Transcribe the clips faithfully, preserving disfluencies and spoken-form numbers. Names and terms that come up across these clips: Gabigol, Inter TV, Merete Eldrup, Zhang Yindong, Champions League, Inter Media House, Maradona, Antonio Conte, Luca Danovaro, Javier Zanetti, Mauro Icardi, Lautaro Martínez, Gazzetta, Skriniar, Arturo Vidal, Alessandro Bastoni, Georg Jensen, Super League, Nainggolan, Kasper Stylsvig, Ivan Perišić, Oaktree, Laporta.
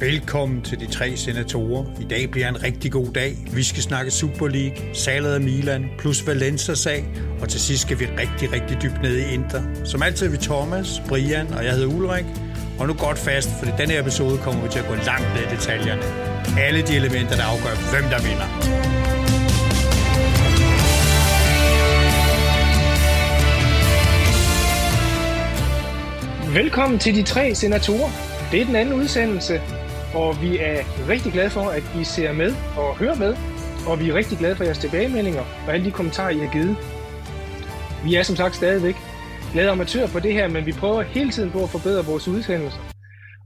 Velkommen til de tre senatorer. I dag bliver en rigtig god dag. Vi skal snakke Super League, salget af Milan, Plusvalenza sag, og til sidst skal vi rigtig, rigtig dybt ned i Inter. Som altid er vi Thomas, Brian og jeg hedder Ulrik. Og nu godt fast, for i denne her episode kommer vi til at gå langt ned i detaljerne. Alle de elementer, der afgør, hvem der vinder. Velkommen til de tre senatorer. Det er den anden udsendelse, og vi er rigtig glade for, at I ser med og hører med, og vi er rigtig glade for jeres tilbagemeldinger og alle de kommentarer, I har givet. Vi er som sagt stadigvæk glade amatører på det her, men vi prøver hele tiden på at forbedre vores udsendelser.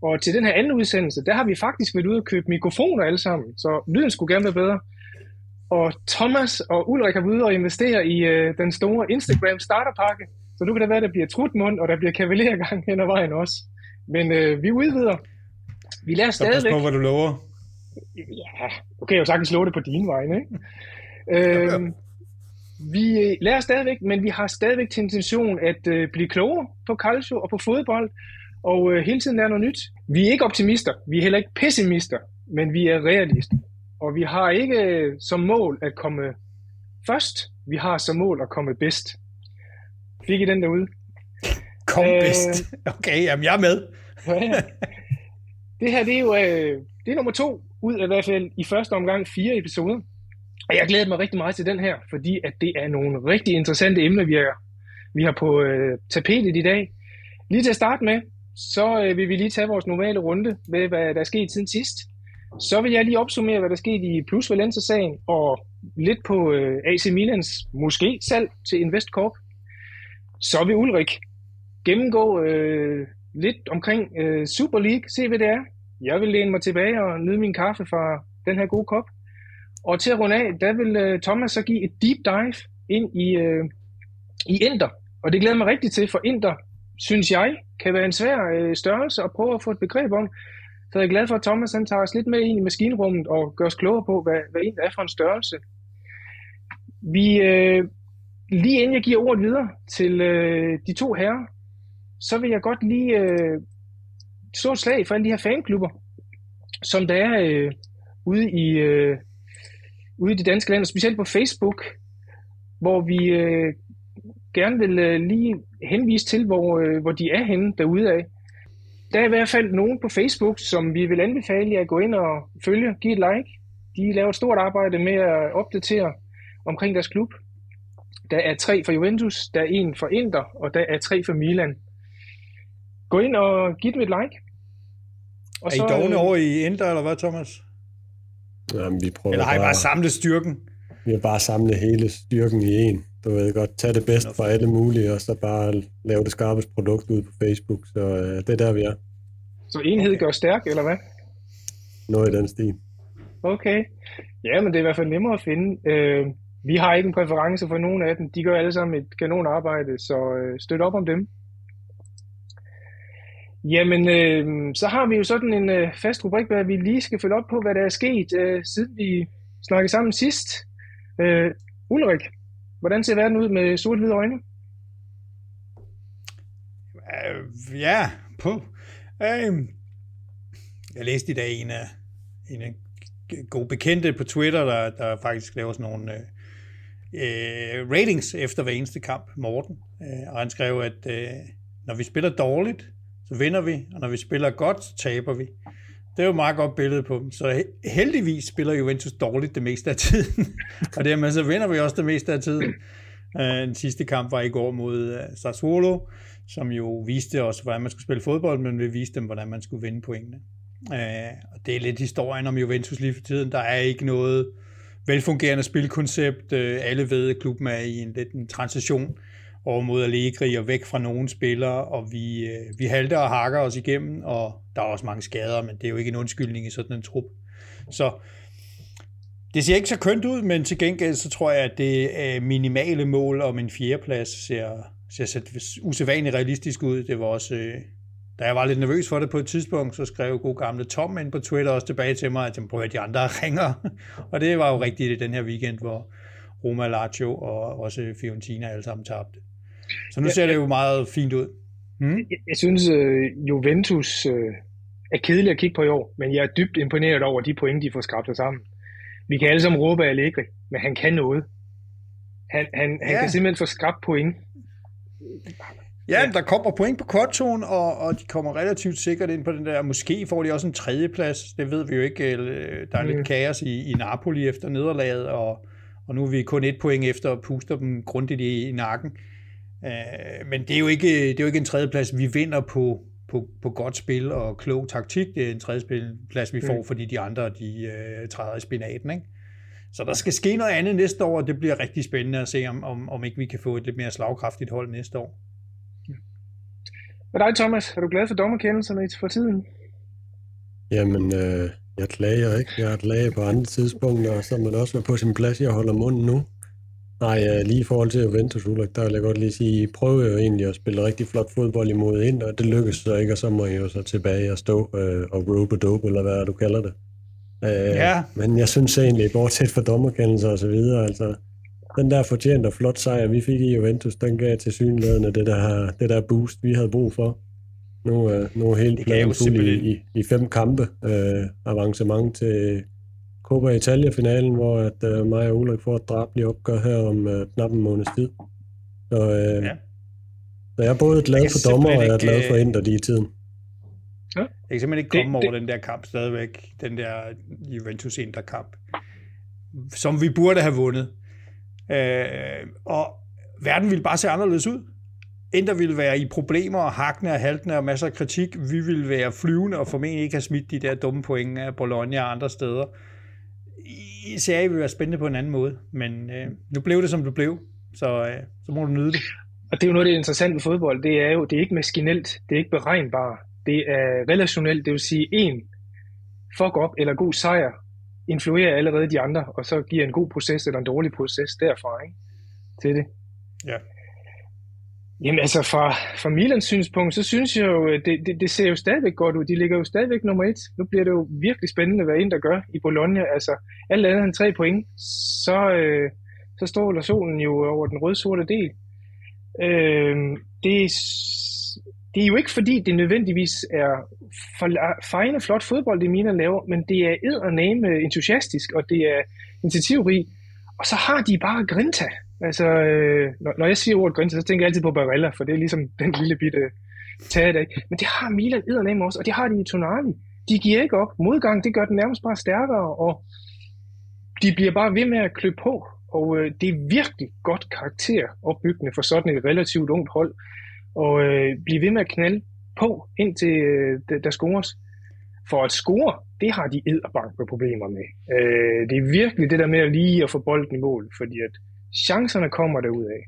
Og til den her anden udsendelse, der har vi faktisk været ude og købe mikrofoner alle sammen, så lyden skulle gerne være bedre. Og Thomas og Ulrik har været ude og investere i øh, den store Instagram starterpakke. Så nu kan det være, at der bliver trutmund, og der bliver kavalergang hen ad vejen også. Men øh, vi udvider. Vi lader stadigvæk... Så pas på, hvad du lover. Ja, du kan jo sagtens love det på din vej, ikke? øhm, ja. Vi lærer stadigvæk, men vi har stadigvæk til intention at øh, blive klogere på calcio og på fodbold, og øh, hele tiden lære noget nyt. Vi er ikke optimister, vi er heller ikke pessimister, men vi er realister. Og vi har ikke øh, som mål at komme først, vi har som mål at komme bedst. Fik I den derude? Kom bedst. Øh, okay, jamen jeg er med. ja. Det her, det er jo øh, det er nummer to, ud af i hvert fald i første omgang fire episoder. Og jeg glæder mig rigtig meget til den her, fordi at det er nogle rigtig interessante emner, vi, er, vi har på øh, tapetet i dag. Lige til at starte med, så øh, vil vi lige tage vores normale runde med, hvad der er sket siden sidst. Så vil jeg lige opsummere, hvad der skete i Plusvalenza-sagen, og lidt på øh, A C Milans måske salg til Investcorp. Så vil Ulrik gennemgå øh, lidt omkring øh, Super League, se hvad det er. Jeg vil læne mig tilbage og nyde min kaffe fra den her gode kop. Og til at runde af, der vil øh, Thomas så give et deep dive ind i, øh, i Inter. Og det glæder mig rigtig til, for Inter, synes jeg, kan være en svær øh, størrelse at prøve at få et begreb om. Så jeg er glad for, at Thomas han tager os lidt med ind i maskinrummet og gør os klogere på, hvad, hvad Inter er for en størrelse. Vi... Øh, Lige inden jeg giver ordet videre til øh, de to herrer, så vil jeg godt lige øh, slå et slag for alle de her fanklubber, som der er øh, ude, i, øh, ude i det danske land, og specielt på Facebook, hvor vi øh, gerne vil øh, lige henvise til, hvor, øh, hvor de er henne derude af. Der er i hvert fald nogen på Facebook, som vi vil anbefale jer at gå ind og følge, give et like. De laver et stort arbejde med at opdatere omkring deres klub. Der er tre for Juventus, der er en for Inter, og der er tre for Milan. Gå ind og giv dem et like. Og er så, I dogne over i Inter, eller hvad, Thomas? Jamen, vi prøver eller har I bare, bare samlet styrken? Vi har bare samlet hele styrken i en. Du ved godt, tag det bedste fra alle mulige, og så bare lave det skarpeste produkt ud på Facebook. Så øh, det er der, vi er. Så enhed gør stærk, eller hvad? Noget i den stil. Okay. Ja, men det er i hvert fald nemmere at finde... Øh... Vi har ikke en præference for nogen af dem. De gør alle sammen et kanonarbejde, så støt op om dem. Jamen, øh, så har vi jo sådan en øh, fast rubrik, hvor vi lige skal følge op på, hvad der er sket, øh, siden vi snakkede sammen sidst. Øh, Ulrik, hvordan ser verden ud med sort-hvide øjne? Uh, ja, på. Uh, jeg læste i dag en, en god bekendte på Twitter, der, der faktisk laver sådan nogle... Øh, Øh, ratings efter hver eneste kamp, Morten. Øh, og han skrev, at øh, når vi spiller dårligt, så vinder vi, og når vi spiller godt, så taber vi. Det er jo et meget godt billede på dem. Så heldigvis spiller Juventus dårligt det meste af tiden, og dermed så vinder vi også det meste af tiden. Øh, den sidste kamp var i går mod uh, Sassuolo, som jo viste os, hvordan man skulle spille fodbold, men vi viste dem, hvordan man skulle vinde pointene. Øh, og det er lidt historien om Juventus lige for tiden. Der er ikke noget velfungerende spilkoncept. Alle ved, at klubben er i en lidt en transition over mod Allegri og væk fra nogle spillere, og vi, vi halter og hakker os igennem, og der er også mange skader, men det er jo ikke en undskyldning i sådan en trup. Så det ser ikke så kønt ud, men til gengæld så tror jeg, at det minimale mål om en fjerdeplads ser, ser, ser usædvanligt realistisk ud. Det var også... Da jeg var lidt nervøs for det på et tidspunkt, så skrev god gamle Tom ind på Twitter også tilbage til mig, at jeg prøver, at de andre ringer. Og det var jo rigtigt i den her weekend, hvor Roma, Lazio og også Fiorentina alle sammen tabte. Så nu ser jeg, det jo meget fint ud. Hmm? Jeg, jeg synes, uh, Juventus uh, er kedeligt at kigge på i år, men jeg er dybt imponeret over de point, de får skrabet sammen. Vi kan alle sammen råbe af Allegri, men han kan noget. Han, han, ja. han kan simpelthen få skrabt point. Ja, ja, der kommer point på kontoen, og, og de kommer relativt sikkert ind på den der. Måske får de også en tredjeplads, det ved vi jo ikke. Der er mm. lidt kaos i, i Napoli efter nederlaget, og, og nu er vi kun et point efter at puste dem grundigt i, i nakken. Uh, men det er, jo ikke, det er jo ikke en tredjeplads, vi vinder på, på, på godt spil og klog taktik. Det er en tredjeplads, vi får, mm. fordi de andre de, uh, træder i spinaten, ikke? Så der skal ske noget andet næste år, og det bliver rigtig spændende at se, om, om, om ikke vi kan få et lidt mere slagkraftigt hold næste år. Hvad er dig, Thomas? Er du glad for dommerkendelserne for tiden? Jamen, øh, jeg klager ikke. Jeg klager på andre tidspunkter, og så må det også være på sin plads. Jeg holder munden nu. Nej, øh, lige i forhold til Juventus, Ulrik, der vil jeg godt lige sige, I prøvede jo egentlig at spille rigtig flot fodbold imod Inter, og det lykkedes så ikke, og så må I jo så tilbage og stå øh, og rope og dope, eller hvad du kalder det. Øh, ja. Men jeg synes egentlig, bortset fra dommerkendelser og så videre, altså, den der fortjent og flot sejr, vi fik i Juventus, den gav tilsyneladende det der, det der boost, vi havde brug for. Nu, øh, nu er hele planen fuld i, i, i fem kampe. Øh, avancement til Copa Italia-finalen, hvor at, øh, mig og Ulrik får et drabeligt opgør her om øh, knap en måneds tid. Så, øh, ja. så jeg er både glad for dommer, og jeg er glad for Inter lige i tiden. Ja. Jeg kan simpelthen ikke komme det, over det. Den der kamp stadigvæk, den der Juventus-Inter-kamp, som vi burde have vundet. Øh, og verden ville bare se anderledes ud. Inter ville være i problemer og hakne og haltende og masser af kritik. Vi ville være flyvende og formentlig ikke have smidt de der dumme point af Bologna og andre steder. I serie ville være spændende på en anden måde, men øh, nu blev det, som det blev, så, øh, så må du nyde det. Og det er jo noget, det interessante ved fodbold, det er jo, det er ikke maskinelt, det er ikke beregnbart, det er relationelt, det vil sige, en fuck op eller god sejr influerer allerede de andre, og så giver en god proces eller en dårlig proces derfra, ikke? Til det. Ja. Jamen altså, fra, fra Milans synspunkt, så synes jeg jo, det, det, det ser jo stadigvæk godt ud. De ligger jo stadigvæk nummer et. Nu bliver det jo virkelig spændende, hvad Inter gør i Bologna. Altså, alt andet end tre point, så, øh, så stråler solen jo over den rød-sorte del. Øh, det, det er jo ikke fordi, det nødvendigvis er fejende flot fodbold, det Milan laver, men det er edername entusiastisk, og det er initiativrig. Og så har de bare Grinta. Altså, øh, når, når jeg siger ordet Grinta, så tænker jeg altid på Barella, for det er ligesom den lille bitte taget af. Men det har Milan edername også, og det har de i Tonali. De giver ikke op. Modgang, det gør den nærmest bare stærkere, og de bliver bare ved med at klø på. Og øh, det er virkelig godt karakteropbyggende for sådan et relativt ungt hold. Og øh, blive ved med at knalde på, indtil øh, der scores. For at score, det har de edderbanke problemer med. Øh, det er virkelig det der med at lige at få bolden i mål, fordi at chancerne kommer derudaf.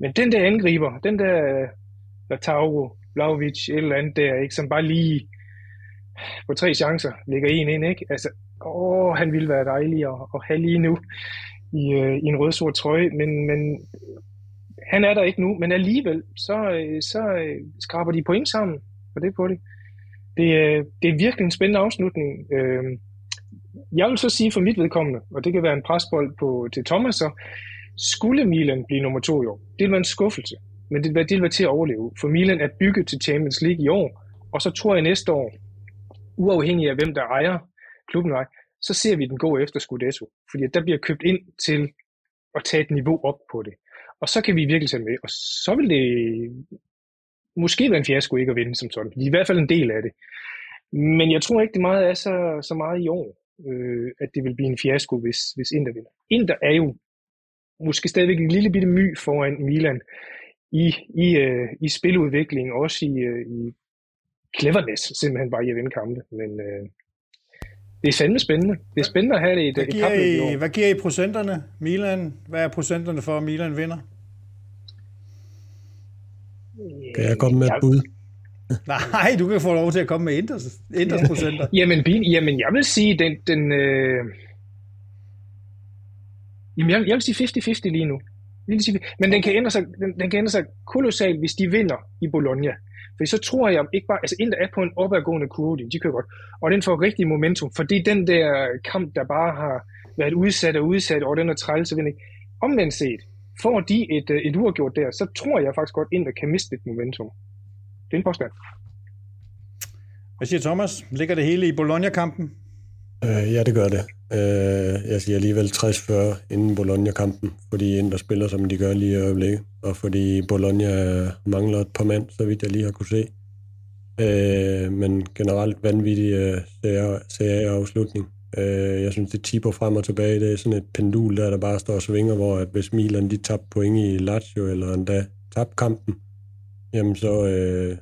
Men den der angriber, den der Lautaro, Vlahović, et eller andet der, ikke, som bare lige på tre chancer lægger en ind, ikke? Altså, åh, han ville være dejlig at, at have lige nu i, øh, i en rød-sort trøje, men... men han er der ikke nu, men alligevel, så, så skraber de point sammen, og det er på det. Det, det er virkelig en spændende afslutning. Jeg vil så sige for mit vedkommende, og det kan være en presbold på, til Thomas, så skulle Milan blive nummer to i år. Det ville være en skuffelse, men det ville være til at overleve, for Milan er bygget til Champions League i år, og så tror jeg næste år, uafhængig af hvem der ejer klubben, så ser vi den gå efter Scudetto, fordi der bliver købt ind til at tage et niveau op på det. Og så kan vi virkelig tage med, og så vil det måske være en fiasko ikke at vinde som sådan. I hvert fald en del af det. Men jeg tror ikke, det meget er så, så meget i år, øh, at det vil blive en fiasko, hvis, hvis Inter vinder. Inter er jo måske stadigvæk en lille bitte my foran Milan i, i, øh, i spiludvikling, også i, øh, i cleverness, simpelthen bare i at vinde kampe. Men øh, det er sandt spændende. Det er spændende at have det i det kapløb. Hvad giver I procenterne? Milan, hvad er procenterne for, at Milan vinder? Kan jeg komme med et bud? Nej, du kan få lov til at komme med Inters, Inters procenter. jamen, jamen, jeg vil sige, den... den øh... Jamen, jeg, jeg vil sige halvtreds halvtreds lige nu. Men den kan ændre sig, den, den kan ændre sig kolossalt, hvis de vinder i Bologna. For så tror jeg ikke bare, altså Inter er på en opadgående kurve, de kører godt, og den får rigtig momentum, for det er den der kamp, der bare har været udsat og udsat, og den er træls og vinding. Omvendt set, får de et, et uafgjort der, så tror jeg faktisk godt, Inter kan miste et momentum. Det er en påstand. Hvad siger Thomas? Ligger det hele i Bologna-kampen? Øh, ja, det gør det. Øh, jeg siger alligevel tres fyrre inden Bologna-kampen, fordi Inter spiller, som de gør lige i øjeblikket, og fordi Bologna mangler et par mand, så vidt jeg lige har kunne se. Øh, men generelt vanvittig serieafslutning. Øh, jeg synes, det tipper frem og tilbage. Det er sådan et pendul, der, der bare står og svinger, hvor at hvis Milan de tabte point i Lazio, eller endda tabte kampen, jamen så... Øh,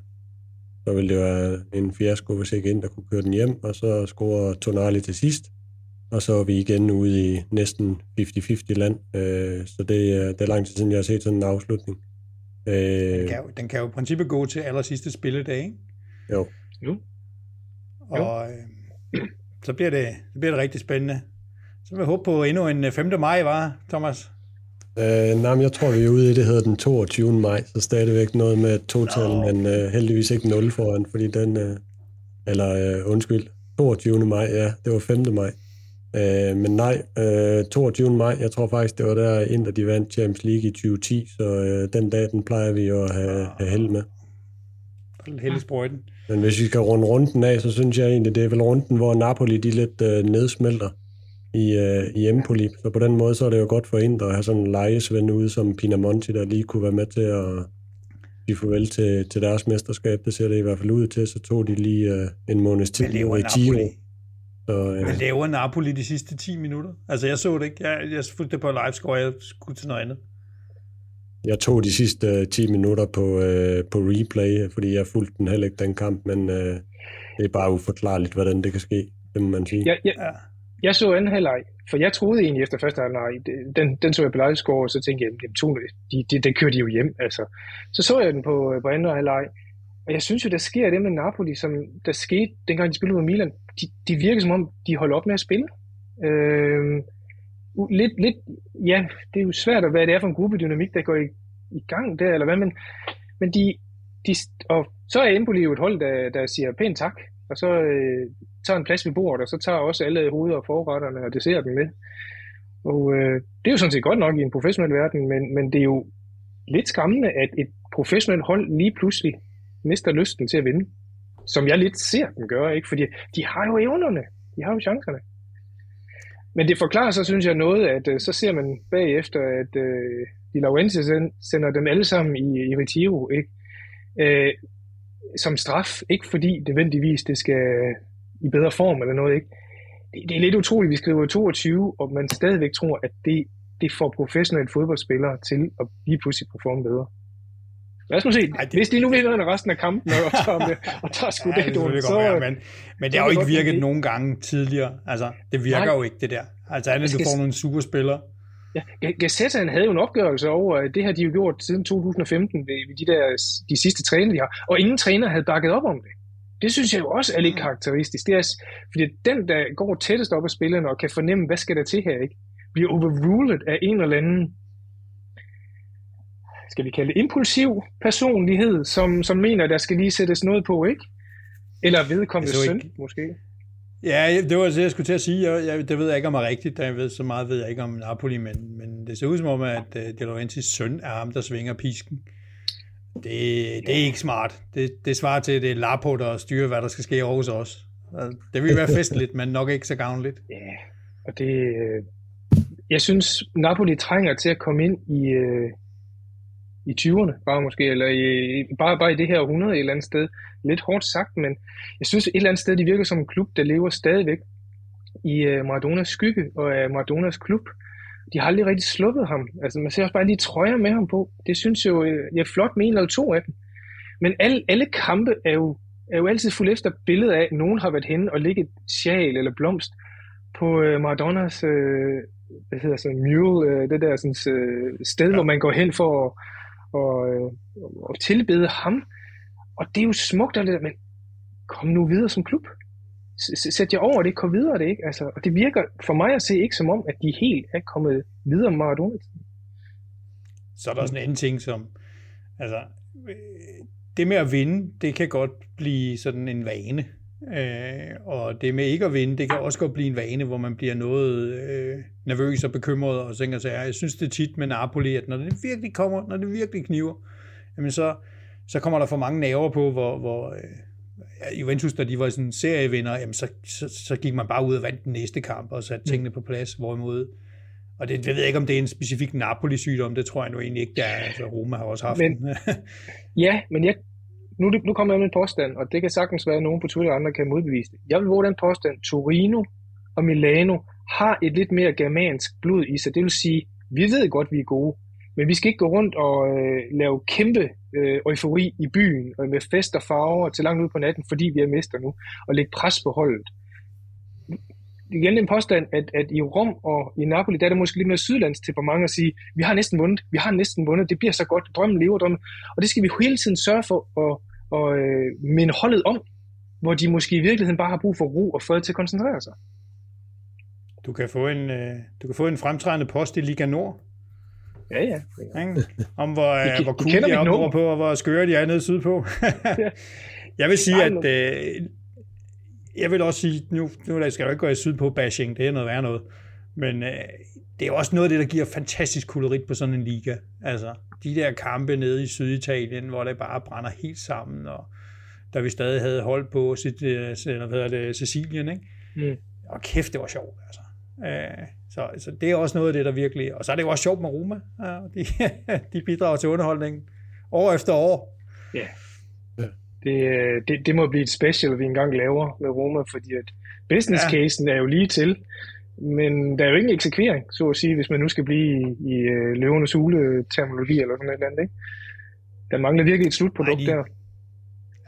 Så ville det være en fiasko, hvis ikke Inter kunne køre den hjem, og så scorer Tonali til sidst. Og så er vi igen ude i næsten halvtreds halvtreds land. Så det er, det er lang tid siden, jeg har set sådan en afslutning. Den kan jo, den kan jo i princippet gå til aller sidste spilledag, ikke? Jo. jo. Og øh, så, bliver det, så bliver det rigtig spændende. Så vil jeg håbe på endnu en femte maj, var Thomas? Øh, nej, men jeg tror, vi er ude i, det hedder den toogtyvende maj, så stadigvæk noget med total, no. men øh, heldigvis ikke nul foran, fordi den, øh, eller øh, undskyld, toogtyvende maj, ja, det var femte maj. Øh, men nej, øh, toogtyvende maj, jeg tror faktisk, det var der, Inter de vandt Champions League i tyve ti, så øh, den dag, den plejer vi jo at have, have held med. Heldesprøjten. Men hvis vi skal runde runden af, så synes jeg egentlig, det er vel runden, hvor Napoli, de lidt øh, nedsmelter. I, øh, i Empoli, så på den måde så er det jo godt for Inter at have sådan en lejesvend ude som Pinamonti, der lige kunne være med til at sige farvel til, til deres mesterskab. Det ser det i hvert fald ud til, så tog de lige øh, en måneds tid. Hvad laver Napoli? Så, øh. Hvad laver Napoli de sidste ti minutter? Altså jeg så det ikke, jeg, jeg fulgte det på livescore, jeg skulle til noget andet. Jeg tog de sidste øh, ti minutter på, øh, på replay, fordi jeg fulgte den heller ikke den kamp, men øh, det er bare uforklarligt, hvordan det kan ske, det må man sige. Ja, ja. Jeg så anden halvleg, for jeg troede egentlig efter første halvleg, den, den så jeg på livescore, og så tænkte jeg, jamen, de, de, den kører de jo hjem, altså. Så så jeg den på, på anden halvleg, og jeg synes jo, der sker det med Napoli, som der skete, dengang de spillede med Milan, de, de virker som om, de holder op med at spille. Øh, lidt, lidt, ja, det er jo svært at hvad det er for en gruppedynamik, der går i, i gang der, eller hvad, men, men de, de, og så er Empoli jo et hold, der, der siger pænt tak, og så... Øh, tager en plads ved bordet, og så tager også alle hoveder og forretterne og desserter dem med. Og øh, det er jo sådan set godt nok i en professionel verden, men, men det er jo lidt skræmmende, at et professionelt hold lige pludselig mister lysten til at vinde, som jeg lidt ser dem gøre, ikke? Fordi de har jo evnerne, de har jo chancerne. Men det forklarer så, synes jeg, noget, at øh, så ser man bagefter, at øh, de Laurentis sender dem alle sammen i, i Retiro, ikke? Øh, som straf, ikke fordi det nødvendigvis det skal... i bedre form eller noget, ikke? Det, det er lidt utroligt, vi skriver toogtyve, og man stadigvæk tror, at det, det får professionelle fodboldspillere til at lige pludselig performe bedre. Lad os nu se, Ej, det, hvis de nu vinder resten af kampen og tager, og tager sgu ja, det, det så... Være, men, men det har jo ikke virket nogen gange tidligere. Altså, det virker Nej. jo ikke, det der. Altså, andet du får nogle superspillere. Ja, Gazzetta havde jo en opgørelse over, at det her, de har gjort siden to tusind og femten, ved de, der, de sidste træner, de har, og ingen træner havde bakket op om det. Det synes jeg jo også er lidt karakteristisk. Det er, fordi den, der går tættest op af spillerne og kan fornemme, hvad skal der til her, ikke? Bliver overrulet af en eller anden, skal vi kalde det, impulsiv personlighed, som, som mener, der skal lige sættes noget på, ikke? Eller vedkommende søn, ikke. Måske. Ja, det var det, jeg skulle til at sige. Jeg, jeg, det ved jeg ikke, om er rigtigt. Jeg ved, så meget ved jeg ikke om Napoli, men, men det ser ud som om, at uh, De Laurentiis søn er ham, der svinger pisken. Det, det er ikke smart. Det, det svarer til, at det er Lapo, der styrer, hvad der skal ske i Aarhus også. Det vil være festligt, men nok ikke så gavnligt. Ja, og det... Jeg synes, Napoli trænger til at komme ind i, i tyverne, bare måske, eller i, bare, bare i det her århundrede et eller andet sted. Lidt hårdt sagt, men jeg synes, et eller andet sted, de virker som en klub, der lever stadigvæk i Maradonas skygge og af Maradonas klub. De har aldrig rigtig sluppet ham. Altså, man ser også bare lige trøjer med ham på. Det synes jo, jeg er flot med en eller to af dem. Men alle, alle kampe er jo, er jo altid fuldt efter billedet af, at nogen har været henne og ligget sjal eller blomst på øh, Maradonas øh, hvad hedder sådan, mule, øh, det der sådan, øh, sted, ja. Hvor man går hen for at og, øh, og tilbede ham. Og det er jo smukt, der, men kom nu videre som klub. Sæt jer over det, kom videre det, ikke? Altså, og det virker for mig at se ikke som om, at de helt er kommet videre med Maradona. Så er der sådan en ting som, altså, det med at vinde, det kan godt blive sådan en vane. Øh, og det med ikke at vinde, det kan også godt blive en vane, hvor man bliver noget øh, nervøs og bekymret og tænker sig, jeg synes det tit med Napoli, at når det virkelig kommer, når det virkelig kniver, jamen så, så kommer der for mange nerver på, hvor... hvor øh, Juventus, da de var sådan serievinder, jamen så, så, så gik man bare ud og vandt den næste kamp og satte tingene på plads, hvorimod... Og det, jeg ved ikke, om det er en specifik Napoli-sygdom, det tror jeg nu egentlig ikke, der er. Altså, Roma har også haft men, den. Ja, men jeg, nu, nu kommer jeg med en påstand, og det kan sagtens være, at nogen på Twitter og andre kan modbevise det. Jeg vil våge den påstand, Torino og Milano har et lidt mere germansk blod i sig. Det vil sige, vi ved godt, vi er gode, men vi skal ikke gå rundt og øh, lave kæmpe øh, eufori i byen og med fest og farver og til langt ud på natten, fordi vi er mester nu, og lægge pres på holdet. Igen en påstand, at, at i Rom og i Napoli, der er det måske lidt mere sydlands temperament at sige, vi har næsten vundet, vi har næsten vundet, det bliver så godt, drømmen lever drømmen. Og det skal vi hele tiden sørge for at, at, at minde holdet om, hvor de måske i virkeligheden bare har brug for ro og fred til at koncentrere sig. Du kan få en, du kan få en fremtrædende post i Liga Nord. Ja, ja. Om hvor, I, hvor cool de er over på, og hvor skøre de er nede sydpå. Jeg vil sige, at... Øh, Jeg vil også sige, nu, nu skal jeg ikke gå i syd på bashing, det er noget værre noget, men øh, det er også noget af det, der giver fantastisk kolorit på sådan en liga. Altså, de der kampe nede i Syditalien, hvor det bare brænder helt sammen, og da vi stadig havde hold på sit, øh, hvad hedder det, Sicilien, ikke? Mm. Og kæft, det var sjovt, altså. Øh, så, så det er også noget af det, der virkelig... Og så er det jo også sjovt med Roma. Ja, de, de bidrager til underholdningen år efter år. Ja. Yeah. Det, det, det må blive et special, vi engang laver med Roma, fordi at business casen er jo lige til, men der er jo ikke en eksekvering, så at sige, hvis man nu skal blive i, i løvenes hule-terminologi eller sådan noget andet, ikke? Der mangler virkelig et slutprodukt. Ej, de, der.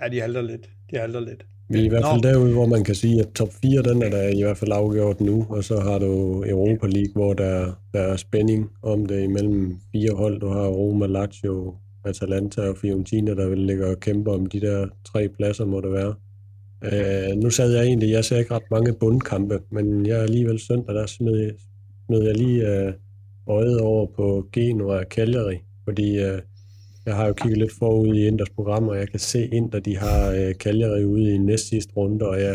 Ja, de halter lidt. De halter lidt. Vi er i hvert fald Nå. derude, hvor man kan sige, at top fire, den er der i hvert fald afgjort nu, og så har du Europa League, hvor der, der er spænding om det imellem fire hold. Du har Roma, Lazio, Atalanta og Fiorentina, der vil ligge og kæmpe om de der tre pladser, må det være. Øh, nu sad jeg egentlig, jeg ser ikke ret mange bundkampe, men jeg er alligevel søndag, der smed, smed jeg lige øh, øjet over på Genoa og Cagliari, fordi øh, jeg har jo kigget lidt forud i Inters program, og jeg kan se Inter, de har øh, Cagliari ude i næst sidste runde, og jeg,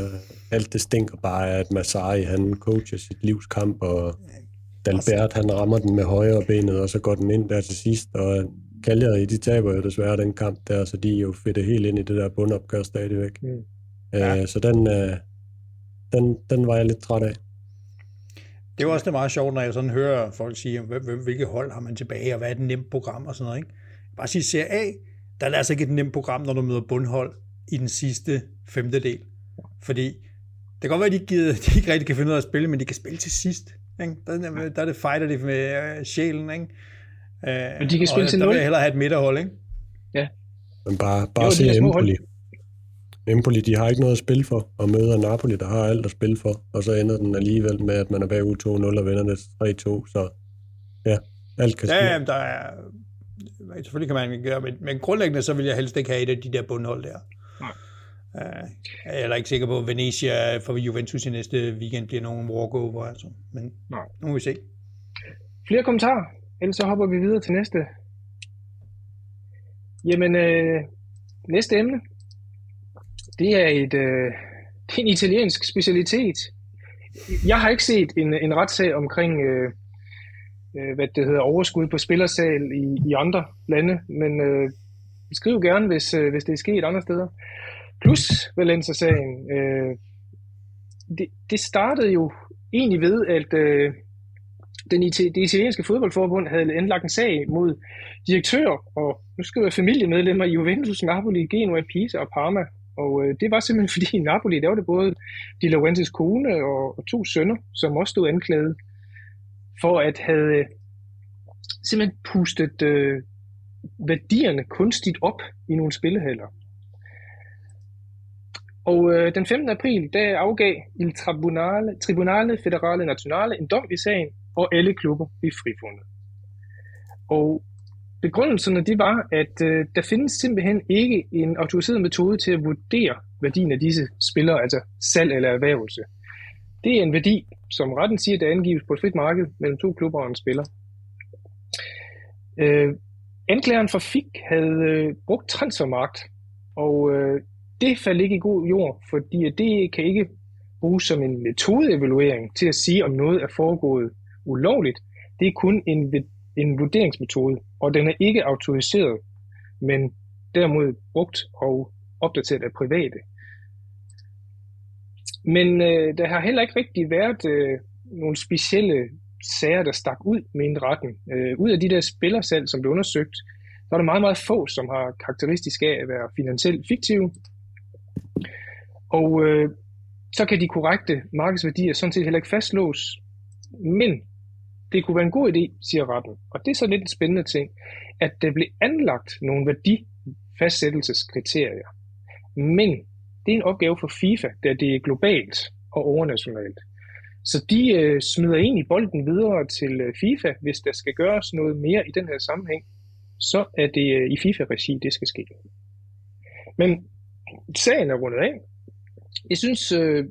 alt det stinker bare af, at Massari, han coacher sit livskamp, og Dalbert, han rammer den med højre benet, og så går den ind der til sidst, og Cagliari, de taber jo desværre den kamp der, så de er jo fedtet helt ind i det der bundopgør stadigvæk. Mm. Ja. Æ, så den, øh, den, den var jeg lidt træt af. Det var også det meget sjovt, når jeg sådan hører folk sige, hvilke hold har man tilbage, og hvad er et nemt program og sådan noget, ikke? Bare sige, Serie A, der er altså ikke et nemt program, når du møder bundhold i den sidste femtedel. Fordi det kan godt være, at de ikke, de ikke rigtig kan finde ud af at spille, men de kan spille til sidst, ikke? Der, der er det fighter det med sjælen, ikke? Men de kan spille til nul. Der vil jeg hellere have et midterhold, ikke? Ja. Men bare, bare jo, se Empoli. Empoli, de har ikke noget at spille for, og møder Napoli, der har alt at spille for, og så ender den alligevel med, at man er bagud to nul og vinder det tre to, så ja, alt kan spille. Ja, jamen, der er... Selvfølgelig kan man ikke gøre, men, men grundlæggende, så vil jeg helst ikke have et af de der bundhold der. Nej. Jeg er heller ikke sikker på, at Venezia for Juventus i næste weekend bliver nogen walkover, altså. Men nej, nu må vi se. Flere kommentarer? Ellers så hopper vi videre til næste. Jamen, øh, næste emne, det er, et, øh, det er en italiensk specialitet. Jeg har ikke set en, en retssag omkring, øh, hvad det hedder, overskud på spillersal i, i andre lande, men øh, skriv gerne, hvis, øh, hvis det er sket andre steder. Plusvalenza-sagen, øh, det, det startede jo egentlig ved, at... Øh, Den it- det italienske fodboldforbund havde anlagt en sag mod direktører og nu skal være familiemedlemmer i Juventus, Napoli, Genoa, Pisa og Parma. Og øh, det var simpelthen fordi i Napoli, der var det både Di Laurentiis kone og, og to sønner, som også stod anklaget for at have øh, simpelthen pustet øh, værdierne kunstigt op i nogle spillehaller. Og øh, den femte april, der afgav Il Tribunale, Tribunale Federale Nazionale en dom i sagen, og alle klubber blev frifundet. Og begrundelserne, det var, at øh, der findes simpelthen ikke en autoriseret metode til at vurdere værdien af disse spillere, altså salg eller erhvervelse. Det er en værdi, som retten siger, der angives på et frit marked mellem to klubber og en spiller. Øh, anklageren for F I K havde øh, brugt Transfermarkt, og øh, det faldt ikke i god jord, fordi det kan ikke bruges som en metodeevaluering til at sige, om noget er foregået ulovligt. Det er kun en, en vurderingsmetode, og den er ikke autoriseret, men derimod brugt og opdateret af private. Men øh, der har heller ikke rigtig været øh, nogle specielle sager, der stak ud med indretten. Øh, ud af de der spillersalg, som blev undersøgt, så er der meget, meget få, som har karakteristisk af at være finansielt fiktive. Og øh, så kan de korrekte markedsværdier sådan set heller ikke fastlås. Men det kunne være en god idé, siger retten. Og det er så lidt en spændende ting, at der blev anlagt nogle værdifastsættelseskriterier. Men det er en opgave for FIFA, da det er globalt og overnationalt. Så de øh, smider egentlig bolden videre til øh, FIFA, hvis der skal gøres noget mere i den her sammenhæng. Så er det øh, i FIFA-regi, det skal ske. Men sagen er rundet af. Jeg synes, øh,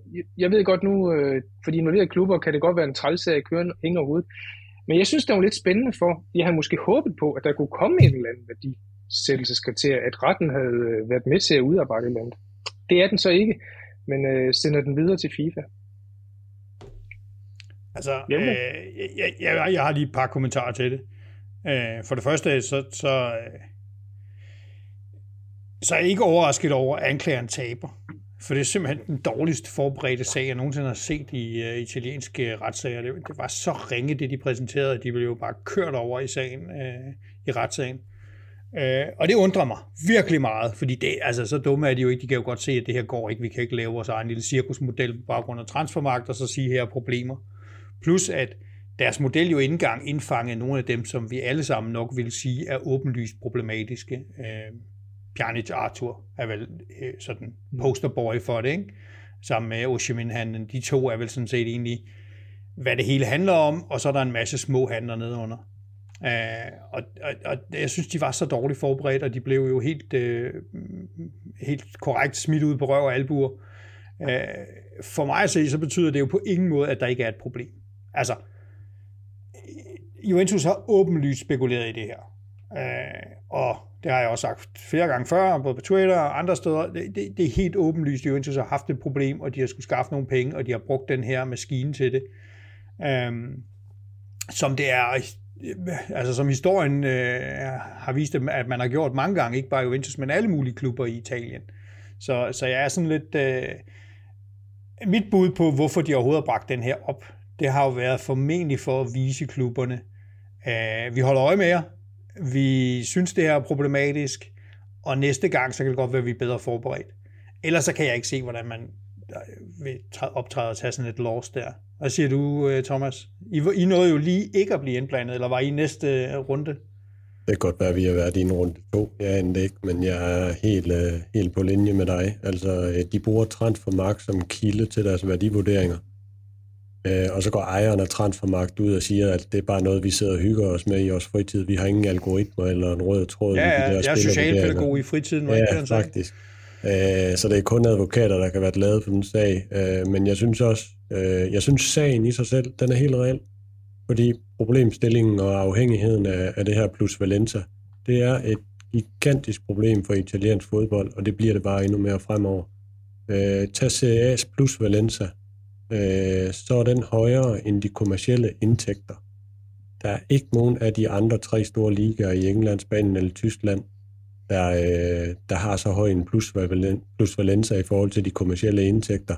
jeg ved godt nu, øh, for de involverede klubber kan det godt være en trælserie kørende ind overhovedet. Men jeg synes, det var lidt spændende for, jeg havde måske håbet på, at der kunne komme en eller anden værdisættelseskriterie, at retten havde været med til at udarbejde et eller andet. Det er den så ikke, men øh, sender den videre til FIFA. Altså, øh, jeg, jeg, jeg har lige et par kommentarer til det. Øh, for det første, så, så, så er jeg ikke overrasket over, at anklageren taber. For det er simpelthen den dårligst forberedte sag, jeg nogensinde har set i uh, italienske retssager. Det, det var så ringe, det de præsenterede, at de blev jo bare kørt over i sagen, uh, i retssagen. Uh, og det undrer mig virkelig meget, fordi det, altså, så dumme er de jo ikke. De kan jo godt se, at det her går ikke. Vi kan ikke lave vores egen lille cirkusmodel på baggrund af Transfermarkt, og så sige, her er problemer. Plus at deres model jo ikke engang indfangede nogle af dem, som vi alle sammen nok vil sige er åbenlyst problematiske. Uh, Pjanic Arthur er vel sådan posterboy for det, ikke? Sammen med Osimhen-handlen. De to er vel sådan set egentlig, hvad det hele handler om, og så er der en masse små handler nedenunder. Øh, og, og, og jeg synes, de var så dårligt forberedt, og de blev jo helt, øh, helt korrekt smidt ud på røv og albuer. Øh, for mig at se, så betyder det jo på ingen måde, at der ikke er et problem. Altså, Juventus har åbenlyst spekuleret i det her. Øh, og det har jeg også sagt flere gange før, både på Twitter og andre steder. Det, det, det er helt åbenlyst, at Juventus har haft et problem, og de har skulle skaffe nogle penge, og de har brugt den her maskine til det. Øhm, som det er, altså som historien øh, har vist, at man har gjort mange gange, ikke bare Juventus, men alle mulige klubber i Italien. Så, så jeg er sådan lidt... Øh, mit bud på, hvorfor de overhovedet har bragt den her op, det har jo været formentlig for at vise klubberne, øh, vi holder øje med jer, vi synes, det her er problematisk, og næste gang, så kan det godt være, vi er bedre forberedt. Ellers så kan jeg ikke se, hvordan man vil optræde og tage sådan et loss der. Hvad siger du, Thomas? I nåede jo lige ikke at blive indblandet, eller var I næste runde? Det kan godt være, at vi har været i en runde to. Jeg endte ikke, men jeg er helt, helt på linje med dig. Altså, de bruger Transfermarkt som kilde til deres værdivurderinger. Og så går ejeren af Transfermarkt ud og siger, at det er bare noget, vi sidder og hygger os med i vores fritid. Vi har ingen algoritmer eller en rød tråd. Ja, ja, i de der jeg er socialpædagog i fritiden. Ja, ja, faktisk. Så det er kun advokater, der kan være glade for den sag. Men jeg synes også, jeg synes sagen i sig selv, den er helt reel. Fordi problemstillingen og afhængigheden af det her Plusvalenza, det er et gigantisk problem for italiensk fodbold, og det bliver det bare endnu mere fremover. Tag C A's Plusvalenza. Øh, så er den højere end de kommercielle indtægter. Der er ikke nogen af de andre tre store ligaer i England, Spanien eller Tyskland, der, øh, der har så høj en plusvalenza i forhold til de kommercielle indtægter.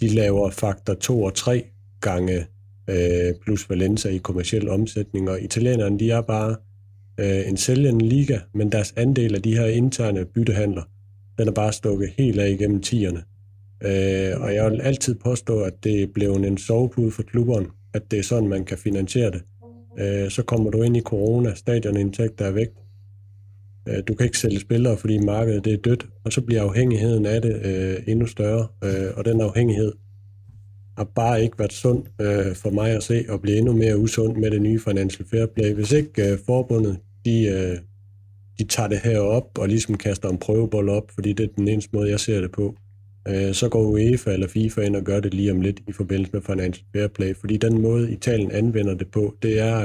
De laver faktor to og tre gange øh, plusvalenza i kommerciel omsætning, og italienerne, de er bare øh, en sælgende liga, men deres andel af de her interne byttehandler, den er bare stukket helt af igennem tierne. Øh, og jeg vil altid påstå, at det blev en sovepude for klubberen, at det er sådan, man kan finansiere det. Øh, så kommer du ind i corona, stadionindtægter er væk. Øh, du kan ikke sælge spillere, fordi markedet det er dødt, og så bliver afhængigheden af det øh, endnu større. Øh, og den afhængighed har bare ikke været sund øh, for mig at se, og bliver endnu mere usund med det nye Financial Fair Play. Hvis ikke øh, forbundet, de, øh, de tager det her op og ligesom kaster en prøvebold op, fordi det er den eneste måde, jeg ser det på. Så går UEFA eller FIFA ind og gør det lige om lidt i forbindelse med Financial Fair Play, fordi den måde Italien anvender det på, det er,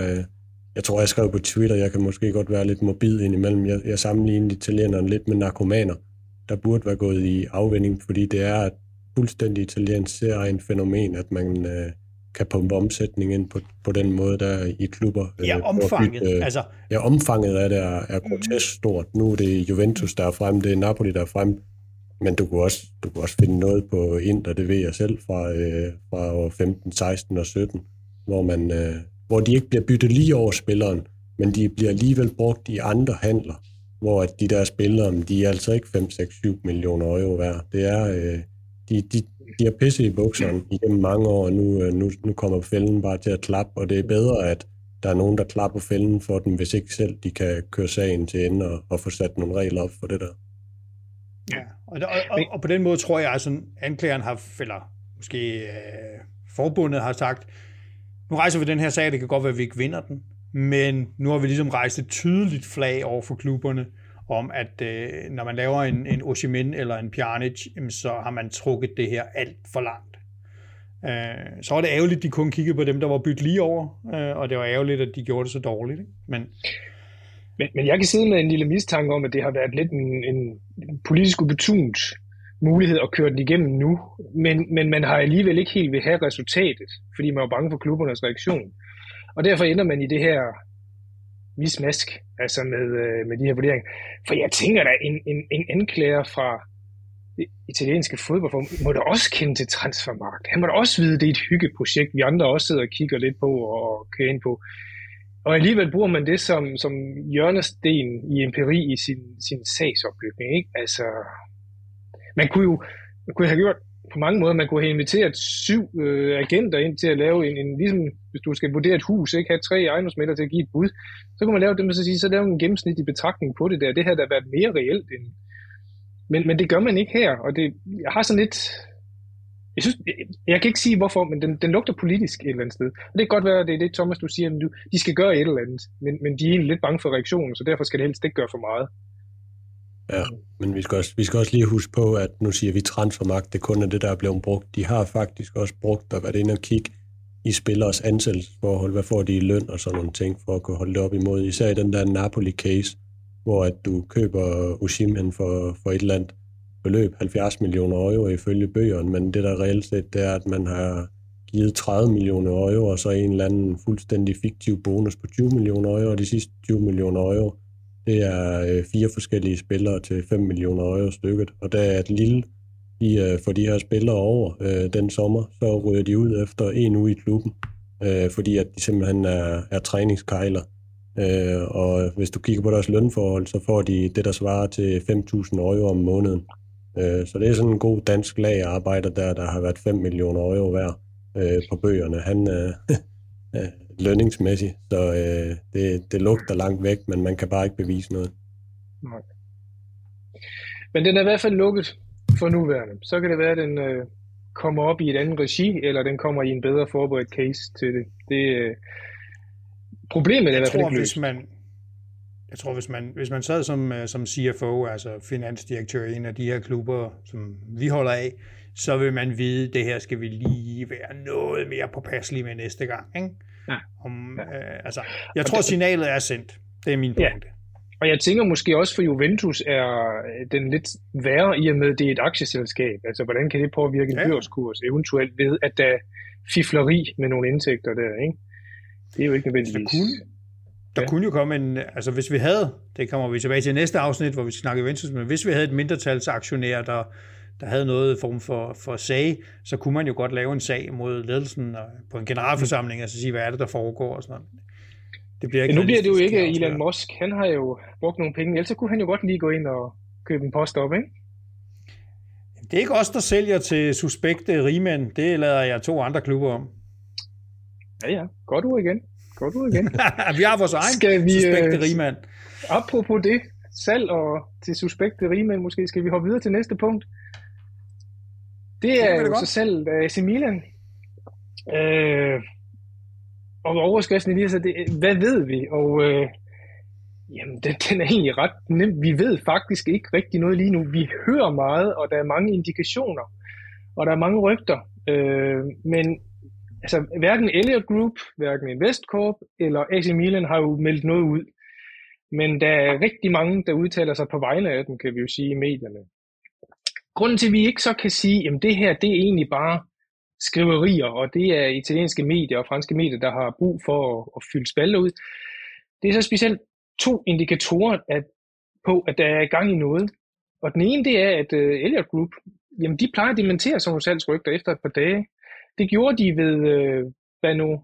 jeg tror jeg skrev på Twitter, jeg kan måske godt være lidt morbid indimellem, jeg, jeg sammenligner italienerne lidt med narkomaner, der burde være gået i afvinding, fordi det er et fuldstændig italiensk serien fænomen, at man øh, kan pumpe omsætningen ind på, på den måde, der i klubber. Øh, ja, omfanget. Byt, øh, altså... Ja, omfanget af det er, er grotesk stort. Nu er det Juventus, der er fremme, det er Napoli, der er fremme. Men du kunne også, du kunne også finde noget på Inter, det ved jeg selv, fra, øh, fra år femten, seksten og sytten, hvor, man, øh, hvor de ikke bliver byttet lige over spilleren, men de bliver alligevel brugt i andre handler, hvor de der spillere, de er altså ikke fem, seks, syv millioner euro værd. Det er, øh, de, de, de er pisse i bukserne igennem mange år, og nu, nu, nu kommer fælden bare til at klappe, og det er bedre, at der er nogen, der klapper fælden for dem, hvis ikke selv de kan køre sagen til ende og, og få sat nogle regler op for det der. Ja, og, der, og, og på den måde tror jeg, at anklageren har, eller måske øh, forbundet har sagt, nu rejser vi den her sag, det kan godt være, at vi ikke vinder den, men nu har vi ligesom rejst et tydeligt flag over for klubberne, om at øh, når man laver en, en Osimhen eller en Pjanic, så har man trukket det her alt for langt. Øh, så var det ærgerligt, at de kun kiggede på dem, der var byttet lige over, øh, og det var ærgerligt, at de gjorde det så dårligt. Ikke? Men... Men, men jeg kan sidde med en lille mistanke om, at det har været lidt en, en politisk opportunt mulighed at køre den igennem nu, men, men man har alligevel ikke helt vil have resultatet, fordi man er bange for klubbernes reaktion. Og derfor ender man i det her mismask, altså med, med de her vurderinger. For jeg tænker da, en, en, en anklager fra italienske fodboldforbund må da også kende til Transfermarkt. Han må da også vide, det er et hyggeprojekt, vi andre også sidder og kigger lidt på og kører ind på. Og alligevel bruger man det som, som hjørnesten i empiri i sin, sin sagsopbygning, ikke? Altså, man kunne jo man kunne have gjort på mange måder, man kunne have inviteret syv øh, agenter ind til at lave en, en, ligesom hvis du skal vurdere et hus, ikke, have tre ejendomsmæglere til at give et bud, så kunne man lave dem og så sige, så lave en gennemsnitlig betragtning på det der. Det her der har været mere reelt end, men, men det gør man ikke her, og det, jeg har sådan lidt... Jeg, synes, jeg, jeg kan ikke sige hvorfor, men den, den lugter politisk et eller andet sted. Og det kan godt være, at det er det, Thomas, du siger, at du, de skal gøre et eller andet, men, men de er egentlig lidt bange for reaktionen, så derfor skal det helst ikke gøre for meget. Ja, men vi skal også, vi skal også lige huske på, at nu siger vi Transfermarkt, det kun er det, der er blevet brugt. De har faktisk også brugt at være inde og kigge i spillers ansættelsesforhold, hvad får de i løn og sådan nogle ting, for at kunne holde det op imod. Især i den der Napoli-case, hvor at du køber Osimhen for, for et eller andet beløb, halvfjerds millioner euro ifølge bøgerne, men det der reelt set, det er, at man har givet tredive millioner euro, og så en eller anden fuldstændig fiktiv bonus på tyve millioner euro, og de sidste tyve millioner euro, det er øh, fire forskellige spillere til fem millioner euro stykket, og der er et lille, de øh, får de her spillere over øh, den sommer, så ryger de ud efter en uge i klubben, øh, fordi at de simpelthen er, er træningskejler. Øh, og hvis du kigger på deres lønforhold, så får de det, der svarer til fem tusind euro om måneden. Så det er sådan en god dansk lagerarbejder der, der har været fem millioner euro værd øh, på bøgerne. Han er øh, lønningsmæssigt, så øh, det, det lugter langt væk, men man kan bare ikke bevise noget. Nej. Men den er i hvert fald lukket for nuværende. Så kan det være, at den øh, kommer op i et andet regi, eller den kommer i en bedre forberedt case til det. det øh, problemet er i hvert fald ikke løst. Jeg tror, hvis man, hvis man sad som, som C F O, altså finansdirektør i en af de her klubber, som vi holder af, så vil man vide, at det her skal vi lige være noget mere påpasselige med næste gang. Ikke? Ja. Om, ja. Øh, altså, jeg tror, det, signalet er sendt. Det er min pointe. Ja. Og jeg tænker måske også, for Juventus er den lidt værre i og med, det er et aktieselskab. Altså, hvordan kan det påvirke en ja. børskurs eventuelt ved, at der fifleri med nogle indtægter der? Ikke? Det er jo ikke nødvendigvis... Der ja. kunne jo komme en, altså hvis vi havde, det kommer vi tilbage til næste afsnit, hvor vi skal snakke Juventus, men hvis vi havde et mindretalsaktionær, der, der havde noget form for, for sag, så kunne man jo godt lave en sag mod ledelsen og på en generalforsamling, altså sige, hvad er det, der foregår og sådan noget. Det bliver ikke men nu bliver det jo ikke afsnit. Elon Musk, han har jo brugt nogle penge, ellers så kunne han jo godt lige gå ind og købe en post op, ikke? Det er ikke os, der sælger til suspekte rigmænd, det lader jeg to andre klubber om. Ja, ja, godt ord igen. Godt ud igen. Vi har vores egen skal vi, suspekte rigmand. Apropos det, salg og til suspekte rigmand måske, skal vi hoppe videre til næste punkt. Det er det jo så salg af A C Milan. Øh, og overskriften lige så det, hvad ved vi? Og øh, jamen, den, den er egentlig ret nem. Vi ved faktisk ikke rigtig noget lige nu. Vi hører meget, og der er mange indikationer, og der er mange rygter. Øh, men altså, hverken Elliott Group, hverken Investcorp eller A C Milan har jo meldt noget ud. Men der er rigtig mange, der udtaler sig på vegne af dem, kan vi jo sige, i medierne. Grunden til, at vi ikke så kan sige, at det her det er egentlig bare skriverier, og det er italienske medier og franske medier, der har brug for at, at fylde spalter ud. Det er så specielt to indikatorer at, på, at der er gang i noget. Og den ene, det er, at øh, Elliott Group, jamen de plejer at dementere som salgsrygter efter et par dage. Det gjorde de ved øh, Bano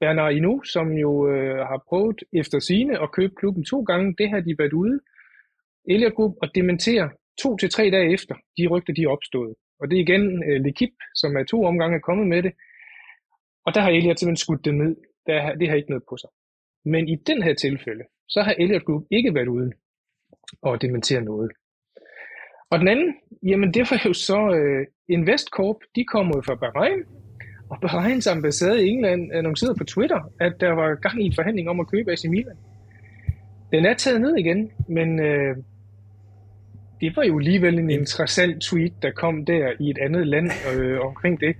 Bernard Hinault, som jo øh, har prøvet efter sine at købe klubben to gange. Det har de været ude. Elliott Group og dementerer to til tre dage efter de rygter, de opstod. Og det er igen øh, L'Equipe, som er to omgange kommet med det. Og der har Elliott simpelthen skudt det ned. Der, det har ikke noget på sig. Men i den her tilfælde, så har Elliott Group ikke været ude og dementere noget. Og den anden, jamen det var jo så øh, Investcorp, de kommer jo fra Bahrain, og Bahrains ambassade i England annoncerede på Twitter, at der var gang i en forhandling om at købe A C Milan. Den er taget ned igen, men øh, det var jo alligevel en interessant tweet, der kom der i et andet land øh, omkring det.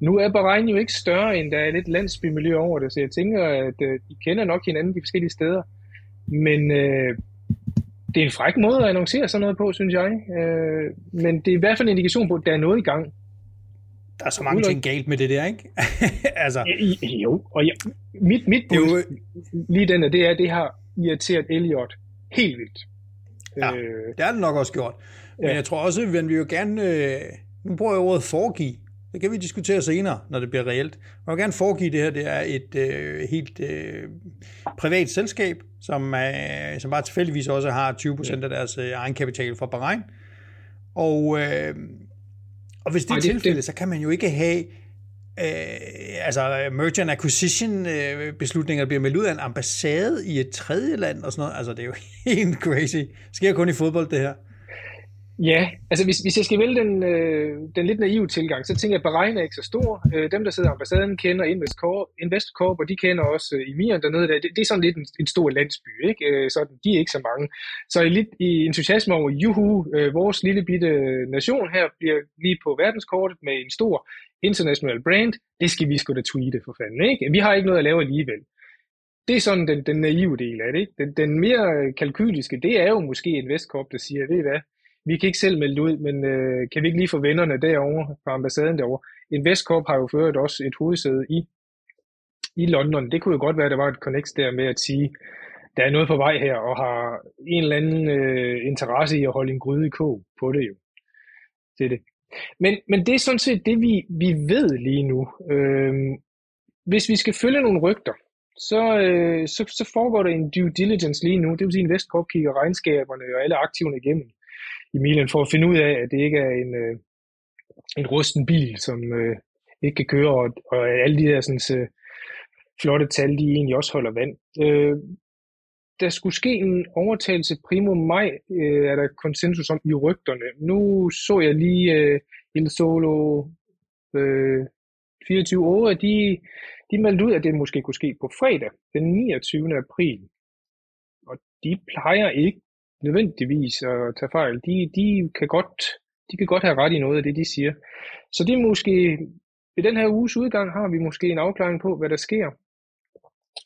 Nu er Bahrain jo ikke større, end der er lidt landsbymiljø over det, så jeg tænker, at øh, de kender nok hinanden de forskellige steder. Men øh, det er en fræk måde at annoncere sådan noget på, synes jeg. Øh, men det er i hvert fald en indikation på, at der er noget i gang. Der er så mange Udløb. ting galt med det der, ikke? altså. Jo, og jeg, mit, mit bud lige den der, det er, at det har irriteret Elliott helt vildt. Ja, øh, det er det nok også gjort. Men ja. Jeg tror også, at vi jo gerne... Øh, nu bruger jeg ordet foregive. Det kan vi diskutere senere, når det bliver reelt. Man vil gerne foregive det her, det er et øh, helt øh, privat selskab, som, øh, som bare tilfældigvis også har tyve procent af deres øh, egenkapital fra Bahrain. Og, øh, og hvis det er tilfældet, så kan man jo ikke have øh, altså merger and acquisition øh, beslutninger, der bliver meldt ud af en ambassade i et tredje land og sådan noget. Altså det er jo helt crazy. Det sker kun i fodbold, det her. Ja, altså hvis, hvis jeg skal vælge den, øh, den lidt naive tilgang, så tænker jeg, at Bahrain er ikke så stor. Øh, dem, der sidder i ambassaden, kender Investcorp, Investcorp, og de kender også øh, emiren dernede. Der. Det, det er sådan lidt en, en stor landsby, ikke? Øh, sådan, de er ikke så mange. Så i lidt i entusiasme over, juhu, øh, vores lille bitte nation her bliver lige på verdenskortet med en stor international brand. Det skal vi sgu da tweete for fanden, ikke? Vi har ikke noget at lave alligevel. Det er sådan den, den naive del af det, ikke? Den, den mere kalkyliske, det er jo måske Investcorp, der siger, ved I hvad? Vi kan ikke selv melde ud, men øh, kan vi ikke lige få vennerne derovre, fra ambassaden derovre? Investcorp har jo ført også et hovedsæde i, i London. Det kunne jo godt være, at der var et connect der med at sige, der er noget på vej her, og har en eller anden øh, interesse i at holde en gryde i kog på det jo. Det er det. Men, men det er sådan set det, vi, vi ved lige nu. Øh, hvis vi skal følge nogle rygter, Så, øh, så, så foregår der en due diligence lige nu. Det vil sige, at Investcorp kigger regnskaberne og alle aktiverne igennem i Milan for at finde ud af, at det ikke er en, øh, en rusten bil, som øh, ikke kan køre, og, og alle de der sådan, så flotte tal, de egentlig også holder vand. Øh, der skulle ske en overtagelse primo maj, øh, er der konsensus om i rygterne. Nu så jeg lige øh, Il Solo øh, fireogtyve år, og de... De meldte ud, at det måske kunne ske på fredag, den niogtyvende april. Og de plejer ikke nødvendigvis at tage fejl. De, de, kan godt, de kan godt have ret i noget af det, de siger. Så det er måske, ved den her uges udgang har vi måske en afklaring på, hvad der sker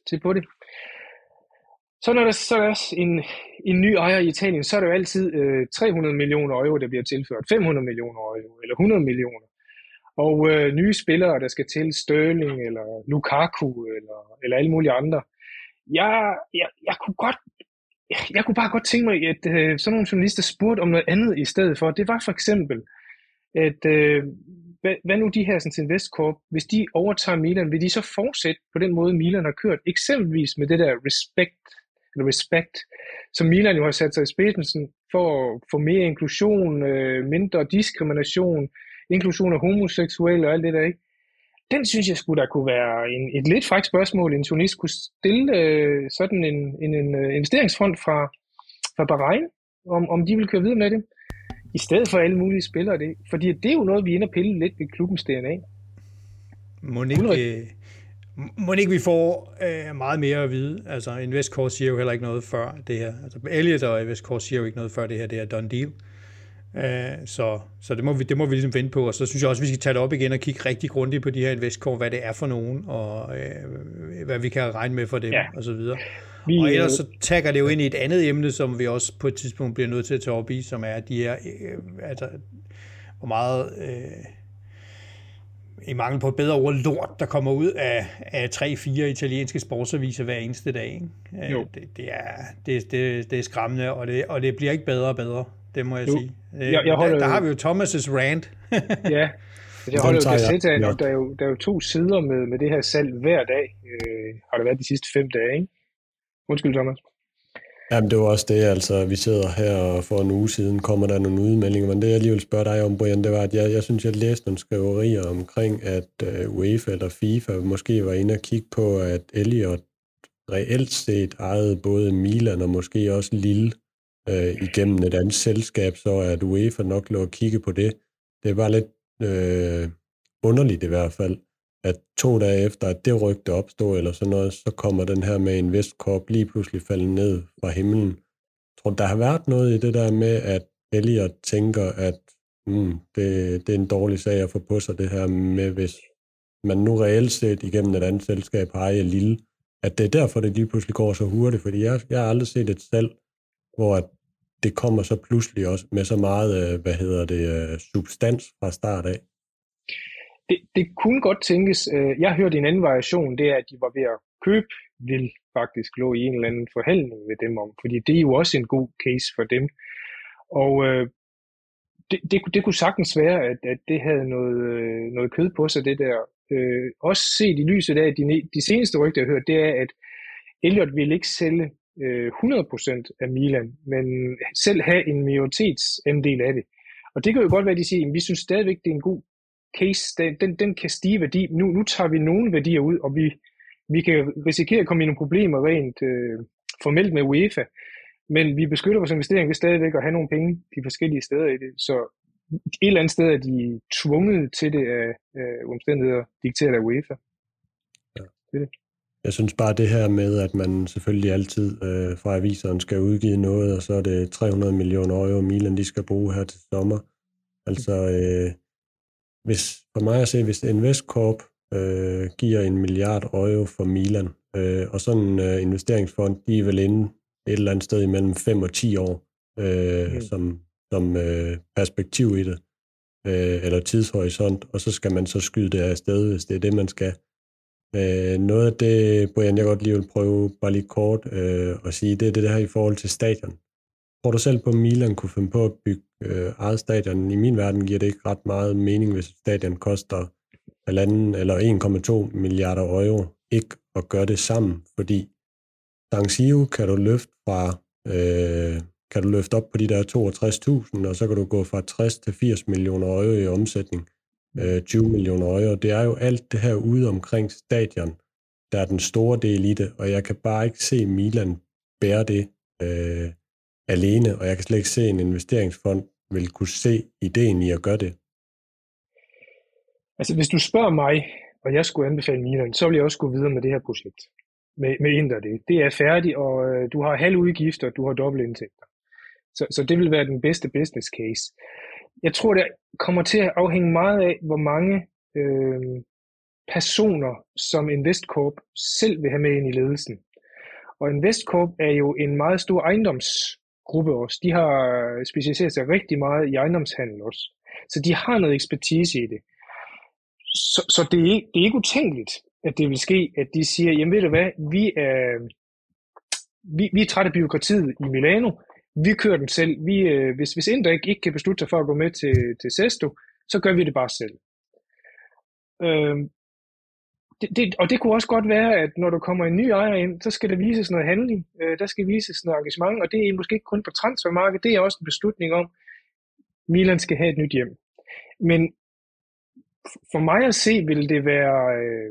til på det. Så når der så er der en, en ny ejer i Italien, så er der jo altid øh, tre hundrede millioner euro, der bliver tilført. fem hundrede millioner euro eller hundrede millioner. Og øh, nye spillere, der skal til Sterling eller Lukaku eller, eller alle mulige andre. Jeg, jeg, jeg, kunne godt, jeg, jeg kunne bare godt tænke mig, at øh, sådan nogle journalister spurgte om noget andet i stedet for. Det var for eksempel, at øh, hvad, hvad nu de her sådan, Investcorp, hvis de overtager Milan, vil de så fortsætte på den måde, Milan har kørt? Eksempelvis med det der respekt, eller respect, som Milan jo har sat sig i spidsen for at få mere inklusion, øh, mindre diskrimination, inklusion af homoseksuelle og alt det der, ikke? Den synes jeg skulle der kunne være en, et lidt frækt spørgsmål, en journalist kunne stille øh, sådan en, en, en uh, investeringsfond fra, fra Bahrain, om, om de vil køre videre med det, i stedet for alle mulige spillere det. Fordi det er jo noget, vi ender pille lidt ved klubbens D N A. Må ikke, må ikke vi får øh, meget mere at vide? Altså, Investcorp siger jo heller ikke noget før det her. Altså, Elliott og Investcorp siger jo ikke noget før det her, det er done deal. Så, så det, må vi, det må vi ligesom vente på, og så synes jeg også, vi skal tage det op igen og kigge rigtig grundigt på de her Investcorp, hvad det er for nogen, og øh, hvad vi kan regne med for dem, ja. Og så videre. Vi, og ellers så tager det jo ind i et andet emne, som vi også på et tidspunkt bliver nødt til at tage op i, som er de her, øh, altså, hvor meget, øh, i mangel på et bedre ord, lort, der kommer ud af, af tre fire italienske sportsaviser hver eneste dag. Ikke? Det, det, er, det, det, det er skræmmende, og det, og det bliver ikke bedre og bedre. det må jeg jo sige. Øh, jeg, jeg holder, der, der har vi jo Thomas' rant. Ja, jeg holder jo Gazettaen, og der er jo, der er jo to sider med, med det her salg hver dag. Øh, har det været de sidste fem dage, ikke? Undskyld, Thomas. Jamen, det var også det, altså, vi sidder her, og for en uge siden kommer der nogle udmeldinger, men det, jeg lige ville spørge dig om, Brian, det var, at jeg, jeg synes, jeg læste nogle skriverier omkring, at øh, UEFA eller FIFA måske var inde og kigge på, at Elliott reelt set ejede både Milan og måske også Lille øh, igennem et andet selskab, så at UEFA nok lå og kigge på det. Det var lidt øh, underligt i hvert fald, at to dage efter, at det rygte opstod eller sådan noget, så kommer den her med Investcorp lige pludselig falde ned fra himlen. Jeg tror, der har været noget i det der med, at Elliott tænker, at mm, det, det er en dårlig sag at få på sig det her med, hvis man nu reelt set igennem et andet selskab har ejet Lille, at det er derfor, det lige pludselig går så hurtigt, fordi jeg, jeg har aldrig set et salg, hvor det kommer så pludselig også med så meget, hvad hedder det, substans fra start af. Det, det kunne godt tænkes, jeg hørte en anden variation, det er, at de var ved at købe, vil faktisk lå i en eller anden forhandling med dem om, fordi det er jo også en god case for dem. Og øh, det, det, det kunne sagtens være, at, at det havde noget, noget kød på sig, det der. Øh, også set i lyset af, at de, de seneste rygter, jeg hørte, det er, at Elliott ville ikke sælge øh, hundrede procent af Milan, men selv have en majoritetsandel af det. Og det kan jo godt være, at de siger, at vi synes stadigvæk, det er en god case, den, den, den kan stige værdi. Nu, nu tager vi nogle værdier ud, og vi, vi kan risikere at komme i nogle problemer rent øh, formelt med UEFA, men vi beskytter vores investering ved stadigvæk at have nogle penge de forskellige steder i det, så et eller andet sted er de tvunget til det af øh, omstændigheder dikteret af UEFA. Ja. Det det. Jeg synes bare det her med, at man selvfølgelig altid øh, fra aviseren skal udgive noget, og så er det tre hundrede millioner euro, Milan de skal bruge her til sommer. Altså øh, Hvis, for mig at se, hvis Investcorp øh, giver en milliard euro for Milan, øh, og sådan en øh, investeringsfond, de er vel inde et eller andet sted imellem fem og ti år øh, mm. som, som øh, perspektiv i det, øh, eller tidshorisont, og så skal man så skyde det afsted, hvis det er det, man skal. Øh, noget af det, Brian, jeg godt lige vil prøve bare lige kort øh, at sige, det er det her i forhold til stadion. Tror du selv på, at Milan kunne finde på at bygge øh, eget stadion? I min verden giver det ikke ret meget mening, hvis et stadion koster halvanden eller en komma to milliarder euro, ikke at gøre det sammen, fordi San Siro kan du løfte fra øh, kan du løfte op på de der toogtres tusind, og så kan du gå fra tres til firs millioner euro i omsætning, øh, tyve millioner euro. Det er jo alt det her ude omkring stadion, der er den store del i det, og jeg kan bare ikke se Milan bære det øh, alene, og jeg kan slet ikke se, en investeringsfond vil kunne se ideen i at gøre det. Altså, hvis du spørger mig, og jeg skulle anbefale Milan, så vil jeg også gå videre med det her projekt, med, med Inter det. Det er færdigt, og øh, du har halv udgifter, og du har dobbelt indtægter. Så, så det vil være den bedste business case. Jeg tror, det kommer til at afhænge meget af, hvor mange øh, personer, som Investcorp selv vil have med ind i ledelsen. Og Investcorp er jo en meget stor ejendomsgruppe også. De har specialiseret sig rigtig meget i ejendomshandel også. Så de har noget ekspertise i det. Så, så det, er, det er ikke utænkeligt, at det vil ske, at de siger, jamen ved du hvad, vi er, vi, vi er trætte af byråkratiet i Milano. Vi kører dem selv. Vi, hvis, hvis Inter ikke, ikke kan beslutte sig for at gå med til, til Sesto, så gør vi det bare selv. Øhm. Det, det, og det kunne også godt være, at når du kommer en ny ejer ind, så skal der vises noget handling, øh, der skal vises noget engagement, og det er måske ikke kun på transfermarkedet, det er også en beslutning om, Milan skal have et nyt hjem. Men for mig at se, vil det være, øh,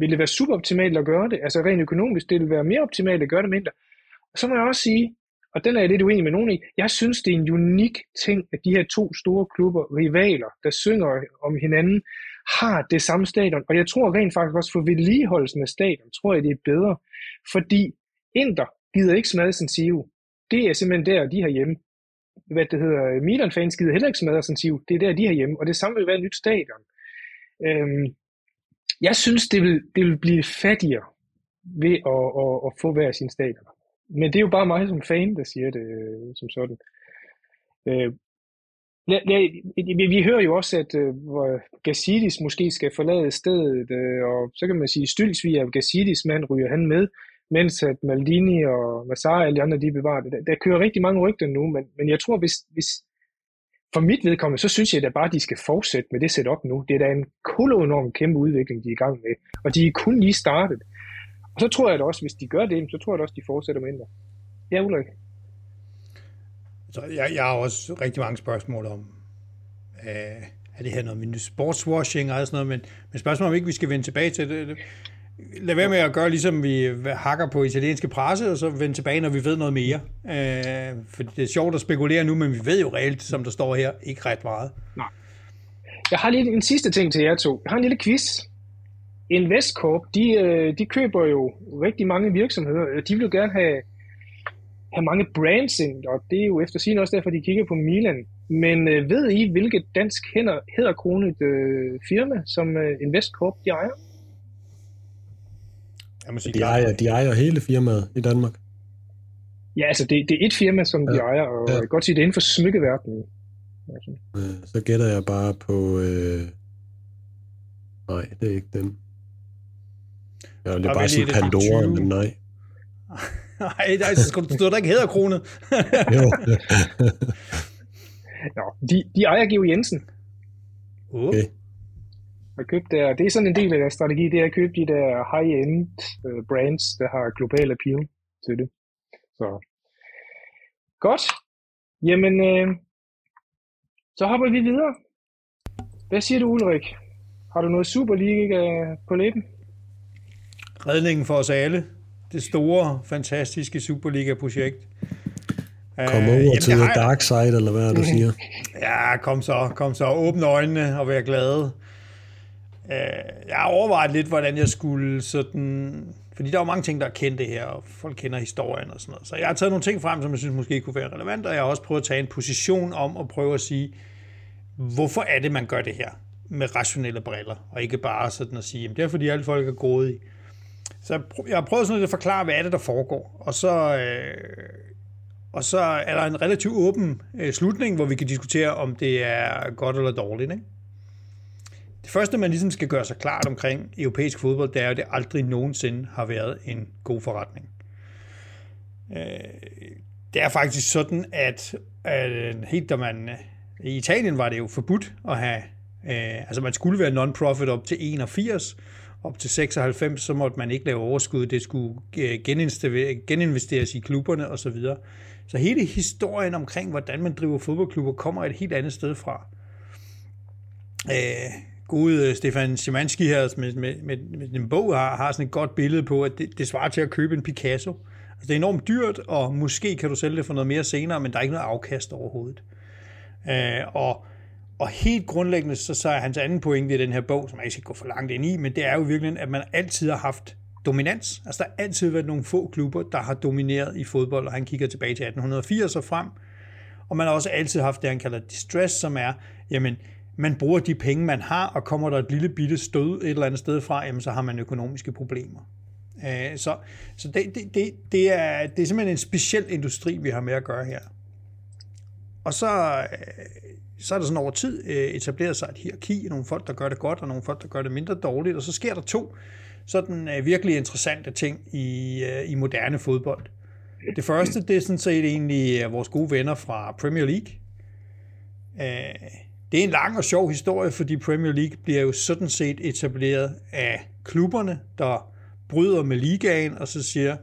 vil det være superoptimalt at gøre det, altså rent økonomisk, det vil være mere optimalt at gøre det mindre. Og så må jeg også sige, og den er jeg lidt uenig med nogen i, jeg synes, det er en unik ting, at de her to store klubber, rivaler, der synger om hinanden, har det samme stadion, og jeg tror rent faktisk også for vedligeholdelsen af stadion, tror jeg det er bedre, fordi Inter gider ikke smadre San Siro. Det er simpelthen der, de har hjemme. Hvad det hedder, Milan-fans gider heller ikke smadre San Siro. Det er der, de har hjemme, og det samme vil være et nyt stadion. Øhm, jeg synes, det vil, det vil blive fattigere ved at, at, at få hver sin stadion. Men det er jo bare mig som fan, der siger det som sådan. Øhm, Ja, ja, vi, vi hører jo også, at øh, Gazidis måske skal forlade stedet, øh, og så kan man sige, Stylsvig og Gazidis mand ryger han med. mens at Maldini og Massara og alle de andre, de er bevaret. Der, der kører rigtig mange rygter nu, men, men jeg tror, hvis, hvis for mit vedkommende, så synes jeg da bare, at de skal fortsætte med det setup nu. Det er da en kolonorm kæmpe udvikling, de er i gang med, og de er kun lige startet. Og så tror jeg da også, hvis de gør det, så tror jeg da også, de fortsætter med Inter. Ja, Ulrik? Så jeg, jeg har også rigtig mange spørgsmål om, øh, er det her noget med sportswashing og sådan noget, men, men spørgsmålet om ikke, vi skal vende tilbage til det, det. Lad være med at gøre, ligesom vi hakker på italienske presse, og så vende tilbage, når vi ved noget mere. Øh, for det er sjovt at spekulere nu, men vi ved jo reelt, som der står her, ikke ret meget. Nej. Jeg har lige en sidste ting til jer to. Jeg har en lille quiz. Investcorp, de, de køber jo rigtig mange virksomheder. De vil jo gerne have, have mange brands ind, og det er jo efter sigende også derfor, de kigger på Milan. Men øh, ved I, hvilket dansk hæderkronet øh, firma, som øh, Investcorp de ejer? Sige, de, ejer, de ejer hele firmaet i Danmark. Ja, altså det, det er et firma, som de ja, ejer, og ja. Jeg kan godt sige, det er inden for smykkeverdenen. Altså. Så gætter jeg bare på... Øh... Nej, det er ikke dem. Jeg ville bare sige Pandora, men nej. Nej, nej, så stod der ikke hæderkronet. Jo. Nå, de, de ejer Georg Jensen. Okay. Købt der, det er sådan en del af deres strategi, det er at købe de der high-end brands, der har global appeal til det. Så. Godt. Jamen, øh, så hopper vi videre. Hvad siger du, Ulrik? Har du noget Super League på læben? Redningen for os alle. Det store, fantastiske Super League-projekt. Kom over Æh, til the dark side, eller hvad du siger. Ja, kom så, kom så. Åbn øjnene og vær glade. Jeg har overvejet lidt, hvordan jeg skulle sådan... Fordi der er jo mange ting, der er kendt det her, og folk kender historien og sådan noget. Så jeg har taget nogle ting frem, som jeg synes måske kunne være relevant, og jeg har også prøvet at tage en position om og prøve at sige, hvorfor er det, man gør det her med rationelle briller, og ikke bare sådan at sige, jamen det er, fordi alle folk er gode i. Så jeg har prøvet sådan at forklare, hvad er det, der foregår, og så... Øh Og så er der en relativt åben øh, slutning, hvor vi kan diskutere, om det er godt eller dårligt, ikke? Det første, man ligesom skal gøre sig klart omkring europæisk fodbold, det er jo, at det aldrig nogensinde har været en god forretning. Øh, det er faktisk sådan, at, at helt da man... I Italien var det jo forbudt at have... Øh, altså, man skulle være non-profit op til enogfirs, op til seksoghalvfems, så måtte man ikke lave overskud. Det skulle geninvesteres i klubberne osv. Så hele historien omkring, hvordan man driver fodboldklubber, kommer et helt andet sted fra. Øh, Gode Stefan Szymanski her med, med, med, med en bog har, har sådan et godt billede på, at det, det svarer til at købe en Picasso. Altså, det er enormt dyrt, og måske kan du sælge det for noget mere senere, men der er ikke noget afkast overhovedet. Øh, og, og helt grundlæggende, så, så er hans anden pointe i den her bog, som jeg ikke skal gå for langt ind i, men det er jo virkelig, at man altid har haft dominans. Altså, der har altid været nogle få klubber, der har domineret i fodbold, og han kigger tilbage til atten firs og frem. Og man har også altid haft det, han kalder distress, som er, jamen, man bruger de penge, man har, og kommer der et lille bitte stød et eller andet sted fra, jamen, så har man økonomiske problemer. Øh, så så det, det, det, det, er, det er simpelthen en speciel industri, vi har med at gøre her. Og så, så er der sådan over tid etableret sig et hierarki, nogle folk, der gør det godt, og nogle folk, der gør det mindre dårligt, og så sker der to sådan virkelig interessante ting i, i moderne fodbold. Det første, det er sådan set egentlig vores gode venner fra Premier League. Øh, Det er en lang og sjov historie, fordi Premier League bliver jo sådan set etableret af klubberne, der bryder med ligaen, og så siger,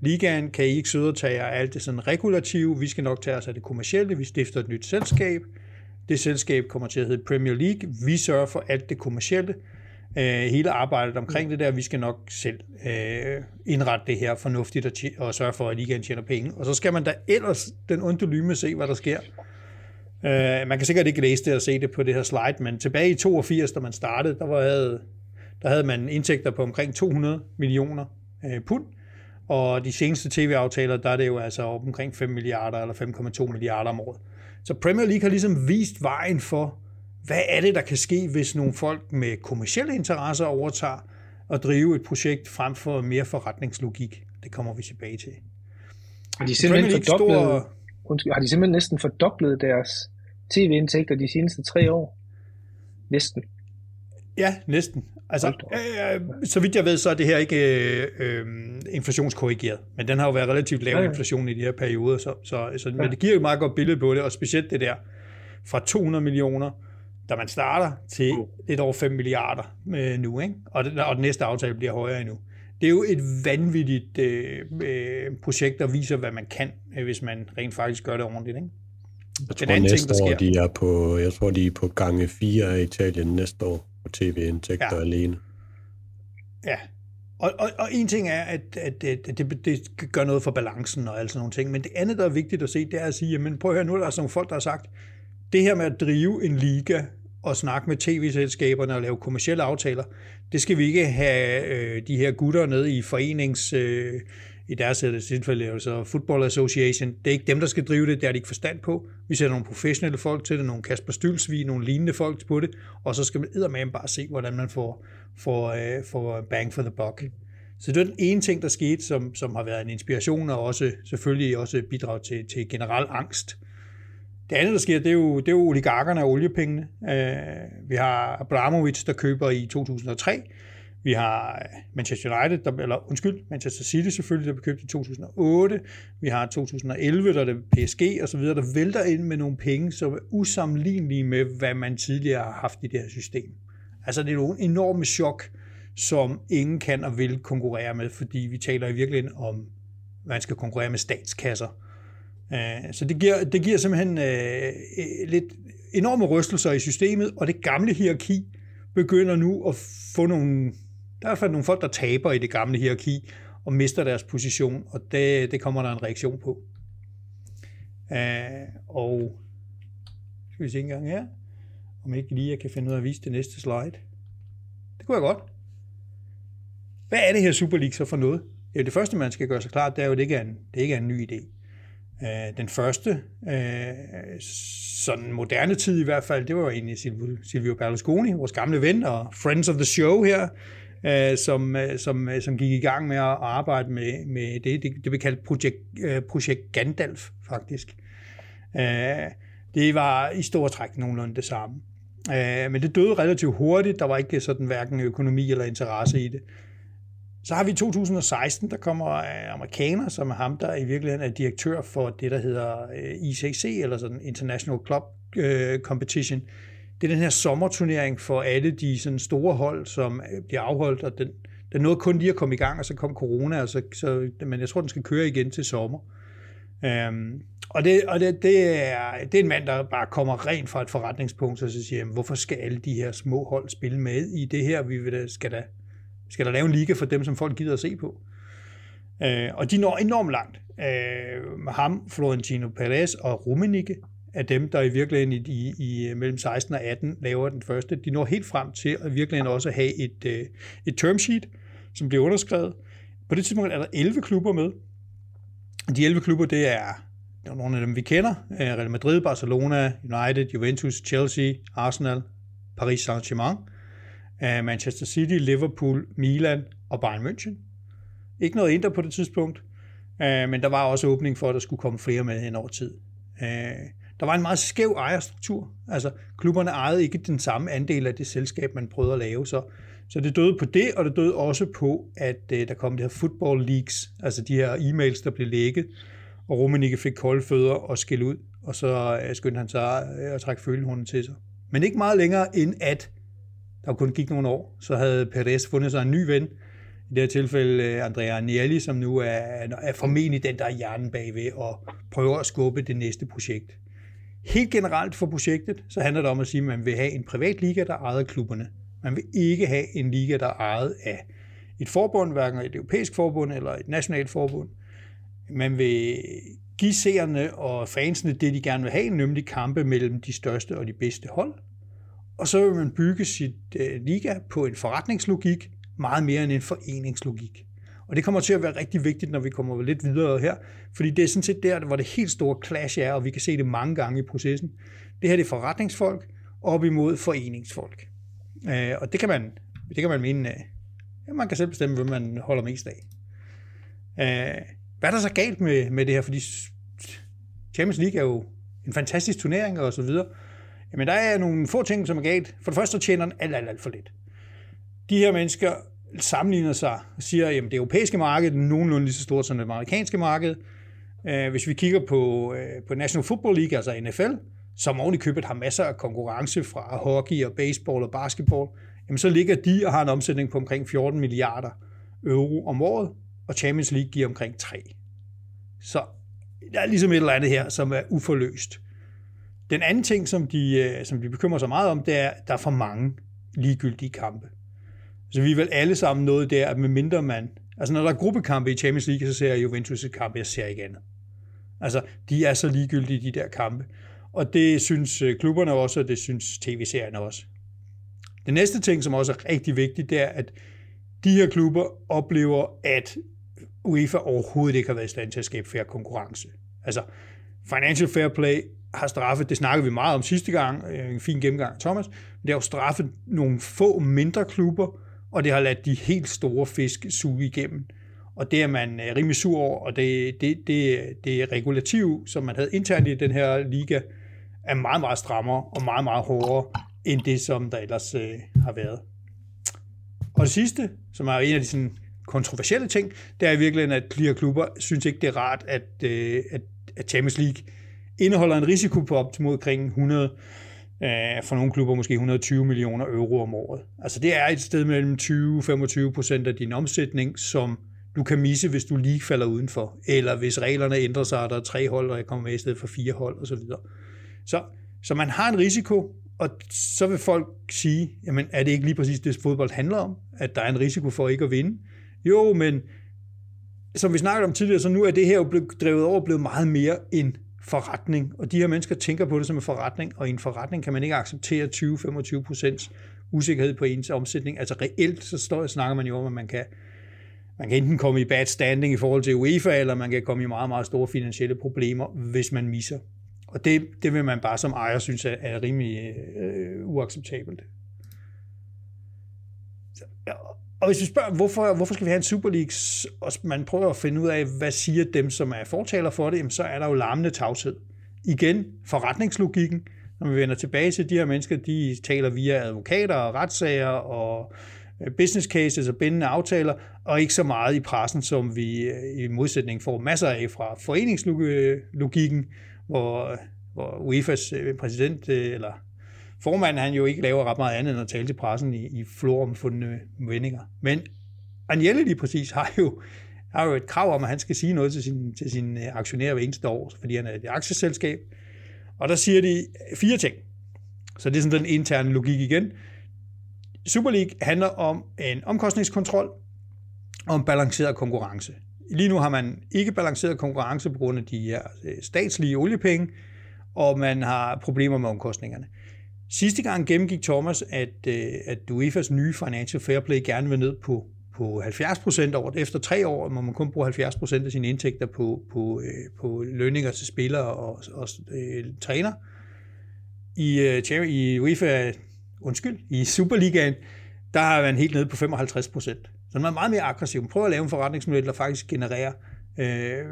ligaen kan I ikke sidde og tage jer af alt det sådan regulative, vi skal nok tage os af det kommercielle, vi stifter et nyt selskab, det selskab kommer til at hedde Premier League, vi sørger for alt det kommercielle, hele arbejdet omkring det der, vi skal nok selv indrette det her fornuftigt og sørge for, at ligaen tjener penge, og så skal man da ellers den onde lyme se, hvad der sker. Uh, man kan sikkert ikke læse det og se det på det her slide, men tilbage i toogfirs, da man startede, der, var, der havde man indtægter på omkring to hundrede millioner uh, pund, og de seneste tv-aftaler, der er det jo altså op omkring fem milliarder eller fem komma to milliarder om året. Så Premier League har ligesom vist vejen for, hvad er det, der kan ske, hvis nogle folk med kommercielle interesser overtager og drive et projekt frem for mere forretningslogik. Det kommer vi tilbage til. Og de simpelthen fordoblede... Har de simpelthen næsten fordoblet deres tv-indtægter de seneste tre år? Næsten. Ja, næsten. Altså, øh, så vidt jeg ved, så er det her ikke øh, inflationskorrigeret, men den har jo været relativt lav ja. inflation i de her perioder, så, så, så, ja. men det giver jo et meget godt billede på det, og specielt det der fra to hundrede millioner, da man starter, til lidt over fem milliarder øh, nu, ikke? Og, den, og den næste aftale bliver højere endnu. Det er jo et vanvittigt øh, projekt, der viser, hvad man kan, hvis man rent faktisk gør det ordentligt, ikke? Jeg tror, næste ting, år, de er på, jeg tror, de er på gange fire i Italien næste år på tv-indtægter ja. alene. Ja, og, og, og en ting er, at, at, at det, det gør noget for balancen og alle sådan nogle ting, men det andet, der er vigtigt at se, det er at sige, jamen prøv at høre, nu er der sådan nogle folk, der har sagt, det her med at drive en liga og snakke med tv-selskaberne og lave kommercielle aftaler, det skal vi ikke have øh, de her gutter nede i forenings... Øh, I deres tilfælde er det så Football Association. Det er ikke dem, der skal drive det, det har de ikke forstand på. Vi sætter nogle professionelle folk til det, nogle Kasper Stylsvig, nogle lignende folk på det, og så skal man eddermame bare se, hvordan man får, får, får bang for the buck. Så det er den ene ting, der skete, som, som har været en inspiration, og også, selvfølgelig også bidrag til, til generel angst. Det andet, der sker, det er jo, det er jo oligarkerne og oliepengene. Vi har Abramovich, der køber i to tusind og tre, Vi har Manchester United, der, eller undskyld, Manchester City selvfølgelig, der blev købt i to tusind og otte. Vi har to tusind og elleve, der er det P S G osv., der vælter ind med nogle penge, som er usammenlignelige med, hvad man tidligere har haft i det her system. Altså det er nogle enorme chok, som ingen kan og vil konkurrere med, fordi vi taler i virkeligheden om, man skal konkurrere med statskasser. Så det giver, det giver simpelthen lidt enorme rystelser i systemet, og det gamle hierarki begynder nu at få nogle... Der er i hvert fald nogle folk, der taber i det gamle hierarki og mister deres position, og det, det kommer der en reaktion på. Uh, og skal vi se en gang her, om ikke lige jeg kan finde ud af at vise det næste slide. Det kunne jeg godt. Hvad er det her Super League så for noget? Ja, det første, man skal gøre sig klart, det er jo, at det ikke er en, det ikke er en ny idé. Uh, den første, uh, sådan moderne tid i hvert fald, det var jo egentlig Silvio Berlusconi, vores gamle ven og friends of the show her, Som, som, som gik i gang med at arbejde med, med det. det. Det blev kaldt projekt, projekt Gandalf, faktisk. Det var i store træk nogenlunde det samme. Men det døde relativt hurtigt. Der var ikke sådan hverken økonomi eller interesse i det. Så har vi to tusind og seksten, der kommer amerikaner, som er ham, der i virkeligheden er direktør for det, der hedder I C C, eller sådan International Club Competition. Det er den her sommerturnering for alle de sådan store hold, som bliver afholdt, og den, den nåede kun lige at komme i gang, og så kom corona, og så, så, men jeg tror, den skal køre igen til sommer. Øhm, og det, og det, det, er, det er en mand, der bare kommer rent fra et forretningspunkt, og så siger, jamen, hvorfor skal alle de her små hold spille med i det her? Vi vil da, skal, da, skal der lave en liga for dem, som folk gider at se på? Øh, og de når enormt langt. Øh, ham, Florentino Pérez og Rummenigge, af dem, der i virkeligheden i, i, i mellem seksten og atten laver den første. De når helt frem til at virkeligheden også have et, et term sheet, som bliver underskrevet. På det tidspunkt er der elleve klubber med. De elleve klubber, det er, det er nogle af dem, vi kender. Real Madrid, Barcelona, United, Juventus, Chelsea, Arsenal, Paris Saint-Germain, Manchester City, Liverpool, Milan og Bayern München. Ikke noget Inter på det tidspunkt, men der var også åbning for, at der skulle komme flere med hen over tid. Der var en meget skæv ejerstruktur. Altså, klubberne ejede ikke den samme andel af det selskab, man prøvede at lave. Så, så det døde på det, og det døde også på, at uh, der kom det her football leaks, altså de her e-mails, der blev lækket, og Rummenigge fik kolde fødder og skældte ud, og så uh, skyndte han sig uh, at trække følehornene til sig. Men ikke meget længere, end at der kun gik nogle år, så havde Perez fundet sig en ny ven, i det her tilfælde uh, Andrea Agnelli, som nu er, er formentlig den, der er hjernen bagved, og prøver at skubbe det næste projekt. Helt generelt for projektet, så handler det om at sige, at man vil have en privat liga, der er ejet af klubberne. Man vil ikke have en liga, der er ejet af et forbund, hverken et europæisk forbund eller et nationalt forbund. Man vil give seerne og fansene det, de gerne vil have, nemlig kampe mellem de største og de bedste hold. Og så vil man bygge sit uh, liga på en forretningslogik, meget mere end en foreningslogik. Og det kommer til at være rigtig vigtigt, når vi kommer lidt videre her, fordi det er sådan set der, hvor det helt store clash er, og vi kan se det mange gange i processen. Det her det er forretningsfolk op imod foreningsfolk. Øh, og det kan man, det kan man mene, ja, man kan selv bestemme, hvem man holder mest af. Øh, hvad er der så galt med, med det her? Fordi Champions League er jo en fantastisk turnering og så videre. Jamen der er nogle få ting, som er galt. For det første tjener den alt, alt, alt for lidt. de her mennesker sammenligner sig og siger, at det europæiske marked er nogenlunde lige så stort som det amerikanske marked. Hvis vi kigger på, på National Football League, altså N F L, som oven i købet har masser af konkurrence fra hockey og baseball og basketball, jamen så ligger de og har en omsætning på omkring fjorten milliarder euro om året, og Champions League giver omkring tre. Så der er ligesom et eller andet her, som er uforløst. Den anden ting, som de, som de bekymrer sig meget om, det er, at der er for mange ligegyldige kampe. Så vi er vel alle sammen noget der, at med mindre man... Altså når der er gruppekampe i Champions League, så ser jeg Juventus' kampe, jeg ser ikke andet. Altså de er så ligegyldige, de der kampe. Og det synes klubberne også, og det synes tv-serierne også. Den næste ting, som også er rigtig vigtigt, det er, at de her klubber oplever, at UEFA overhovedet ikke har været i stand til at skabe fair konkurrence. Altså Financial Fair Play har straffet, det snakkede vi meget om sidste gang, en fin gennemgang af Thomas, men det har jo straffet nogle få mindre klubber, og det har ladt de helt store fisk suge igennem. Og det er man rimelig sur over, og det, det, det, det regulativ, som man havde internt i den her liga, er meget, meget strammere og meget, meget hårdere end det, som der ellers øh, har været. Og det sidste, som er en af de sådan, kontroversielle ting, det er i virkeligheden, at flere klubber synes ikke, det er rart, at, øh, at, at Champions League indeholder en risiko på op til omkring hundrede, øh, for nogle klubber måske hundrede og tyve millioner euro om året. Altså det er et sted mellem tyve til femogtyve procent af din omsætning, som du kan misse, hvis du lige falder udenfor, eller hvis reglerne ændrer sig, og der er tre hold, og jeg kommer med i stedet for fire hold, osv. Så, så man har en risiko, og så vil folk sige, jamen er det ikke lige præcis det, fodbold handler om, at der er en risiko for ikke at vinde? Jo, men som vi snakkede om tidligere, så nu er det her jo blevet drevet over, blevet meget mere en forretning, og de her mennesker tænker på det som en forretning, og i en forretning kan man ikke acceptere tyve til femogtyve procent usikkerhed på ens omsætning. Altså reelt, så står, snakker man jo om, at man kan Man kan enten komme i bad standing i forhold til UEFA, eller man kan komme i meget, meget store finansielle problemer, hvis man misser. Og det, det vil man bare som ejer synes er, er rimelig øh, uacceptabelt. Så, ja. Og hvis vi spørger, hvorfor, hvorfor skal vi have en Super League, og man prøver at finde ud af, hvad siger dem, som er fortaler for det, jamen, så er der jo larmende tavshed. Igen, forretningslogikken. Når vi vender tilbage til de her mennesker, de taler via advokater og retssager og business cases og bindende aftaler, og ikke så meget i pressen, som vi i modsætning får masser af fra foreningslogikken, hvor, hvor U E F A's præsident eller formanden, han jo ikke laver ret meget andet end at tale til pressen i, i floromfundne vendinger. Men Agnelli lige præcis har jo, har jo et krav om, at han skal sige noget til sine til sin aktionærer hver eneste år, fordi han er et aktieselskab. Og der siger de fire ting. Så det er sådan den interne logik igen. Super League handler om en omkostningskontrol og en balanceret konkurrence. Lige nu har man ikke balanceret konkurrence på grund af de her statslige oliepenge, og man har problemer med omkostningerne. Sidste gang gennemgik Thomas, at, at U E F A's nye Financial Fair Play gerne vil ned på, på halvfjerds procent over. Efter tre år må man kun bruge halvfjerds procent af sine indtægter på, på, på lønninger til spillere og, og øh, træner. I, i UEFA... Undskyld, i Superligaen, der har man helt nede på femoghalvtreds procent. Så man er meget mere aggressiv. Man prøver at lave en forretningsmodel, der faktisk genererer øh,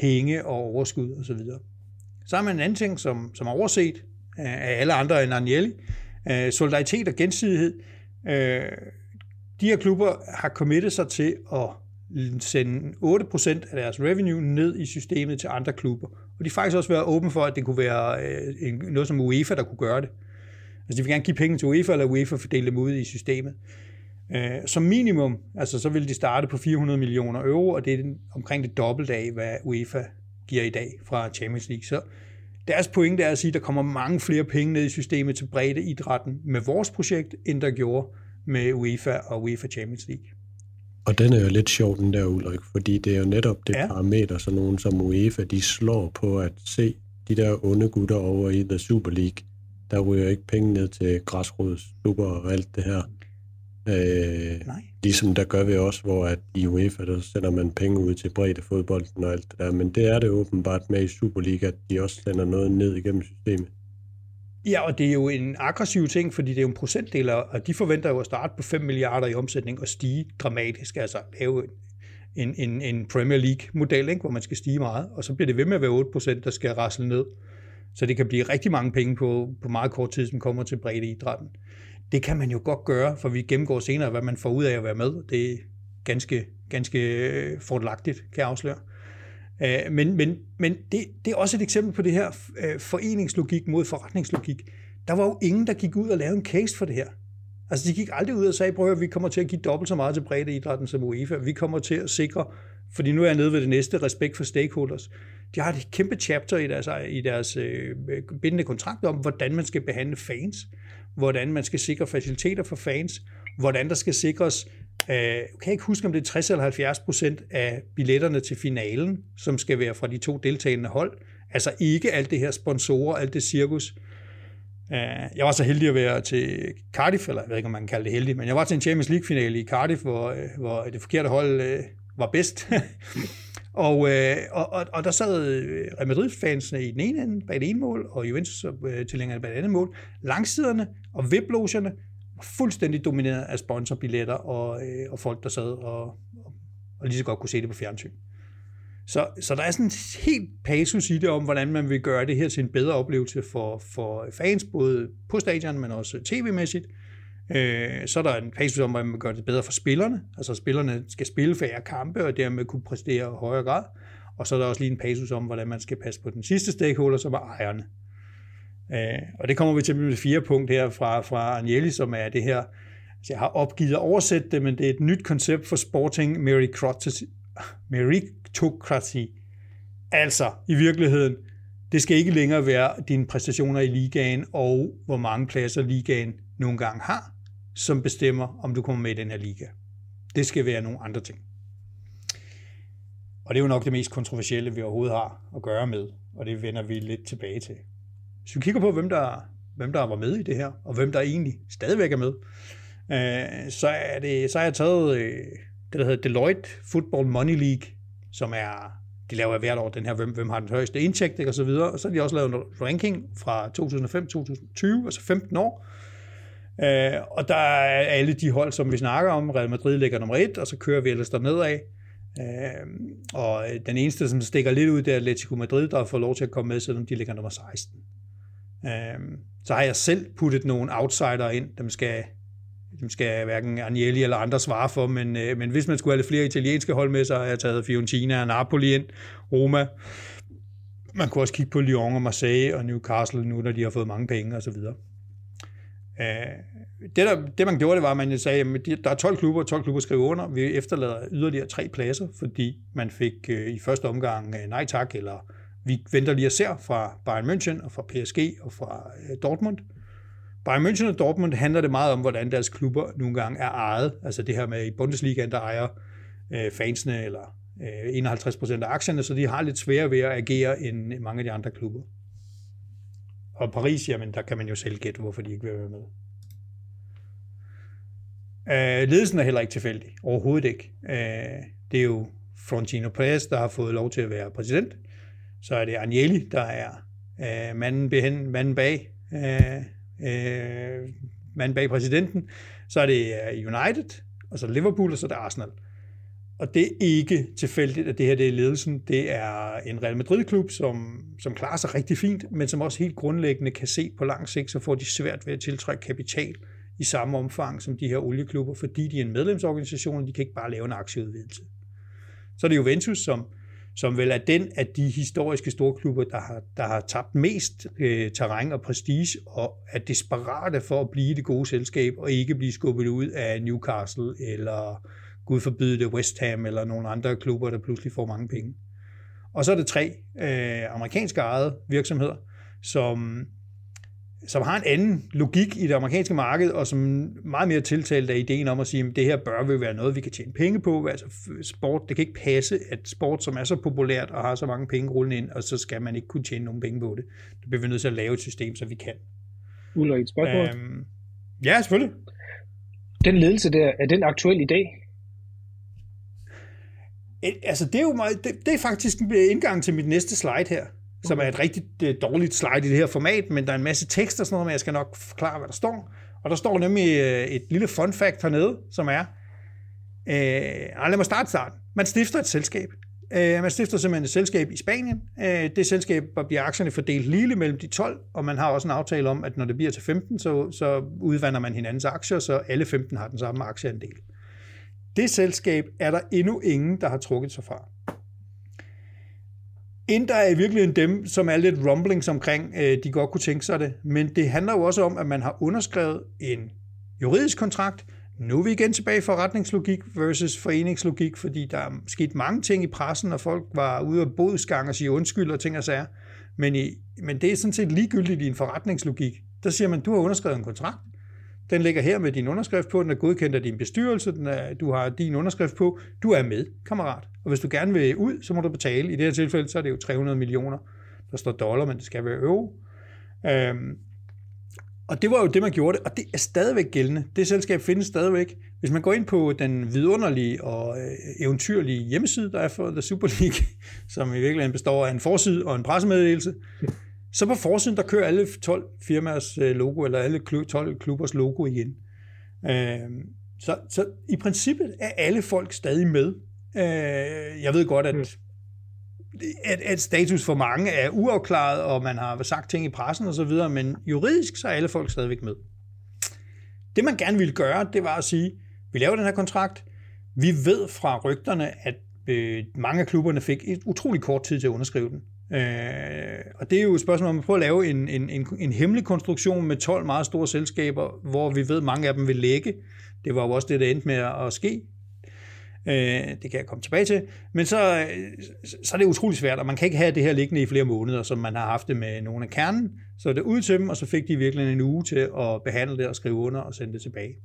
penge og overskud osv. Så har man en anden ting, som, som er overset af alle andre end Agnelli. Øh, solidaritet og gensidighed. Øh, de her klubber har committet sig til at sende otte procent af deres revenue ned i systemet til andre klubber. Og de har faktisk også været åbne for, at det kunne være øh, noget som UEFA, der kunne gøre det. Altså de vil gerne give penge til UEFA, eller UEFA fordele dem ud i systemet. Som minimum, altså så vil de starte på fire hundrede millioner euro, og det er omkring det dobbelte af, hvad UEFA giver i dag fra Champions League. Så deres pointe er at sige, at der kommer mange flere penge ned i systemet til bredde idrætten med vores projekt, end der gjorde med UEFA og UEFA Champions League. Og den er jo lidt sjov, den der Ulrik, fordi det er jo netop det ja. Parameter, så nogen som UEFA, de slår på at se de der onde gutter over i The Super League. Der ryger ikke penge ned til græsrods, super og alt det her. Øh, ligesom der gør vi også, hvor at i UEFA, der sender man penge ud til bredde fodbolden og alt det der. Men det er det åbenbart med i Superliga, at de også sender noget ned igennem systemet. Ja, og det er jo en aggressiv ting, fordi det er jo en procentdel, og de forventer jo at starte på fem milliarder i omsætning og stige dramatisk. Altså lave en, en, en Premier League-model, ikke? Hvor man skal stige meget, og så bliver det ved med at være otte procent, der skal rasle ned. Så det kan blive rigtig mange penge på, på meget kort tid, som kommer til bredde idrætten. det kan man jo godt gøre, for vi gennemgår senere, hvad man får ud af at være med. Det er ganske, ganske fordelagtigt, kan jeg afsløre. Men, men, men det, det er også et eksempel på det her foreningslogik mod forretningslogik. Der var jo ingen, der gik ud og lavede en case for det her. Altså, de gik aldrig ud og sagde, prøv at vi kommer til at give dobbelt så meget til breddeidrætten som UEFA. Vi kommer til at sikre, fordi nu er jeg nede ved det næste, respekt for stakeholders. De har et kæmpe chapter i deres, i deres øh, bindende kontrakt om, hvordan man skal behandle fans, hvordan man skal sikre faciliteter for fans, hvordan der skal sikres, øh, jeg kan ikke huske, om det er tres eller halvfjerds procent af billetterne til finalen, som skal være fra de to deltagende hold. Altså ikke alt det her sponsorer, alt det cirkus. Jeg var så heldig at være til Cardiff, eller jeg ved ikke, om man kan kalde det heldig, men jeg var til en Champions League-finale i Cardiff, hvor, hvor det forkerte hold øh, var bedst. og, og, og, og der sad Real Madrid-fansene i den ene ende bag det ene mål, og Juventus-tilhængerne bag det andet mål. Langsiderne og V I P-logerne var fuldstændig domineret af sponsorbilletter og, øh, og folk, der sad og, og lige så godt kunne se det på fjernsyn. Så, så der er sådan en helt passus i det om, hvordan man vil gøre det her til en bedre oplevelse for, for fans, både på stadion, men også tv-mæssigt. Øh, så er der en passus om, hvordan man gør det bedre for spillerne. Altså spillerne skal spille færre kampe, og dermed kunne præstere i højere grad. Og så er der også lige en passus om, hvordan man skal passe på den sidste stakeholder, som er ejerne. Øh, og det kommer vi til med det fjerde punkt her fra, fra Agnelli, som er det her, altså jeg har opgivet at oversætte det, men det er et nyt koncept for sporting meritocracy. meritokrati. Altså, i virkeligheden, det skal ikke længere være dine præstationer i ligaen, og hvor mange pladser ligaen nogle gange har, som bestemmer, om du kommer med i den her liga. Det skal være nogle andre ting. Og det er jo nok det mest kontroversielle, vi overhovedet har at gøre med, og det vender vi lidt tilbage til. Hvis vi kigger på, hvem der, hvem der var med i det her, og hvem der egentlig stadigvæk er med, øh, så, er det, så er jeg taget... Øh, det, der hedder Deloitte Football Money League, som er, de laver hvert år den her, hvem, hvem har den højeste indtægt, og så videre. Og så har de også lavet en ranking fra to tusind og fem til to tusind og tyve, altså femten år. Øh, og der er alle de hold, som vi snakker om. Real Madrid ligger nummer et, og så kører vi ellers derned af. Øh, og den eneste, som stikker lidt ud, det er Atletico Madrid, der får lov til at komme med, selvom de ligger nummer seksten. Øh, så har jeg selv puttet nogle outsider ind, dem skal... Dem skal hverken Agnelli eller andre svare for, men, øh, men hvis man skulle have lidt flere italienske hold med, så har jeg taget Fiorentina og Napoli ind, Roma. Man kunne også kigge på Lyon og Marseille og Newcastle nu, når de har fået mange penge osv. Øh, det, der, det man gjorde, det var, at man sagde, at der er tolv klubber, tolv klubber skrev under. Vi efterlader yderligere tre pladser, fordi man fik øh, i første omgang øh, nej tak, eller vi venter lige og ser fra Bayern München og fra P S G og fra øh, Dortmund. Bayern München og Dortmund handler det meget om, hvordan deres klubber nogle gange er ejet. Altså det her med i Bundesligaen, der ejer øh, fansene eller øh, enoghalvtreds procent af aktierne, så de har lidt sværere ved at agere end mange af de andre klubber. Og Paris, jamen der kan man jo selv gætte, hvorfor de ikke vil være med. Øh, ledelsen er heller ikke tilfældig. Overhovedet ikke. Øh, det er jo Florentino Pérez, der har fået lov til at være præsident. Så er det Agnelli, der er øh, manden, behen, manden bag... Øh, Øh, mand bag præsidenten, så er det United, og så Liverpool, og så er det Arsenal. Og det er ikke tilfældigt, at det her det er ledelsen. Det er en Real Madrid-klub, som, som klarer sig rigtig fint, men som også helt grundlæggende kan se på lang sigt, så får de svært ved at tiltrække kapital i samme omfang som de her olieklubber, fordi de er en medlemsorganisation, og de kan ikke bare lave en aktieudvidelse. Så er det Juventus, som som vel er den af de historiske storklubber, der har, der har tabt mest øh, terræn og prestige, og er desperate for at blive det gode selskab, og ikke blive skubbet ud af Newcastle, eller gud forbyde det West Ham, eller nogle andre klubber, der pludselig får mange penge. Og så er det tre øh, amerikanske ejede virksomheder, som, som har en anden logik i det amerikanske marked, og som meget mere tiltalt af ideen om at sige, at det her bør vel være noget, vi kan tjene penge på. Altså sport, det kan ikke passe, at sport, som er så populært og har så mange penge rullende ind, og så skal man ikke kunne tjene nogen penge på det. Det bliver vi nødt til at lave et system, så vi kan. Ulrik, spørgsmål? Øhm, ja, selvfølgelig. Den ledelse der, er den aktuel i dag? Altså det er jo meget, det, det er faktisk indgangen til mit næste slide her, som er et rigtig dårligt slide i det her format, men der er en masse tekster og sådan noget, men jeg skal nok forklare, hvad der står. Og der står nemlig et lille fun fact hernede, som er, øh, lad mig starte starten. Man stifter et selskab. Øh, man stifter simpelthen et selskab i Spanien. Øh, det selskab bliver aktierne fordelt lige mellem de tolv, og man har også en aftale om, at når det bliver til femten, så, så udvander man hinandens aktier, så alle femten har den samme aktieandel. Det selskab er der endnu ingen, der har trukket sig fra. Inter er i virkeligheden dem, som er lidt rumblings omkring, øh, de godt kunne tænke sig det, men det handler jo også om, at man har underskrevet en juridisk kontrakt. Nu er vi igen tilbage i forretningslogik versus foreningslogik, fordi der er sket mange ting i pressen, og folk var ude af bodsgang og sige undskyld og ting og sager. Men, i, men det er sådan set ligegyldigt i en forretningslogik. Der siger man, du har underskrevet en kontrakt. Den ligger her med din underskrift på, den er godkendt af din bestyrelse, den er, du har din underskrift på. Du er med, kammerat. Og hvis du gerne vil ud, så må du betale. I det her tilfælde, så er det jo tre hundrede millioner. Der står dollar, men det skal være euro. Øhm, Og det var jo det, man gjorde det, og det er stadigvæk gældende. Det selskab findes stadigvæk. Hvis man går ind på den vidunderlige og eventyrlige hjemmeside, der er for The Super League, som i virkeligheden består af en forside og en pressemeddelelse, så på forsiden, der kører alle tolv firmaers logo, eller alle tolv klubbers logo igen. Så, så i princippet er alle folk stadig med. Jeg ved godt, at At, at status for mange er uafklaret, og man har sagt ting i pressen og så videre, men juridisk så er alle folk stadigvæk med. Det man gerne ville gøre, det var at sige, vi laver den her kontrakt, vi ved fra rygterne, at øh, mange af klubberne fik et utrolig kort tid til at underskrive den. Øh, og det er jo et spørgsmål om at prøve at lave en, en, en, en hemmelig konstruktion med tolv meget store selskaber, hvor vi ved, at mange af dem vil lægge. Det var jo også det, der endte med at ske. Det kan jeg komme tilbage til, men så, så er det utrolig svært, og man kan ikke have det her liggende i flere måneder, som man har haft det med nogle af kernen, så er det ud til dem, og så fik de virkelig en uge til at behandle det og skrive under og sende det tilbage.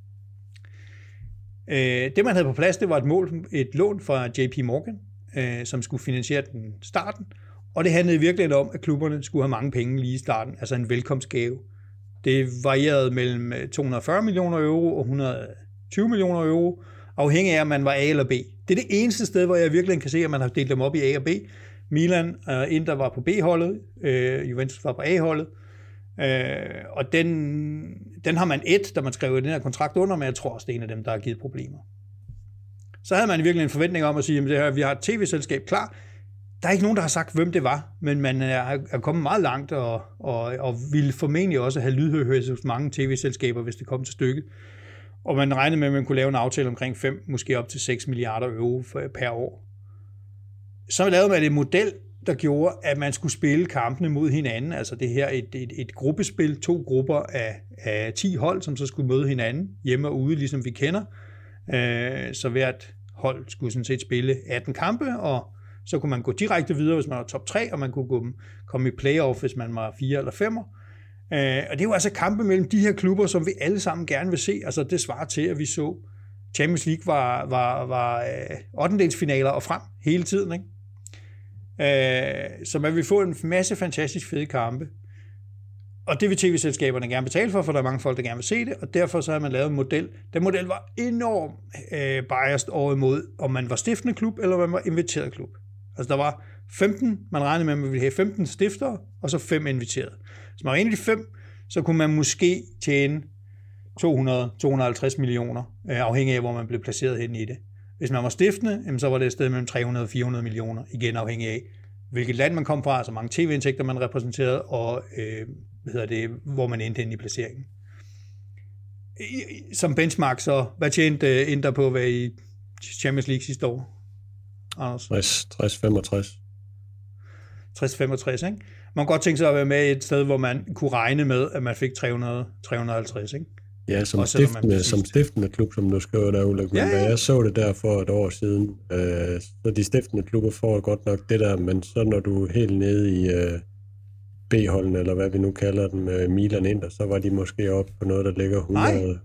Det, man havde på plads, det var et mål, et lån fra J P Morgan, som skulle finansiere den starten, og det handlede virkelig om, at klubberne skulle have mange penge lige i starten, altså en velkomstgave. Det varierede mellem to hundrede og fyrre millioner euro og et hundrede og tyve millioner euro, afhængig af, om man var A eller B. Det er det eneste sted, hvor jeg virkelig kan se, at man har delt dem op i A og B. Milan og Inter var på B-holdet, øh, Juventus var på A-holdet, øh, og den, den har man et, da man skrev den her kontrakt under, men jeg tror også, det er en af dem, der har givet problemer. Så havde man virkelig en forventning om at sige, at vi har et tv-selskab klar. Der er ikke nogen, der har sagt, hvem det var, men man er kommet meget langt, og, og, og ville formentlig også have lydhørhed hos mange tv-selskaber, hvis det kom til stykket. Og man regnede med, at man kunne lave en aftale omkring fem, måske op til seks milliarder euro per år. Så lavede man et model, der gjorde, at man skulle spille kampene mod hinanden. Altså det her et, et, et gruppespil, to grupper af, af ti hold, som så skulle møde hinanden hjemme og ude, ligesom vi kender. Så hvert hold skulle sådan set spille atten kampe, og så kunne man gå direkte videre, hvis man var top tre, og man kunne komme i playoff, hvis man var fire eller femmer. Uh, og det er jo altså kampe mellem de her klubber, som vi alle sammen gerne vil se. Altså det svarer til, at vi så Champions League var, var, var uh, ottendelsfinaler og frem hele tiden, ikke? Uh, så man vil få en masse fantastisk fede kampe. Og det vil tv-selskaberne gerne betale for, for der er mange folk, der gerne vil se det, og derfor så har man lavet en model. Den model var enormt uh, biased over imod, om man var stiftende klub, eller om man var inviteret klub. Altså der var femten, man regnede med, at man ville have femten stiftere, og så fem inviterede. Hvis man var en af de fem, så kunne man måske tjene to hundrede til to hundrede og halvtreds millioner, afhængig af, hvor man blev placeret hen i det. Hvis man var stiftende, så var det et sted mellem tre hundrede og fire hundrede millioner, igen afhængig af, hvilket land man kom fra, altså mange tv-indtægter, man repræsenterede, og øh, hvad hedder det, hvor man endte hen i placeringen. Som benchmark så, hvad tjente Inter på at være i Champions League sidste år? tres til femogtres. tres til femogtres, ikke? Man kan godt tænke sig at være med et sted, hvor man kunne regne med, at man fik tre hundrede til tre hundrede og halvtreds, ikke? Ja, som, også, stiftende, som stiftende klub, som du skriver der, Ulla Gull, ja, ja. Jeg så det der for et år siden. Øh, så de stiftende klubber får godt nok det der, men så når du er helt nede i øh, B-holden, eller hvad vi nu kalder den, med Milan Inter, så var de måske oppe på noget, der ligger hundrede til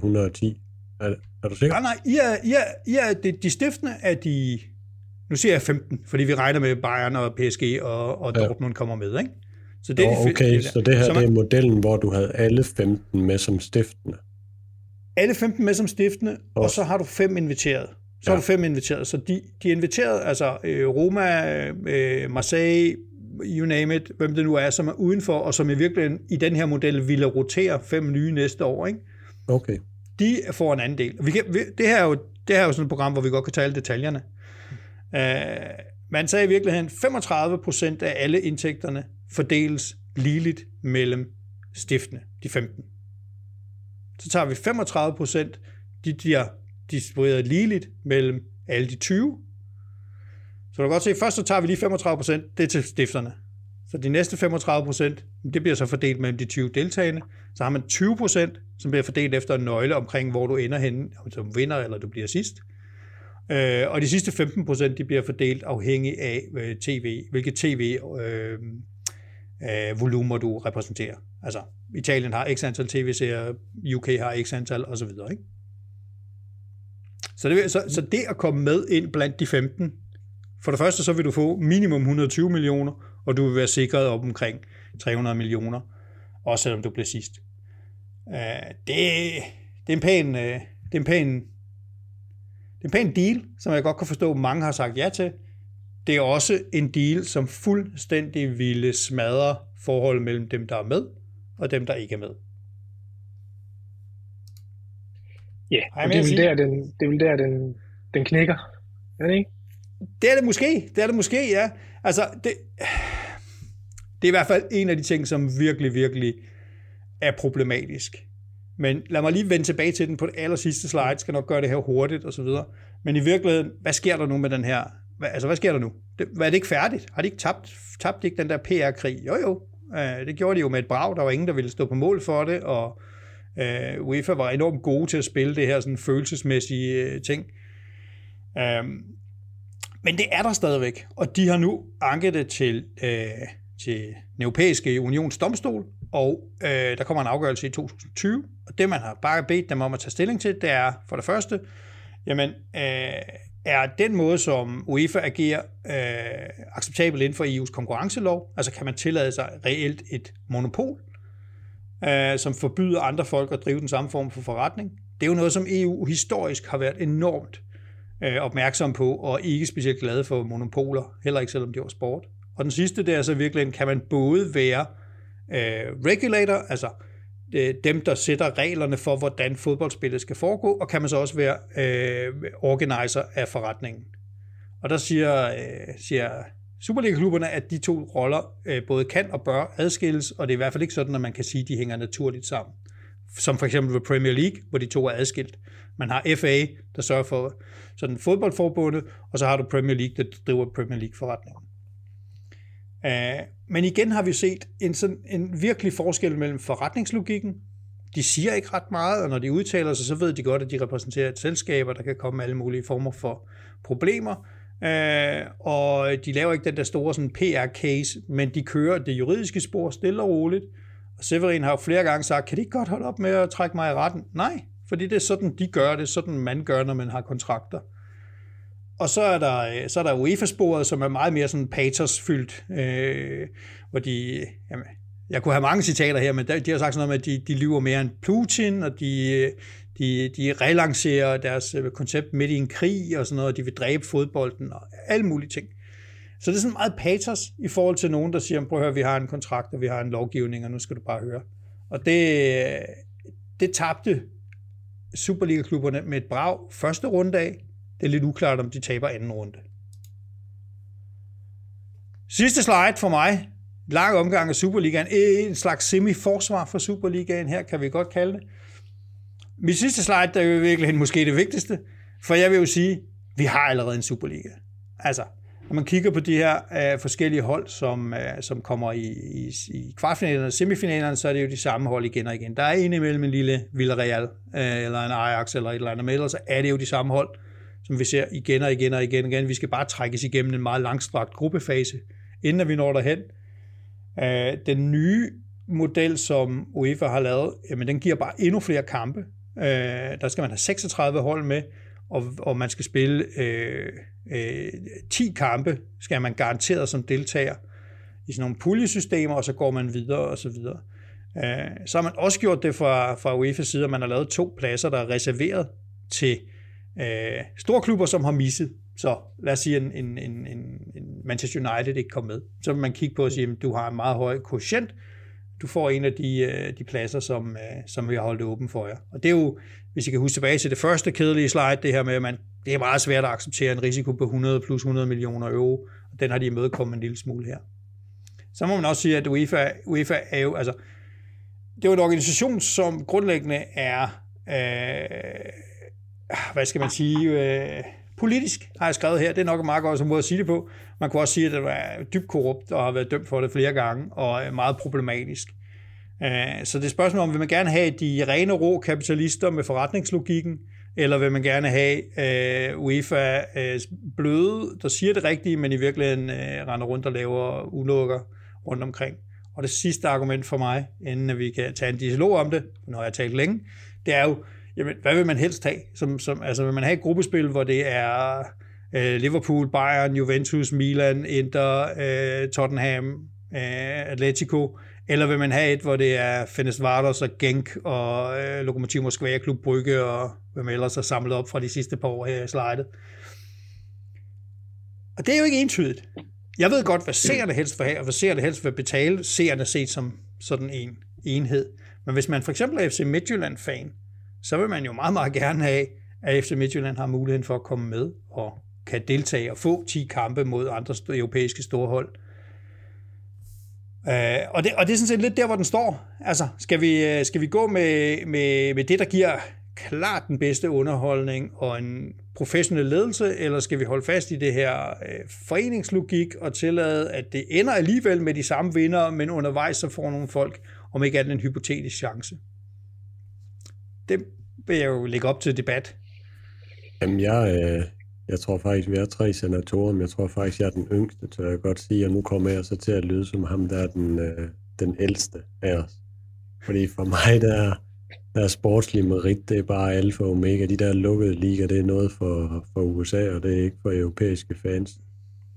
hundrede og ti. Er, er du sikker? Nej, nej, ja, ja, ja, de stiftende er de... Nu siger jeg femten, fordi vi regner med Bayern og P S G og, og Dortmund ja. kommer med, ikke? Så det er oh, de okay, det så det her så man, det er modellen, hvor du havde alle femten med som stiftende. Alle femten med som stiftende, oh. og så har du fem inviteret. Så ja. har du fem inviteret, så de, de inviterede, altså Roma, øh, Marseille, you name it, hvem det nu er, som er udenfor, og som i virkeligheden i den her model ville rotere fem nye næste år, ikke? Okay. De får en anden del. Vi kan, vi, det her er jo, det her er jo sådan et program, hvor vi godt kan tale detaljerne. Man sagde i virkeligheden, femogtredive procent af alle indtægterne fordeles ligeligt mellem stiftene, de femten. Så tager vi femogtredive procent, de bliver distribueret ligeligt mellem alle de tyve. Så du kan godt se, først så tager vi lige femogtredive procent, det er til stifterne. Så de næste femogtredive procent, det bliver så fordelt mellem de tyve deltagende. Så har man tyve procent, som bliver fordelt efter en nøgle omkring, hvor du ender henne, om du vinder eller du bliver sidst. Og de sidste femten procent, de bliver fordelt afhængig af tv, hvilke tv-volumer du repræsenterer. Altså, Italien har x antal tv-serier, U K har x antal osv. Ikke? Så det, så, så det at komme med ind blandt de femten, for det første så vil du få minimum et hundrede og tyve millioner, og du vil være sikret op omkring tre hundrede millioner, også selvom du bliver sidst. Uh, det, det, er en pæn, uh, det, er en pæn, det er en pæn deal, som jeg godt kan forstå, at mange har sagt ja til. Det er også en deal, som fuldstændig ville smadre forholdet mellem dem, der er med, og dem, der ikke er med. Ja, yeah, det er vel der, den, det er vel der den, den knækker, er det ikke? Det er det måske, det er det måske, ja. Altså, det, det er i hvert fald en af de ting, som virkelig, virkelig er problematisk. Men lad mig lige vende tilbage til den på det aller sidste slide, jeg skal nok gøre det her hurtigt og så videre. Men i virkeligheden, hvad sker der nu med den her? Altså, hvad sker der nu? Det, var det ikke færdigt? Har de ikke tabt, tabt de ikke den der P R-krig? Jo, jo. Øh, det gjorde de jo med et brag. Der var ingen, der ville stå på mål for det, og øh, UEFA var enormt gode til at spille det her sådan følelsesmæssige øh, ting. Øh, Men det er der stadigvæk, og de har nu anket det til, øh, til den europæiske unions domstol, og øh, der kommer en afgørelse i tyve tyve, og det man har bare bedt dem om at tage stilling til, det er for det første, jamen øh, er den måde, som UEFA agerer øh, acceptabel inden for E U's konkurrencelov, altså kan man tillade sig reelt et monopol, øh, som forbyder andre folk at drive den samme form for forretning. Det er jo noget, som E U historisk har været enormt opmærksom på, og ikke specielt glade for monopoler, heller ikke selvom det var sport. Og den sidste, det er så virkelig, kan man både være øh, regulator, altså øh, dem, der sætter reglerne for, hvordan fodboldspillet skal foregå, og kan man så også være øh, organizer af forretningen. Og der siger, øh, siger Superliga-klubberne, at de to roller øh, både kan og bør adskilles, og det er i hvert fald ikke sådan, at man kan sige, at de hænger naturligt sammen. Som for eksempel ved Premier League, hvor de to er adskilt. Man har F A, der sørger for sådan fodboldforbundet, og så har du Premier League, der driver Premier League-forretningen. Uh, men igen har vi set en, sådan, en virkelig forskel mellem forretningslogikken. De siger ikke ret meget, og når de udtaler sig, så ved de godt, at de repræsenterer et selskab, og der kan komme alle mulige former for problemer. Uh, og de laver ikke den der store sådan P R-case, men de kører det juridiske spor stille og roligt. Og Severin har jo flere gange sagt, kan de ikke godt holde op med at trække mig i retten? Nej, fordi det er sådan, de gør det, sådan man gør, når man har kontrakter. Og så er der, så er der UEFA-sporet, som er meget mere sådan patos-fyldt, øh, hvor de, jamen, jeg kunne have mange citater her, men de har sagt sådan noget med, at de, de lyver mere end Putin, og de, de, de relancerer deres koncept midt i en krig, og sådan noget, og de vil dræbe fodbolden, og alle mulige ting. Så det er sådan meget patos i forhold til nogen, der siger, prøv at høre, vi har en kontrakt, og vi har en lovgivning, og nu skal du bare høre. Og det, det tabte Superliga-klubberne med et brag første runde af. Det er lidt uklart, om de taber anden runde. Sidste slide for mig. Lang omgang af Superligaen. En slags semi-forsvar for Superligaen her, kan vi godt kalde det. Mit sidste slide, der er jo virkelig måske det vigtigste, for jeg vil jo sige, vi har allerede en Superliga. Altså, når man kigger på de her øh, forskellige hold, som, øh, som kommer i, i, i kvartfinalerne og semifinalerne, så er det jo de samme hold igen og igen. Der er en imellem en lille Villarreal, øh, eller en Ajax, eller et eller andet, eller så er det jo de samme hold, som vi ser igen og igen og igen og igen. Vi skal bare trækkes igennem en meget langstrakt gruppefase, inden vi når derhen. Øh, den nye model, som UEFA har lavet, jamen, den giver bare endnu flere kampe. Øh, der skal man have seksogtredive hold med, og, og man skal spille... Øh, ti kampe skal man garanteret som deltager i sådan nogle puljesystemer, og så går man videre og så videre. Så har man også gjort det fra, fra U E F A's side, at man har lavet to pladser, der er reserveret til øh, store klubber, som har misset. Så lad os sige, en, en, en, en Manchester United ikke kom med. Så vil man kigge på og sige, at du har en meget høj quotient. Du får en af de, de pladser, som, som vi har holdt åben for jer. Og det er jo, hvis I kan huske tilbage til det første kedelige slide, det her med, at man, det er meget svært at acceptere en risiko på hundrede plus hundrede millioner euro. den har de imødekommet en lille smule her. Så må man også sige, at UEFA, UEFA er jo, altså, det er jo en organisation, som grundlæggende er, øh, hvad skal man sige, øh, politisk, har jeg skrevet her. Det er nok en meget godt måde at sige det på. Man kunne også sige, at det var dybt korrupt og har været dømt for det flere gange, og meget problematisk. Så det er spørgsmålet om, vil man gerne have de rene rå kapitalister med forretningslogikken, eller vil man gerne have øh, UEFA øh, bløde, der siger det rigtige, men i virkeligheden øh, render rundt og laver ulykker rundt omkring. Og det sidste argument for mig, inden vi kan tage en dialog om det, når jeg har talt længe, det er jo, jamen, hvad vil man helst have? Som, som, altså vil man have et gruppespil, hvor det er øh, Liverpool, Bayern, Juventus, Milan, Inter, øh, Tottenham, øh, Atletico, eller vil man have et, hvor det er Fenerbahce og Genk og øh, Lokomotiv Moskva, Klub Brygge og hvem ellers er samlet op fra de sidste par år her i slidet. Og det er jo ikke entydigt. Jeg ved godt, hvad seerne helst vil have, og hvad seerne helst vil betale. Seerne set som sådan en enhed. Men hvis man for eksempel er F C Midtjylland-fan, så vil man jo meget, meget gerne have, at F C Midtjylland har muligheden for at komme med og kan deltage og få ti kampe mod andre europæiske storhold. Uh, og, det, og det er sådan set lidt der, hvor den står. Altså, skal vi, skal vi gå med, med, med det, der giver klart den bedste underholdning og en professionel ledelse, eller skal vi holde fast i det her uh, foreningslogik og tillade, at det ender alligevel med de samme vindere, men undervejs så får nogle folk, om ikke andet en hypotetisk chance? Det vil jeg jo lægge op til debat. Jamen, jeg... Øh... Jeg tror faktisk, vi er tre senatorer, men jeg tror faktisk, jeg er den yngste, tør jeg godt sige, og nu kommer jeg så til at lyde som ham, der er den, øh, den ældste af os. Fordi for mig, der, der er sportslig merit, det er bare alfa og omega. De der lukkede ligaer, det er noget for, for U S A, og det er ikke for europæiske fans.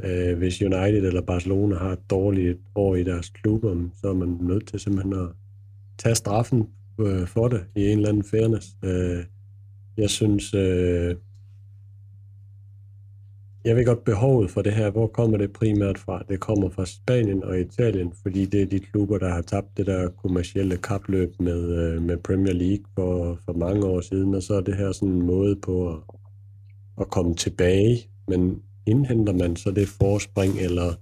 Øh, hvis United eller Barcelona har et dårligt år i deres klubber, så er man nødt til simpelthen at tage straffen øh, for det i en eller anden fairness. Øh, jeg synes... Øh, Jeg ved godt behovet for det her. Hvor kommer det primært fra? Det kommer fra Spanien og Italien, fordi det er de klubber, der har tabt det der kommercielle kapløb med, med Premier League for, for mange år siden, og så er det her sådan en måde på at, at komme tilbage. Men indhenter man så det forspring, eller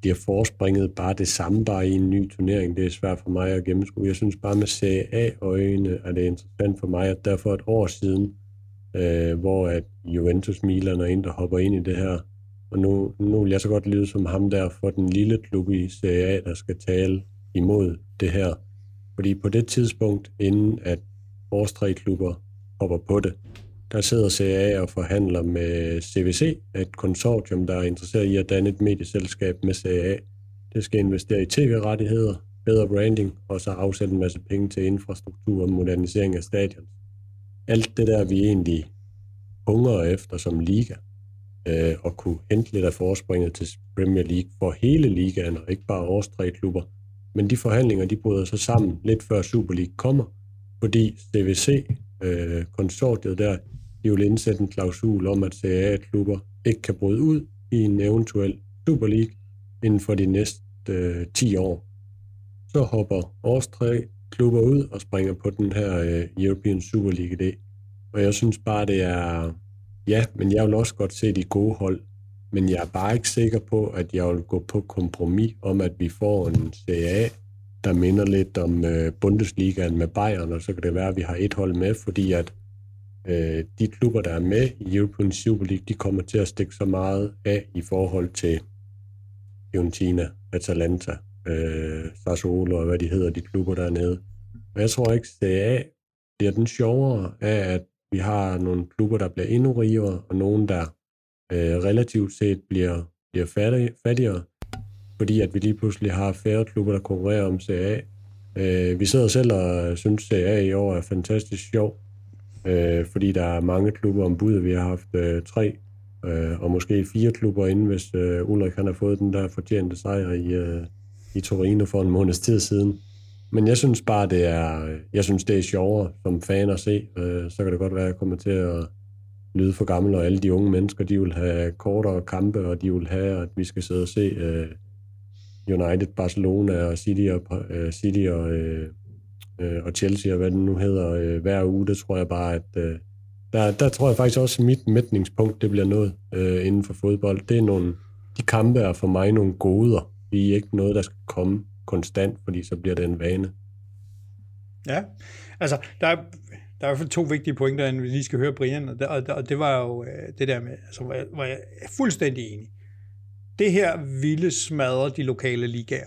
bliver forspringet bare det samme, bare i en ny turnering? Det er svært for mig at gennemskue. Jeg synes bare med Serie A-øjne, og det er interessant for mig, at der for et år siden, Øh, hvor at Juventus, Milan og Inter hopper ind i det her. Og nu, nu vil jeg så godt lyde som ham der for den lille klub i Serie A, der skal tale imod det her. Fordi på det tidspunkt, inden at vores tre klubber hopper på det, der sidder Serie A og forhandler med C V C, et konsortium, der er interesseret i at danne et medieselskab med Serie A. Det skal investere i tv-rettigheder, bedre branding og så afsætte en masse penge til infrastruktur og modernisering af stadion. Alt det der, vi egentlig hungrer efter som liga, øh, og kunne hente lidt af forspringet til Premier League for hele ligaen, og ikke bare vores tre klubber. Men de forhandlinger, de bryder sig sammen lidt før Super League kommer, fordi C V C-konsortiet øh, der, de vil indsætte en klausul om, at C A A-klubber ikke kan bryde ud i en eventuel Super League inden for de næste øh, ti år. Så hopper vores tre klubber ud og springer på den her øh, European Super League idé. Og jeg synes bare, det er... Ja, men jeg vil også godt se de gode hold, men jeg er bare ikke sikker på, at jeg vil gå på kompromis om, at vi får en C A A, der minder lidt om øh, Bundesligaen med Bayern, og så kan det være, at vi har et hold med, fordi at øh, de klubber, der er med i European Super League, de kommer til at stikke så meget af i forhold til Fiorentina, Atalanta, Øh, Sassuolo og hvad de hedder, de klubber dernede. Og jeg tror ikke, Serie A bliver den sjovere af, at vi har nogle klubber, der bliver endnu rigere, og nogen, der øh, relativt set bliver, bliver fattig, fattigere, fordi at vi lige pludselig har færre klubber, der konkurrerer om Serie A. Øh, vi sidder selv og synes, Serie A i år er fantastisk sjov, øh, fordi der er mange klubber om budet. Vi har haft øh, tre øh, og måske fire klubber inden, hvis øh, Ulrik han har fået den der fortjente sejr i øh, i Torino for en måneds tid siden. Men jeg synes bare, det er, jeg synes, det er sjovere som fan at se. Så kan det godt være, at jeg kommer til at lyde for gammel, og alle de unge mennesker, de vil have kortere kampe, og de vil have, at vi skal sidde og se United, Barcelona og City og, City og, og Chelsea, og hvad det nu hedder, hver uge. Det tror jeg bare, at der, der tror jeg faktisk også, at mit mætningspunkt, det bliver noget inden for fodbold. Det er nogle de kampe er for mig nogle goder. Det er ikke noget, der skal komme konstant, fordi så bliver det en vane. Ja, altså der er, der er i hvert fald to vigtige pointer, inden vi lige skal høre Brian, og det, og det var jo det der med, altså, hvor, jeg, hvor jeg er fuldstændig enig. Det her ville smadre de lokale ligaer.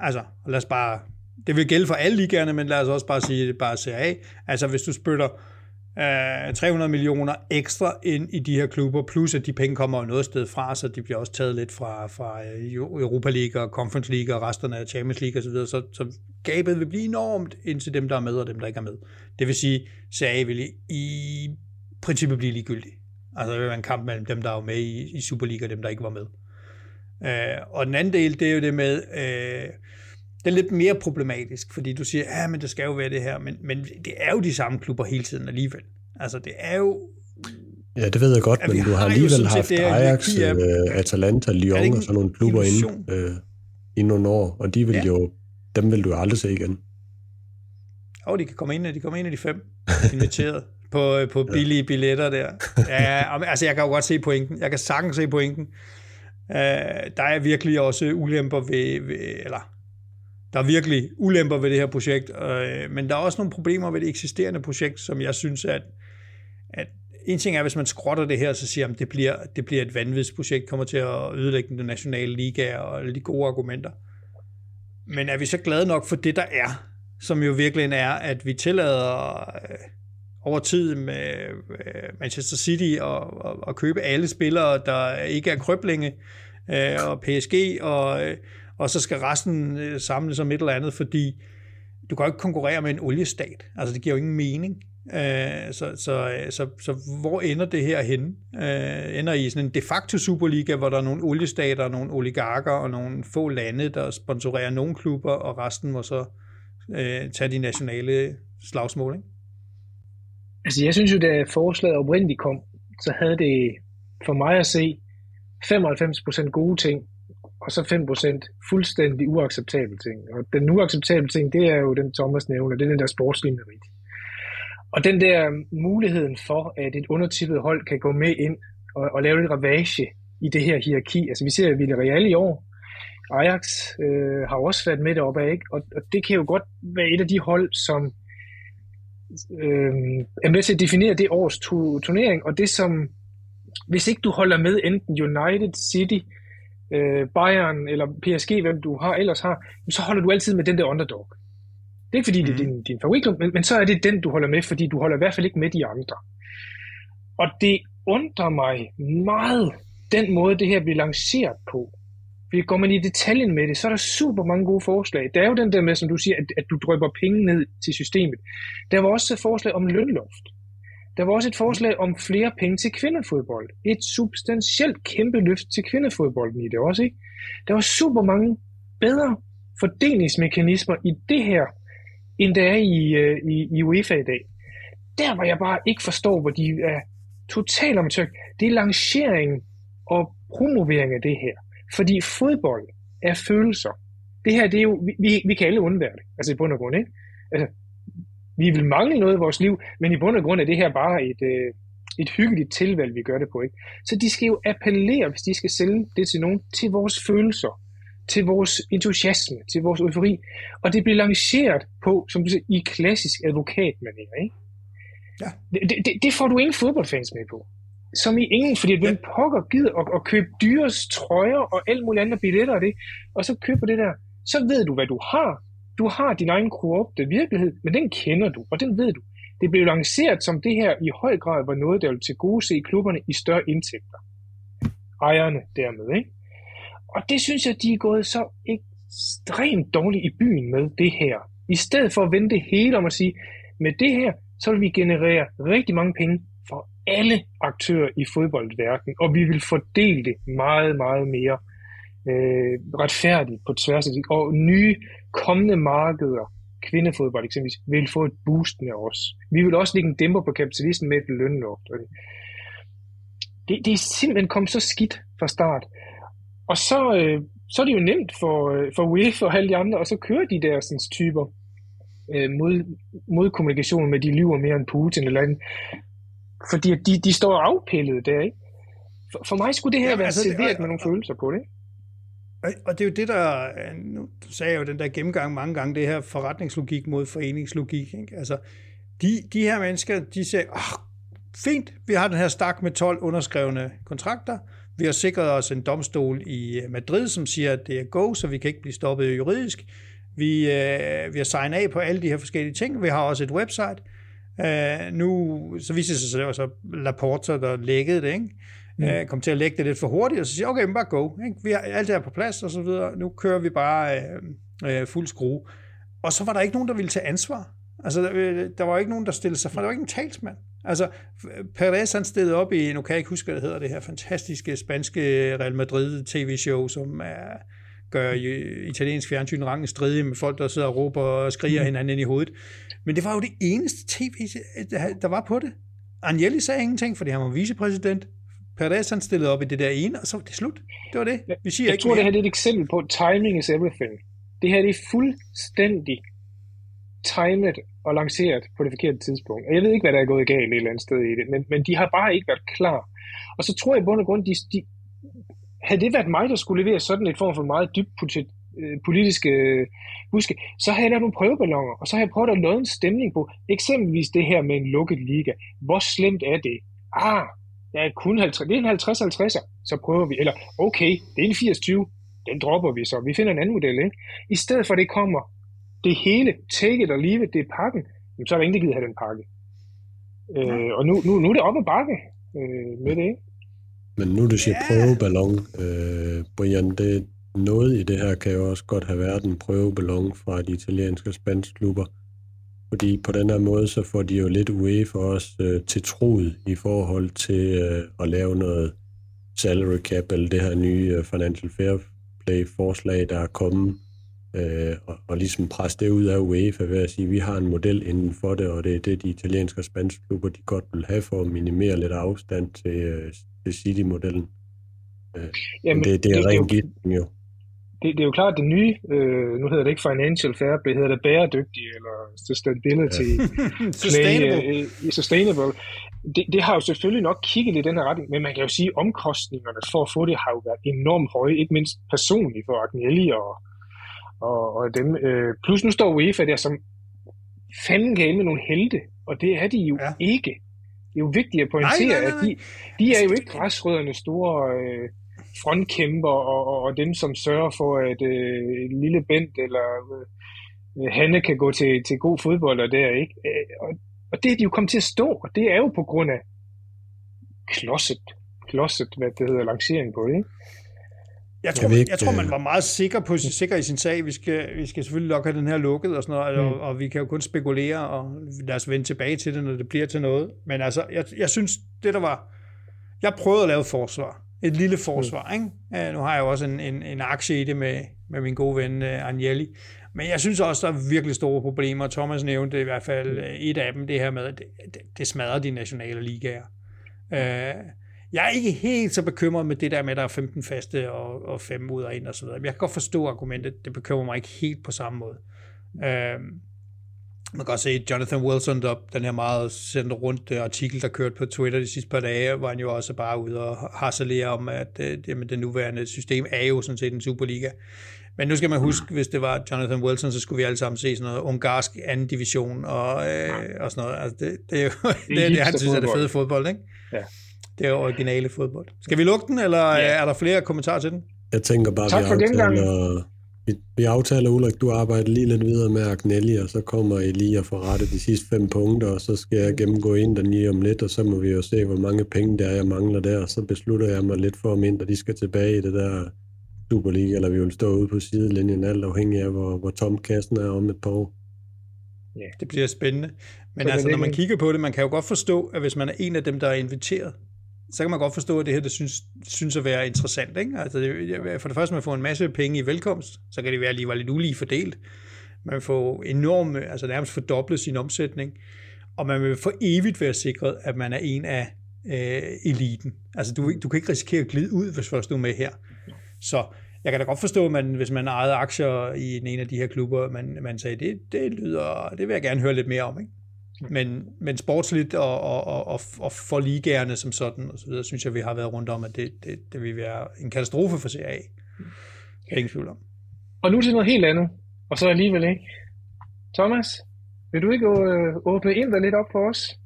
Altså, lad os bare, det vil gælde for alle ligaerne, men lad os også bare sige, bare se af. Altså, hvis du spytter øh, tre hundrede millioner ekstra ind i de her klubber, plus at de penge kommer noget sted fra, så de bliver også taget lidt fra, fra Europa League og Conference League og resterne af Champions League osv., så, så gabet vil blive enormt indtil dem, der er med og dem, der ikke er med. Det vil sige, serie vil i princippet blive ligegyldig. Altså, det vil være en kamp mellem dem, der er med i, i Super League og dem, der ikke var med. Uh, og den anden del, det er jo det med, uh, det er lidt mere problematisk, fordi du siger, ja, men det skal jo være det her, men, men det er jo de samme klubber hele tiden alligevel. Altså, det er jo... Ja, det ved jeg godt, men du har alligevel set, haft Ajax, af, Atalanta, Lyon og sådan nogle klubber inden, øh, inden nogle år, og de vil ja. jo, dem vil du aldrig se igen. Åh, oh, de kan komme ind, de kommer ind af de fem, inviteret på, på billige billetter der. Ja, altså, jeg kan jo godt se pointen. Jeg kan sagtens se pointen. Uh, der er virkelig også ulemper ved, ved, eller der er virkelig ulemper ved det her projekt, uh, men der er også nogle problemer ved det eksisterende projekt, som jeg synes, at, at en ting er, hvis man skrotter det her, så siger man, det bliver, det bliver et vanvidsprojekt, kommer til at ødelægge den nationale liga og alle de gode argumenter. Men er vi så glade nok for det, der er, som jo virkelig er, at vi tillader uh, over tid med Manchester City og, og, og købe alle spillere, der ikke er krøblinge, øh, og P S G, og, og så skal resten samles om et eller andet, fordi du kan jo ikke konkurrere med en oliestat. Altså, det giver jo ingen mening. Øh, så, så, så, så hvor ender det her henne? Øh, ender i sådan en de facto Superliga, hvor der er nogle oliestater, nogle oligarker og nogle få lande, der sponsorerer nogle klubber, og resten må så øh, tage de nationale slagsmål, ikke? Altså, jeg synes jo, da forslaget oprindeligt kom, så havde det for mig at se femoghalvfems procent gode ting, og så fem procent fuldstændig uacceptable ting. Og den uacceptable ting, det er jo den Thomas nævner, det er den der sportslineri. Og den der muligheden for, at et undertippet hold kan gå med ind og, og lave lidt ravage i det her hierarki. Altså, vi ser Villarreal i år. Ajax øh, har også været med deroppe af, ikke? Og, og det kan jo godt være et af de hold, som er med til at definere det års turnering, og det som, hvis ikke du holder med enten United, City, Bayern eller P S G, hvem du har ellers har, så holder du altid med den der underdog. Det er ikke fordi, mm. det er din, din favoritklub, men, men så er det den, du holder med, fordi du holder i hvert fald ikke med de andre. Og det undrer mig meget, den måde det her bliver lanceret på. Fordi går man i detaljen med det, så er der super mange gode forslag. Der er jo den der med, som du siger, at, at du drypper penge ned til systemet. Der var også et forslag om lønloft. Der var også et forslag om flere penge til kvindefodbold. Et substantielt kæmpe løft til kvindefodbolden i det også, ikke? Der var super mange bedre fordelingsmekanismer i det her, end der er i, i, i UEFA i dag. Der var jeg bare ikke forstår, hvor de er totalt omtøgt. Det er lancering og promovering af det her. Fordi fodbold er følelser. Det her, det er jo, vi, vi kan alle undvære det, altså i bund og grund, ikke? Altså, vi vil mangle noget i vores liv, men i bund og grund er det her bare et, øh, et hyggeligt tilvalg, vi gør det på, ikke? Så de skal jo appellere, hvis de skal sælge det til nogen, til vores følelser, til vores entusiasme, til vores eufori, og det bliver lanceret på, som du siger, i klassisk advokatmanier, ikke? Ja. Det, det, det får du ingen fodboldfans med på. Som i ingen, fordi at hvem pokker gider at, at købe dyres trøjer og alt muligt andet billetter og det, og så køber det der, så ved du, hvad du har. Du har din egen korrupte virkelighed, men den kender du, og den ved du. Det blev lanceret som det her i høj grad var noget, der ville tilgodese klubberne i større indtægter. Ejerne dermed, ikke? Og det synes jeg, de er gået så ekstremt dårligt i byen med det her. I stedet for at vende det hele om at sige, med det her, så vil vi generere rigtig mange penge for alle aktører i fodboldverdenen, og vi vil fordele det meget, meget mere øh, retfærdigt på tværs af det. Og nye kommende markeder, kvindefodbold eksempelvis, vil få et boost med os. Vi vil også lægge en dæmper på kapitalismen med et lønloft. Det, det er simpelthen kommet så skidt fra start. Og så, øh, så er det jo nemt for, øh, for UEFA og alle de andre, og så kører de der sådan, typer øh, mod, mod kommunikation med, de lyver mere end Putin eller andet. Fordi de, de står afpillede der, ikke? For, for mig skulle det her ja, være altså, serveret det, og, med nogle følelser på det. Og, og det er jo det, der... Nu sagde jeg jo den der gennemgang mange gange, det her forretningslogik mod foreningslogik. Ikke? Altså, de, de her mennesker, de siger, oh, fint, vi har den her stak med tolv underskrevne kontrakter. Vi har sikret os en domstol i Madrid, som siger, at det er go, så vi kan ikke blive stoppet juridisk. Vi, øh, vi har signet af på alle de her forskellige ting. Vi har også et website. Øh, nu, så viser det sig, at det var så Laporta, der lækkede det, ikke? Mm. Øh, kom til at lægge det lidt for hurtigt, og så siger okay, men bare go. Ikke? Vi har alt det her på plads, og så videre. Nu kører vi bare øh, øh, fuld skrue. Og så var der ikke nogen, der ville tage ansvar. Altså, der, der var ikke nogen, der stillede sig fra. Der var ikke en talsmand. Altså, Pérez, han stillede op i, nu kan jeg ikke huske, hvad det hedder, det her fantastiske spanske Real Madrid tv-show, som er... gør italiensk fjernsyn rangen stridig med folk, der sidder og råber og skriger mm. hinanden ind i hovedet. Men det var jo det eneste tv, der var på det. Agnelli sagde ingenting, fordi han var vicepræsident. Perez, han stillede op i det der ene, og så var det slut. Det var det. Vi siger jeg ikke tror, mere. Det her det er et eksempel på, timing is everything. Det her det er fuldstændig timet og lanceret på det forkerte tidspunkt. Og jeg ved ikke, hvad der er gået galt et eller andet sted i det, men, men de har bare ikke været klar. Og så tror jeg i bund og grund, de... de havde det været mig, der skulle levere sådan et form for meget dybt politiske buske, så havde jeg lavet nogle prøveballoner, og så havde jeg prøvet at lave en stemning på, eksempelvis det her med en lukket liga. Hvor slemt er det? Ah, der er kun halvtreds, det er en halvtreds halvtredser, så prøver vi. Eller, okay, det er en firs tyve, den dropper vi så. Vi finder en anden model, ikke? I stedet for, det kommer det hele, take it or leave it, det er pakken, jamen, så er der ingen, der gider have den pakke. Ja. Øh, og nu, nu, nu er det op ad bakke øh, med det, ikke? Men nu du siger yeah. prøveballon, øh, Brian, det, noget i det her kan jo også godt have været en prøveballon fra de italienske og spanske klubber. Fordi på den her måde, så får de jo lidt UEFA også øh, til troet i forhold til øh, at lave noget salary cap, eller det her nye øh, Financial Fair Play forslag, der er kommet, øh, og, og ligesom presse det ud af UEFA ved at sige, at vi har en model inden for det, og det er det, de italienske og spanske klubber, de godt vil have for at minimere lidt afstand til øh, det City-modellen. Øh, Jamen, det, det er rent gitning jo. Det, det er jo klart, at det nye, øh, nu hedder det ikke Financial Fair Play, hedder det bæredygtig, eller Sustainability Play. Sustainable. Øh, sustainable. Det, det har jo selvfølgelig nok kigget i den her retning, men man kan jo sige, at omkostningerne for at få det har jo været enormt høje, ikke mindst personligt for Agnelli og, og, og dem. Øh, plus nu står UEFA der som fanden kan med nogle helte, og det er de jo ja. ikke. Det er jo vigtigt at pointere, nej, nej, nej. at de, de er jo ikke græsrøddernes store øh, frontkæmper og, og, og dem, som sørger for, at øh, lille Bent eller øh, Hanne kan gå til, til god fodbold og der, ikke? Og, og det er de jo kommet til at stå, og det er jo på grund af klodset, klodset, hvad det hedder, lancering på det, ikke? Jeg tror, man, jeg tror, man var meget sikker på sikker i sin sag. Vi skal, vi skal selvfølgelig nok have den her lukket og sådan noget, mm. og, og vi kan jo kun spekulere, og lad os vende tilbage til det, når det bliver til noget. Men altså, jeg, jeg synes, det der var... Jeg prøvede at lave et forsvar. Et lille forsvar, mm. ikke? Uh, nu har jeg jo også en, en, en aktie i det med, med min gode ven uh, Agnelli. Men jeg synes også, der er virkelig store problemer. Thomas nævnte i hvert fald mm. et af dem, det her med, at det, det, det smadrer de nationale ligaer. Uh, Jeg er ikke helt så bekymret med det der med, at der er femten faste og, og fem ud og ind og så videre. Men jeg kan godt forstå argumentet. Det bekymrer mig ikke helt på samme måde. Uh, man kan godt se Jonathan Wilson, der, den her meget sendt rundt uh, artikel, der kørte på Twitter de sidste par dage, hvor han jo også bare ude og harcelere om, at uh, det, med det nuværende system er jo sådan set en Superliga. Men nu skal man huske, hvis det var Jonathan Wilson, så skulle vi alle sammen se sådan noget ungarsk anden division og, øh, og sådan noget. Altså det, det er jo det, det, er det han synes er det fede fodbold, ikke? Ja. Det er originale fodbold. Skal vi lukke den, eller yeah. er der flere kommentarer til den? Jeg tænker bare, tak vi, for aftaler, vi, vi aftaler, Ulrik, du arbejder lige lidt videre med Agnelli, og så kommer I lige at forrette de sidste fem punkter, og så skal jeg gennemgå Inter lige om lidt, og så må vi jo se, hvor mange penge der er, jeg mangler der, og så beslutter jeg mig lidt for, om Inter de skal tilbage i det der Superliga, eller vi vil stå ude på sidelinjen, alt afhængig af, hvor, hvor tom kassen er om et par år. Yeah. Det bliver spændende. Men så altså, når man kigger på det, man kan jo godt forstå, at hvis man er en af dem, der er inviteret, så kan man godt forstå, at det her det synes, synes at være interessant. Ikke? Altså, det, for det første, man får en masse penge i velkomst, så kan det være alligevel lidt ulige fordelt. Man får enormt, altså nærmest fordoblet sin omsætning, og man vil for evigt være sikret, at man er en af øh, eliten. Altså, du, du kan ikke risikere at glide ud, hvis først du er med her. Så jeg kan da godt forstå, at man, hvis man ejede aktier i en af de her klubber, man, man sagde, det, det lyder, det vil jeg gerne høre lidt mere om, ikke? men, men sportsligt og, og, og, og for ligagerne som sådan, og så videre, synes jeg, vi har været rundt om, at det, det, det vil være en katastrofe for Serie A. Jeg er ingen tvivl om. Og nu til noget helt andet, og så alligevel ikke. Thomas, vil du ikke åbne ind der lidt op for os?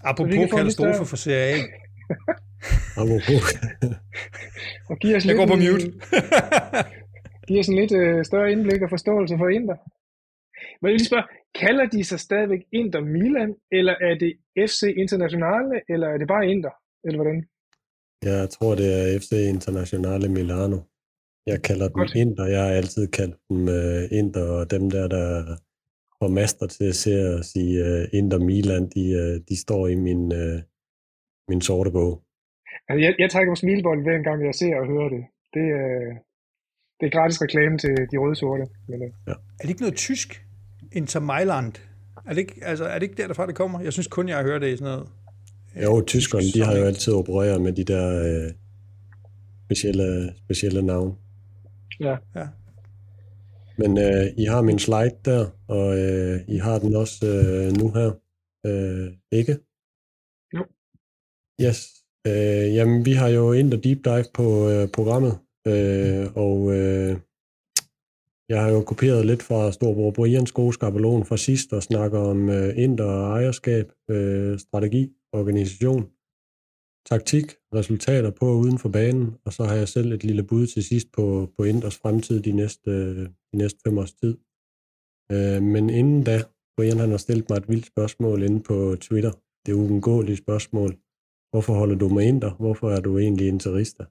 Apropos katastrofe for Serie A. Apropos. Og giver os jeg går på mute. Giver sådan lidt øh, større indblik og forståelse for Inter. Men jeg vil lige spørge, kalder de sig stadigvæk Inter Milan, eller er det F C Internazionale, eller er det bare Inter, eller hvordan? Jeg tror, det er F C Internazionale Milano. Jeg kalder dem godt. Inter, jeg har altid kaldt dem uh, Inter, og dem der, der får master til at se og sige uh, Inter Milan, de, uh, de står i min, uh, min sorte bog. Altså, jeg, jeg trækker på smilebåndet hver gang, jeg ser og hører det. Det er... Uh... Det er gratis reklame til de røde sorte. Men, ja. Er det ikke noget tysk? Inter Mailand? Er det ikke, altså, er det ikke derfra, det kommer? Jeg synes kun, jeg har hørt det i sådan noget. Jo, tyskerne, de har jo altid opereret med de der øh, specielle, specielle navne. Ja. ja. Men øh, I har min slide der, og øh, I har den også øh, nu her. Øh, ikke? Jo. Yes. Øh, jamen, vi har jo Inter Deep Dive på øh, programmet. Øh, og øh, jeg har jo kopieret lidt fra Storbror Brians gode skabelon fra sidst og snakker om øh, Inter og ejerskab, øh, strategi, organisation, taktik, resultater på og uden for banen, og så har jeg selv et lille bud til sidst på, på Inters fremtid de næste, øh, de næste fem års tid. Øh, men inden da, Brian han har stillet mig et vildt spørgsmål inde på Twitter. Det er uundgåelige spørgsmål. Hvorfor holder du med Inter? Hvorfor er du egentlig interista?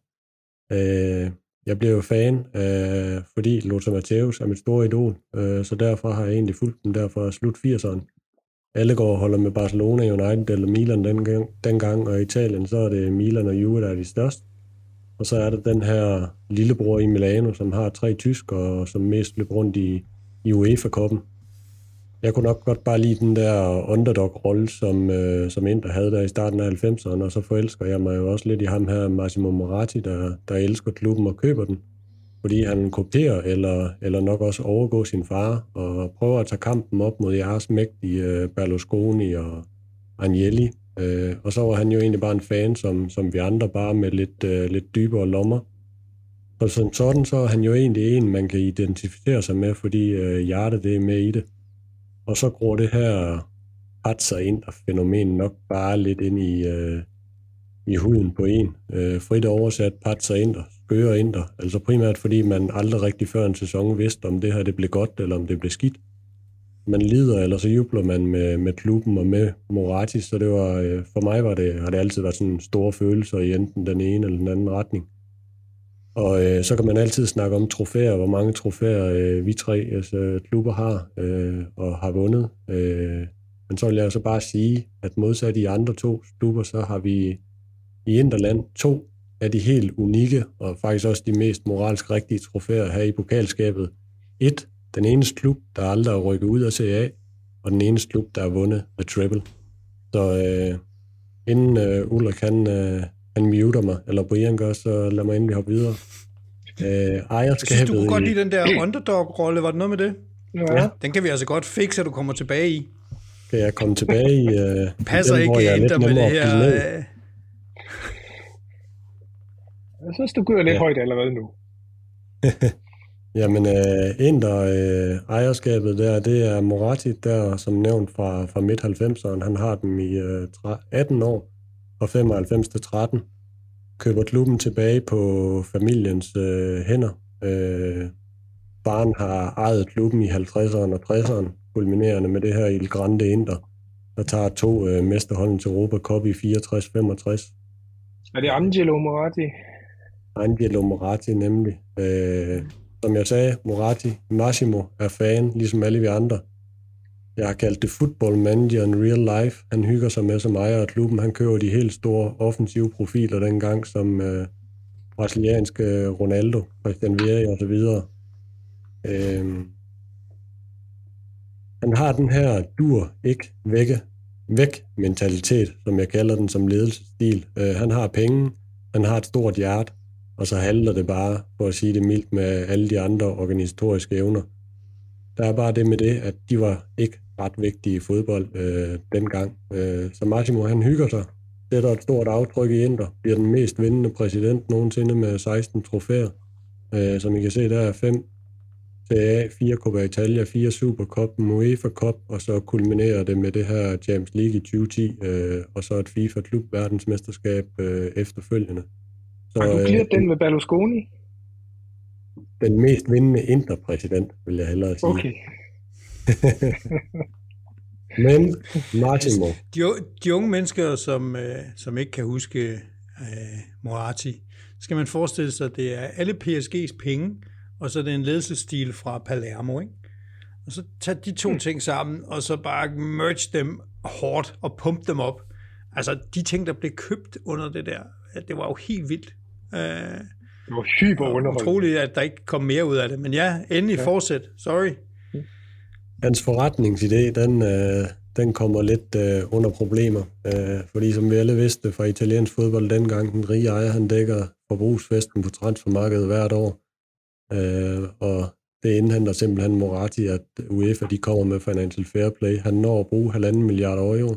Øh, Jeg blev jo fan, øh, fordi Lothar Matthäus er mit store idol, øh, så derfor har jeg egentlig fulgt dem der fra slut firserne. Alle går og holder med Barcelona, United eller Milan dengang, dengang, og i Italien så er det Milan og Juve, der er de største. Og så er der den her lillebror i Milano, som har tre tyskere, og som mest løb rundt i, i UEFA-koppen. Jeg kunne nok godt bare lide den der underdog-rolle, som, øh, som Inter havde der i starten af halvfemserne, og så forelsker jeg mig jo også lidt i ham her, Massimo Moratti, der, der elsker klubben og køber den, fordi han kopierer eller, eller nok også overgår sin far, og prøver at tage kampen op mod jeres mægtige øh, Berlusconi og Agnelli. Øh, og så var han jo egentlig bare en fan, som, som vi andre, bare med lidt, øh, lidt dybere lommer. Og som sådan, så er han jo egentlig en, man kan identificere sig med, fordi øh, hjertet det er med i det. Og så gror det her patser ind, og fænomen nok bare lidt ind i, øh, i huden på en. Øh, frit oversat patser ind, og skører ind, altså primært fordi man aldrig rigtig før en sæson vidste, om det her det blev godt, eller om det blev skidt. Man lider, eller så jubler man med, med klubben og med Moratti, så det var, øh, for mig var det, har det altid været sådan store følelser i enten den ene eller den anden retning. Og øh, så kan man altid snakke om trofæer, hvor mange trofæer øh, vi tre altså, klubber har øh, og har vundet. Øh, men så vil jeg så bare sige, at modsat de andre to klubber, så har vi i Interland to af de helt unikke og faktisk også de mest moralsk rigtige trofæer her i pokalskabet. Et, den eneste klub, der aldrig har rykket ud af Serie A, og den eneste klub, der har vundet The Treble. Så øh, inden øh, Ulrik kan... Øh, han muter mig, eller Brian gør, så lad mig endelig hoppe videre. Øh, jeg synes, du kunne godt lide den der underdog-rolle, var det noget med det? Ja. Den kan vi altså godt fikse, at du kommer tilbage i. Kan jeg komme tilbage i? Øh, passer den, ikke ind der med det her... Øh... Jeg synes, du gør lidt ja. højt allerede nu. Jamen, øh, Inter øh, ejerskabet der, det er Moratti der, som nævnt fra, fra midt halvfemserne. Han har dem i øh, atten år. Fra femoghalvfems til tretten, køber klubben tilbage på familiens øh, hænder. Øh, Faren har ejet klubben i halvtredserne og tresserne, kulminerende med det her Il Grande Inter, der tager to øh, mesterholden til Europa Cup i fireogtres femogtres. Er det Angelo Moratti? Angelo Moratti nemlig. Øh, som jeg sagde, Moratti, Massimo er fan, ligesom alle vi andre. Jeg har kaldt det football manager in real life. Han hygger sig med som ejer af klubben. Han kører de helt store offensive profiler dengang, som øh, brasilianske Ronaldo, Christian Vieri og så videre. Øh, han har den her dur, ikke vække, væk mentalitet, som jeg kalder den som ledelsesstil. Øh, han har penge, han har et stort hjerte, og så handler det bare, for at sige det mildt, med alle de andre organisatoriske evner. Der er bare det med det, at de var ikke ret vigtige i fodbold øh, dengang. Øh, så Massimo, han hygger sig, sætter et stort aftryk i Inter, bliver den mest vindende præsident nogensinde med seksten trofæer. Øh, som I kan se, der er fem Serie A, fire Coppa Italia, fire Supercup, UEFA Cup, og så kulminerer det med det her Champions League i tyve ti, øh, og så et FIFA Klub verdensmesterskab øh, efterfølgende. Så, og du bliver øh, den med Berlusconi? Den mest vindende interpræsident, vil jeg hellere sige. Okay. Men Massimo. De, de unge mennesker, som, som ikke kan huske uh, Moratti, skal man forestille sig, at det er alle P S G's penge, og så er det en ledelsesstil fra Palermo, ikke? Og så tager de to mm. ting sammen, og så bare merge dem hårdt og pumpe dem op. Altså, de ting, der blev købt under det der, det var jo helt vildt. Uh, Det var hyperunderholdende. Utroligt, at der ikke kom mere ud af det. Men ja, endelig ja. Fortsæt. Sorry. Hans forretningsidé, den, øh, den kommer lidt øh, under problemer. Øh, fordi som vi alle vidste fra italiensk fodbold dengang, den rige ejer, han dækker forbrugsfesten på transfermarkedet hvert år. Øh, og det indhenter simpelthen Moratti, at UEFA de kommer med Financial Fair Play. Han når at bruge halvanden milliard euro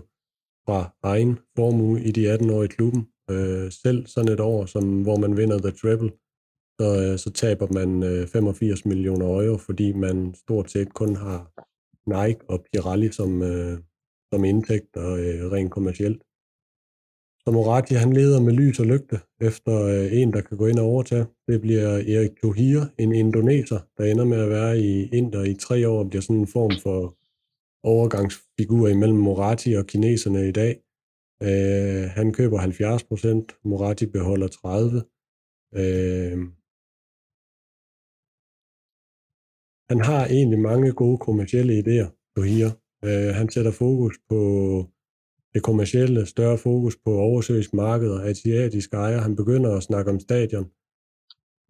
fra egen formue i de atten år i klubben. Øh, selv sådan et år, som, hvor man vinder The Treble, så, øh, så taber man øh, femogfirs millioner euro, fordi man stort set kun har Nike og Pirelli som, øh, som indtægt og øh, rent kommercielt. Så Moratti, han leder med lys og lygte efter øh, en, der kan gå ind og overtage. Det bliver Erik Tohir, en indoneser, der ender med at være i Inter i tre år og bliver sådan en form for overgangsfigur imellem Moratti og kineserne i dag. Uh, han køber halvfjerds procent, Moratti beholder tredive. Uh, han har egentlig mange gode kommercielle idéer på her. Uh, han sætter fokus på det kommercielle, større fokus på oversøisk marked og asiatiske ejer. Han begynder at snakke om stadion.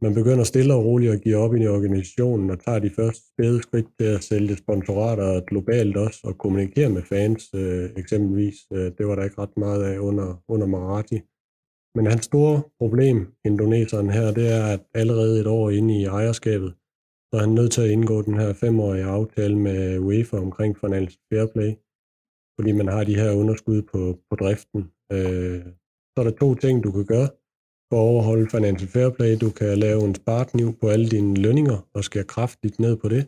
Man begynder stille og roligt at give op i organisationen og tager de første spæde skridt til at sælge sponsorater globalt også og kommunikere med fans øh, eksempelvis. Det var der ikke ret meget af under, under Moratti. Men hans store problem, indoneseren her, det er, at allerede et år inde i ejerskabet, så er han nødt til at indgå den her femårige aftale med UEFA omkring Financial Fair Play, fordi man har de her underskud på, på driften. Øh, så er der to ting, du kan gøre. For at overholde Financial Fair Play, du kan lave en sparkniv på alle dine lønninger og skære kraftigt ned på det.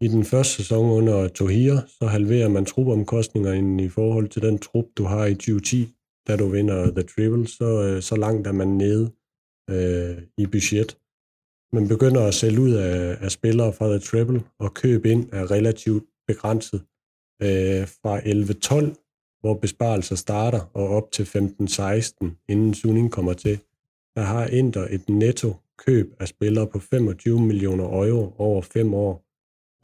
I den første sæson under Tohir, så halverer man trupomkostningerne i forhold til den trup, du har i tyve ti, da du vinder The Treble, så, så langt er man nede øh, i budget. Man begynder at sælge ud af, af spillere fra The Treble og købe ind er relativt begrænset øh, fra elleve tolv, hvor besparelser starter, og op til femten seksten, inden Suning kommer til. Der har Inter et netto køb af spillere på femogtyve millioner euro over fem år.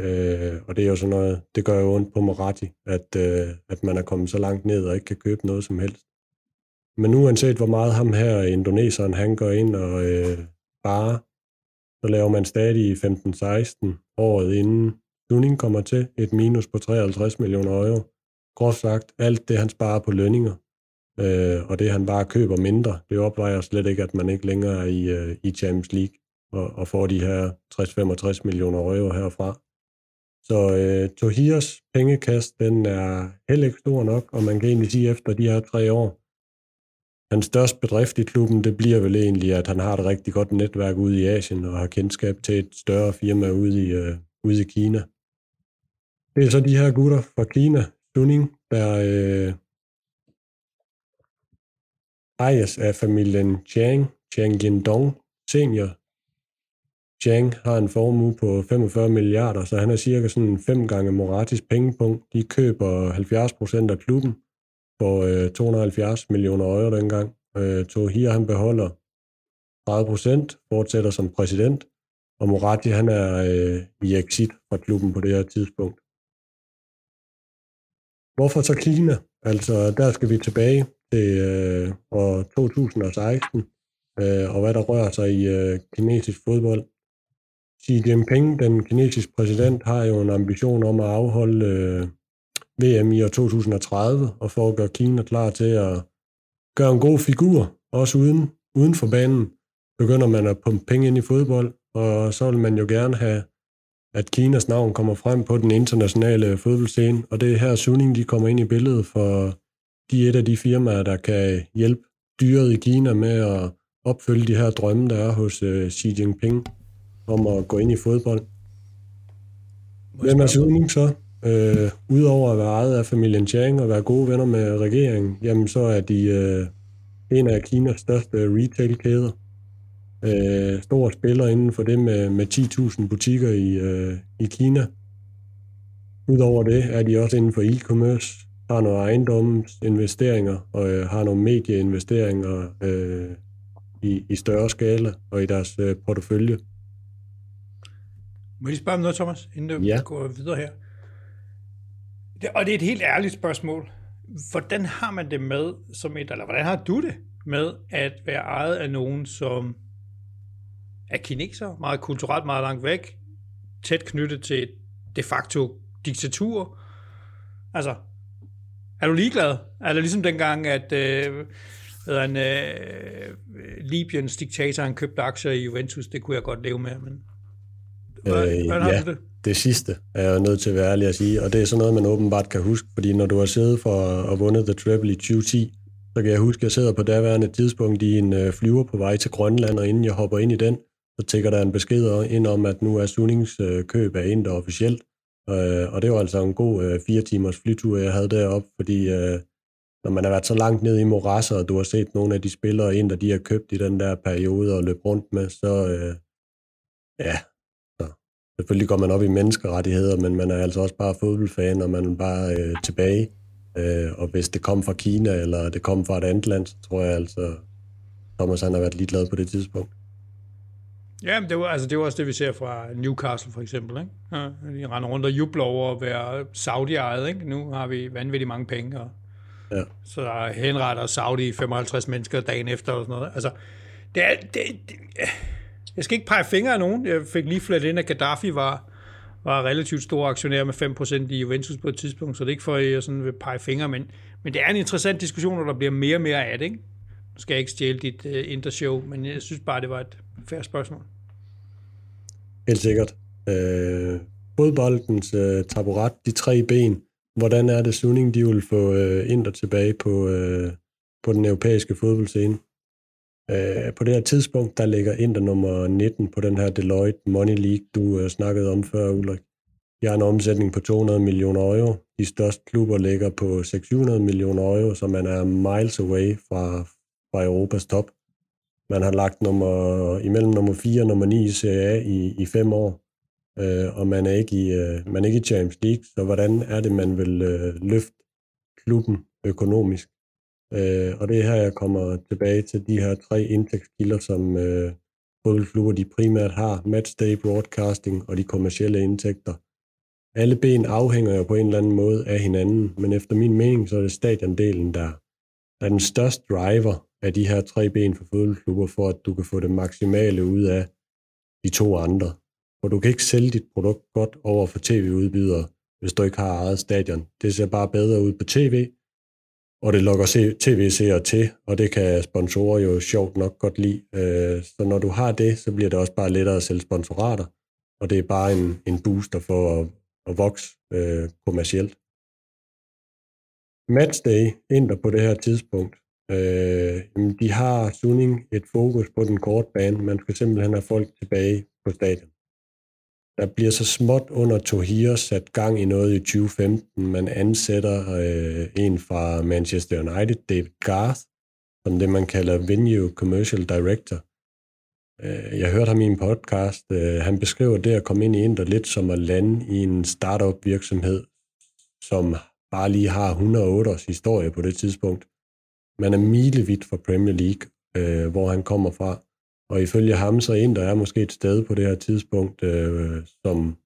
Øh, og det er jo sådan noget, det gør jo ondt på Moratti, at, øh, at man er kommet så langt ned og ikke kan købe noget som helst. Men uanset hvor meget ham her, indoneseren, han går ind og øh, bare, så laver man stadig femten seksten året inden Suning kommer til et minus på treoghalvtreds millioner euro. Groft sagt, alt det han sparer på lønninger, og det, han bare køber mindre, det opvejer slet ikke, at man ikke længere er i, i Champions League og, og får de her tres til femogtres millioner euro herfra. Så øh, Tohirs pengekast, den er heller ikke stor nok, og man kan egentlig sige, efter de her tre år, hans største bedrift i klubben, det bliver vel egentlig, at han har et rigtig godt netværk ude i Asien og har kendskab til et større firma ude i, øh, ude i Kina. Det er så de her gutter fra Kina, Suning, der... Øh, ejes af familien Zhang, Zhang Yindong senior. Zhang har en formue på femogfyrre milliarder, så han er cirka sådan fem gange Morattis pengepunkt. De køber halvfjerds procent af klubben for øh, to hundrede og halvfjerds millioner euro dengang. Øh, Tohir, han beholder tredive procent, fortsætter som præsident, og Moratti, han er øh, i exit fra klubben på det her tidspunkt. Hvorfor så Kina? Altså, der skal vi tilbage til øh, år to tusind og seksten, øh, og hvad der rører sig i øh, kinesisk fodbold. Xi Jinping, den kinesiske præsident, har jo en ambition om at afholde øh, V M i år to tusind og tredive, og for at gøre Kina klar til at gøre en god figur, også uden, uden for banen, begynder man at pumpe penge ind i fodbold, og så vil man jo gerne have at Kinas navn kommer frem på den internationale fodboldscene, og det er her Suning, de kommer ind i billedet, for de er et af de firmaer, der kan hjælpe dyret i Kina med at opfylde de her drømme, der er hos uh, Xi Jinping om at gå ind i fodbold. Hvem er Suning så? Øh, Udover at være ejet af familien Zhang og være gode venner med regeringen, jamen så er de øh, en af Kinas største retailkæder. Øh, store spillere inden for det med, med ti tusind butikker i, øh, i Kina. Udover det er de også inden for e-commerce, har nogle ejendomsinvesteringer og øh, har nogle medieinvesteringer øh, i, i større skala og i deres øh, portefølje. Må jeg lige spørge om noget, Thomas, inden vi ja. går videre her? Det, og det er et helt ærligt spørgsmål. Hvordan har man det med, som et, eller hvordan har du det med at være ejet af nogen, som er kineser, meget kulturelt, meget langt væk, tæt knyttet til de facto diktatur? Altså, er du ligeglad? Er det ligesom dengang, at øh, en, øh, Libyens diktator, han købte aktier i Juventus, det kunne jeg godt leve med, men hvordan, øh, hvordan har ja. du det? Det sidste er jeg nødt til at være ærlig at sige, og det er sådan noget, man åbenbart kan huske, fordi når du har siddet for at vundet The Treble i tyve ti, så kan jeg huske, at jeg sidder på daværende tidspunkt i en flyver på vej til Grønland, og inden jeg hopper ind i den, så tækker der en besked ind om, at nu er Sunings køb af Inter officielt, og det var altså en god fire timers flytur, jeg havde deroppe, fordi når man har været så langt ned i morasser, og du har set nogle af de spillere Inter, de har købt i den der periode og løb rundt med, så ja... Selvfølgelig går man op i menneskerettigheder, men man er altså også bare fodboldfan, og man er bare øh, tilbage. Øh, og hvis det kom fra Kina, eller det kom fra et andet land, så tror jeg altså, Thomas han har været lidt glad på det tidspunkt. Ja, det var altså det var også det, vi ser fra Newcastle for eksempel. Ikke? Ja, de render rundt og jubler over at være Saudi-ejet. Ikke? Nu har vi vanvittigt mange penge, og ja. så der henretter Saudi femoghalvtreds mennesker dagen efter. Og sådan noget. Altså, det er... Det, det, jeg skal ikke pege fingre af nogen. Jeg fik lige flet ind, at Gaddafi var, var relativt stor aktionær med fem procent i Juventus på et tidspunkt, så det er ikke for, at jeg sådan vil pege fingre, men, men det er en interessant diskussion, og der bliver mere og mere af det. Ikke? Nu skal jeg ikke stjæle dit uh, intershow, men jeg synes bare, det var et fair spørgsmål. Helt sikkert. Øh, fodboldens øh, taburet, de tre ben, hvordan er det Suning, de vil få øh, Inter tilbage på, øh, på den europæiske fodboldscene? På det her tidspunkt, der ligger Inter nummer nitten på den her Deloitte Money League, du snakkede om før, Ulrik. De har en omsætning på to hundrede millioner euro. De største klubber ligger på seks hundrede millioner euro, så man er miles away fra, fra Europas top. Man har lagt nummer, imellem nummer fire og nummer ni i Serie A i, i fem år, og man er, ikke i, man er ikke i Champions League, så hvordan er det, man vil løfte klubben økonomisk? Øh, og det er her, jeg kommer tilbage til de her tre indtægtskilder, som øh, fodboldklubber de primært har, matchday, broadcasting og de kommercielle indtægter. Alle ben afhænger jo på en eller anden måde af hinanden, men efter min mening, så er det stadiondelen, der er den største driver af de her tre ben for fodboldklubber, for at du kan få det maksimale ud af de to andre. For du kan ikke sælge dit produkt godt over for tv-udbydere, hvis du ikke har eget stadion. Det ser bare bedre ud på tv, og det lukker tv-seere til, og det kan sponsorer jo sjovt nok godt lide. Så når du har det, så bliver det også bare lettere at sælge sponsorater, og det er bare en, en booster for at, at vokse øh, kommercielt. Matchday ændrer på det her tidspunkt. Øh, de har Suning et fokus på den korte bane. Man skal simpelthen have folk tilbage på stadion. Der bliver så småt under Tohir sat gang i noget i tyve femten. Man ansætter øh, en fra Manchester United, David Garth, som det, man kalder Venue Commercial Director. Øh, jeg hørte ham i en podcast. Øh, han beskriver det at komme ind i Inter lidt som at lande i en startup virksomhed, som bare lige har et hundrede og otte års historie på det tidspunkt. Man er milevidt fra Premier League, øh, hvor han kommer fra. Og ifølge ham, så Inter er måske et sted på det her tidspunkt, øh, som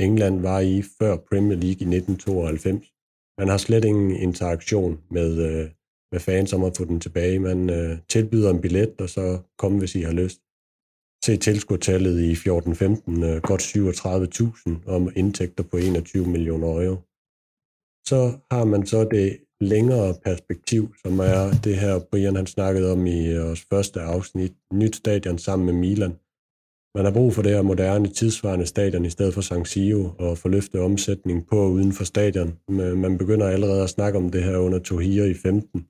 England var i før Premier League i nitten tooghalvfems. Man har slet ingen interaktion med, øh, med fans om at få den tilbage. Man øh, tilbyder en billet, og så kom, hvis I har lyst. Se tilskuertallet i fjorten femten, øh, godt syvogtredive tusind om indtægter på enogtyve millioner euro. Så har man så det længere perspektiv, som er det her, Brian han snakkede om i vores første afsnit, nyt stadion sammen med Milan. Man har brug for det her moderne, tidsvarende stadion i stedet for San Siro og få løftet omsætning på uden for stadion. Man begynder allerede at snakke om det her under Tohir i femten.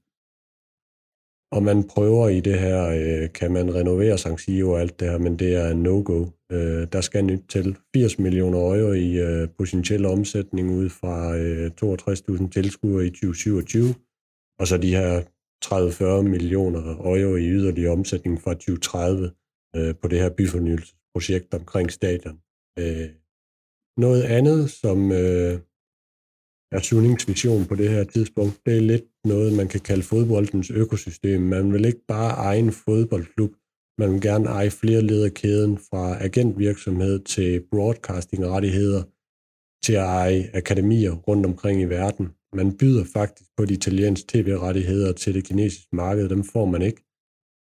Og man prøver i det her, kan man renovere San Siro og alt det her, men det er en no-go. Der skal nyt til firs millioner euro i potentiel omsætning ud fra toogtres tusind tilskuere i tyve syvogtyve, og så de her tredive til fyrre millioner euro i yderligere omsætning fra tyve tredive på det her byfornyelsesprojekt omkring stadion. Noget andet, som er Sunings vision på det her tidspunkt, det er lidt noget, man kan kalde fodboldens økosystem. Man vil ikke bare eje en fodboldklub, man vil gerne eje flere led af kæden, fra agentvirksomhed til broadcastingrettigheder til at eje akademier rundt omkring i verden. Man byder faktisk på de italienske tv-rettigheder til det kinesiske marked, dem får man ikke.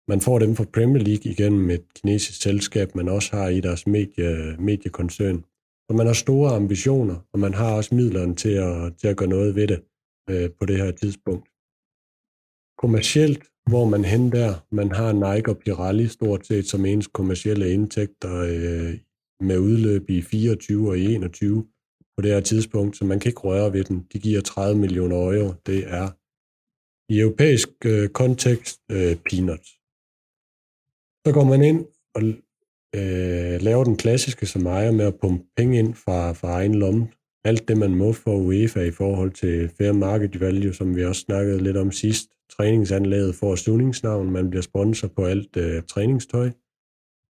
Man får dem fra Premier League igennem et kinesisk selskab, man også har i deres medie, mediekoncern. Og man har store ambitioner, og man har også midlerne til at, til at gøre noget ved det øh, på det her tidspunkt. Kommercielt, hvor man hen der, man har Nike og Pirelli stort set som ens kommercielle indtægter øh, med udløb i fireogtyve og i enogtyve på det her tidspunkt, så man kan ikke røre ved den. De giver tredive millioner euro, det er i europæisk øh, kontekst øh, peanuts. Så går man ind og øh, laver den klassiske som ejer med at pumpe penge ind fra, fra egen lomme. Alt det, man må for UEFA i forhold til fair market value, som vi også snakkede lidt om sidst. Træningsanlæget får Suningsnavn, man bliver sponsor på alt øh, træningstøj.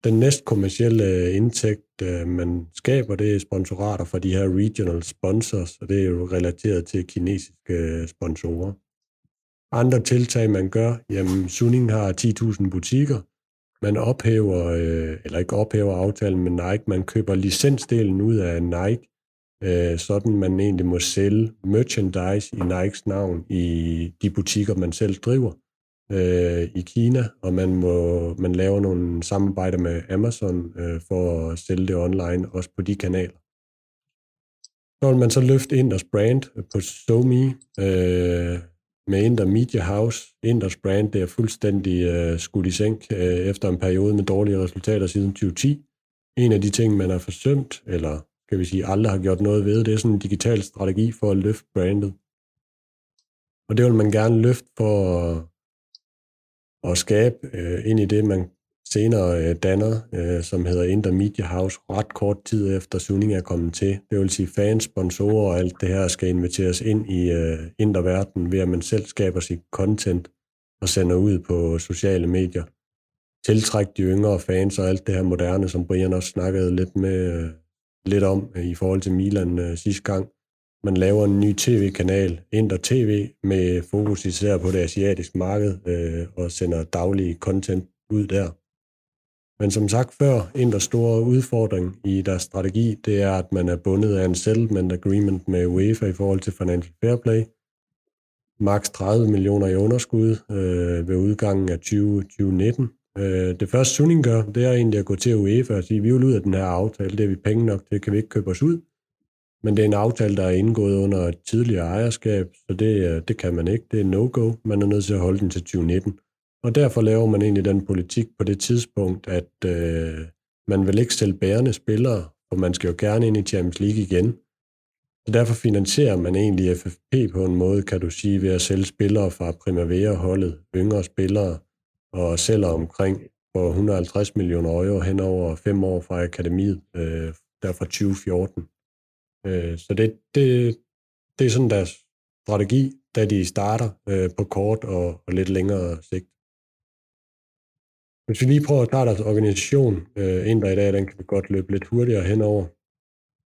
Den næst kommercielle indtægt, øh, man skaber, det er sponsorater fra de her regional sponsors, og det er jo relateret til kinesiske sponsorer. Andre tiltag, man gør, jamen Suning har ti tusind butikker. Man ophæver, øh, eller ikke ophæver aftalen med Nike, man køber licensdelen ud af Nike, øh, sådan man egentlig må sælge merchandise i Nikes navn i de butikker, man selv driver øh, i Kina, og man, må, man laver nogle samarbejder med Amazon øh, for at sælge det online, også på de kanaler. Så vil man så løfte Inders brand på SoMe, øh, med Inter Media House. Inters brand, det er fuldstændig øh, skudt i sænk øh, efter en periode med dårlige resultater siden tyve ti. En af de ting, man har forsømt, eller kan vi sige aldrig har gjort noget ved, det er sådan en digital strategi for at løfte brandet. Og det vil man gerne løfte for at, at skabe øh, ind i det, man senere øh, danner, øh, som hedder Inter Media House, ret kort tid efter Suning er kommet til. Det vil sige, fans, sponsorer og alt det her skal inviteres ind i øh, interverdenen, ved at man selv skaber sit content og sender ud på sociale medier. Tiltræk de yngre fans og alt det her moderne, som Brian også snakkede lidt, med, øh, lidt om øh, i forhold til Milan øh, sidste gang. Man laver en ny tv-kanal, Inter T V, med fokus især på det asiatiske marked øh, og sender daglige content ud der. Men som sagt før, en der store udfordring i deres strategi, det er, at man er bundet af en settlement agreement med UEFA i forhold til Financial Fair Play. Maks tredive millioner i underskud øh, ved udgangen af tyve nitten. Øh, det første Suning gør, det er egentlig at gå til UEFA og sige, vi vil ud af den her aftale, det er vi penge nok, det kan vi ikke købe os ud. Men det er en aftale, der er indgået under et tidligere ejerskab, så det, det kan man ikke, det er no-go. Man er nødt til at holde den til tyve nitten. Og derfor laver man egentlig den politik på det tidspunkt, at øh, man vil ikke sælge bærende spillere, og man skal jo gerne ind i Champions League igen. Så derfor finansierer man egentlig F F P på en måde, kan du sige, ved at sælge spillere fra Primavera-holdet, yngre spillere, og sælger omkring for et hundrede og halvtreds millioner euro hen over fem år fra akademiet, øh, der fra tyve fjorten. Øh, så det, det, det er sådan deres strategi, da de starter øh, på kort og, og lidt længere sigt. Hvis vi lige prøver at tage deres organisation, øh, Inter i dag, den kan vi godt løbe lidt hurtigere henover.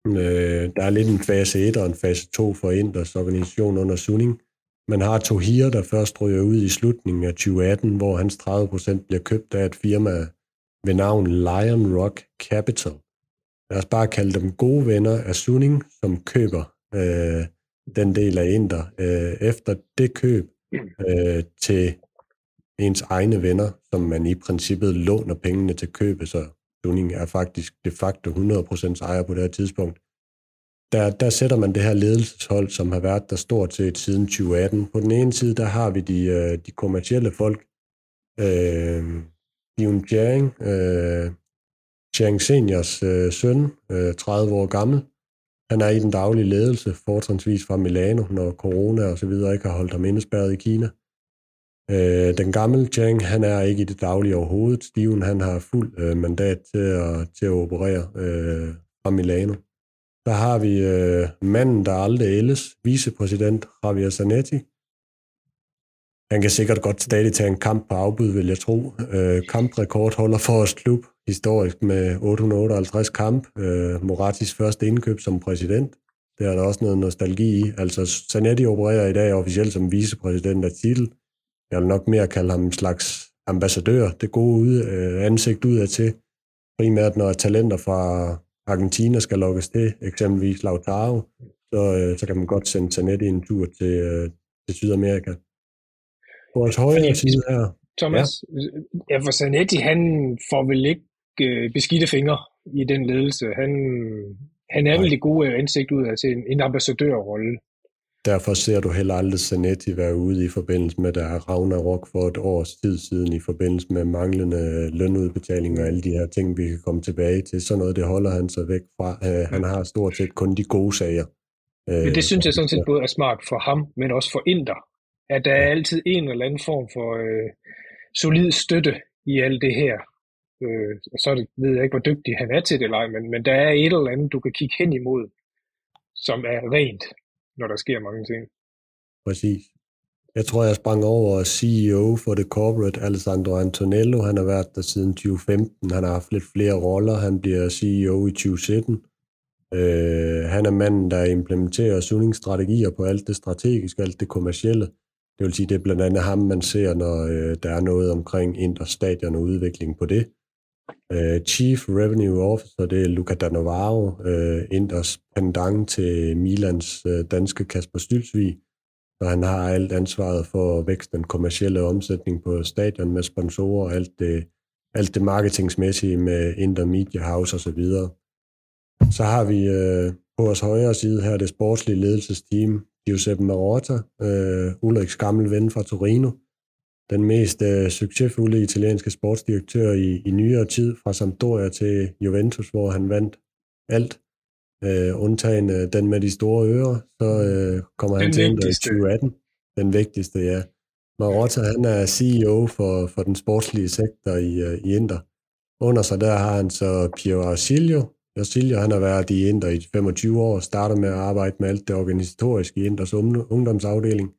Øh, der er lidt en fase et og en fase to for Inters organisation under Suning. Man har Tohir, der først ryger ud i slutningen af tyve atten, hvor hans tredive procent bliver købt af et firma ved navn Lion Rock Capital. Lad os bare kalde dem gode venner af Suning, som køber øh, den del af Inter. Øh, efter det køb øh, til ens egne venner, som man i princippet låner pengene til købet, så Suning er faktisk de facto hundrede procent ejer på det her tidspunkt. Der, der sætter man det her ledelseshold, som har været der stort set siden tyve atten. På den ene side, der har vi de, de kommercielle folk, Steven Zhang, Chang Seniors øh, søn, øh, tredive år gammel. Han er i den daglige ledelse, fortrinsvis fra Milano, når corona og så videre ikke har holdt ham indespærret i Kina. Øh, den gamle Chang, han er ikke i det daglige overhovedet. Steven, han har fuld øh, mandat til at, til at operere øh, fra Milano. Der har vi øh, manden, der aldrig ældes, vicepræsident Javier Zanetti. Han kan sikkert godt stadig tage en kamp på afbud, vil jeg tro. Øh, kamprekordholder for os klub, historisk med otte hundrede og otteoghalvtreds kamp. Øh, Morattis første indkøb som præsident. Det er der også noget nostalgi i. Altså, Zanetti opererer i dag officielt som vicepræsident af titel. Jeg vil nok mere kalde ham en slags ambassadør. Det gode ude, øh, ansigt ud af til. Primært når talenter fra Argentina skal lokkes til, eksempelvis Lautaro, så, øh, så kan man godt sende Zanetti en tur til, øh, til Sydamerika. Vores højre side her. Thomas, ja. Ja, for Zanetti, han får vel ikke øh, beskidte fingre i den ledelse. Han, han er Nej. vel det gode ansigt ud af til en, en ambassadørrolle. Derfor ser du heller aldrig Zanetti være ude i forbindelse med, der er ragnarok for et års tid siden i forbindelse med manglende lønudbetaling og alle de her ting, vi kan komme tilbage til. Sådan noget, det holder han sig væk fra. Han har stort set kun de gode sager. Men det synes jeg sådan set både er smart for ham, men også for Inter, at der er altid en eller anden form for øh, solid støtte i alt det her. Øh, og så ved jeg ikke, hvor dygtig han er til det, eller, men, men der er et eller andet, du kan kigge hen imod, som er rent, når der sker mange ting. Præcis. Jeg tror, jeg sprang over C E O for The Corporate, Alessandro Antonello. Han har været der siden tyve femten. Han har haft lidt flere roller. Han bliver C E O i tyve sytten. Øh, han er manden, der implementerer Suning-strategier på alt det strategiske, alt det kommercielle. Det vil sige, det er blandt andet ham, man ser, når øh, der er noget omkring Inter Stadion og udvikling på det. Øh, Chief Revenue Officer, det er Luca Danovaro, øh, Inters pendant til Milans øh, danske Kasper Stylsvig, og han har alt ansvaret for at vækste den kommercielle omsætning på stadion med sponsorer og alt det, alt det marketingsmæssige med Inter Media House osv. Så har vi øh, på vores højre side her det sportslige ledelsesteam, Giuseppe Marotta, øh, Ulriks gamle ven fra Torino, den mest øh, succesfulde italienske sportsdirektør i, i nyere tid, fra Sampdoria til Juventus, hvor han vandt alt. Øh, undtagen øh, den med de store ører, så øh, kommer den han til Inter i tyve atten. Den vigtigste, ja. Marotta, han er C E O for, for den sportslige sektor i, øh, i Inter. Under sig der har han så Piero Ausilio. Ausilio, han har været i Inter i femogtyve år og starter med at arbejde med alt det organisatoriske i Inters ungdomsafdeling.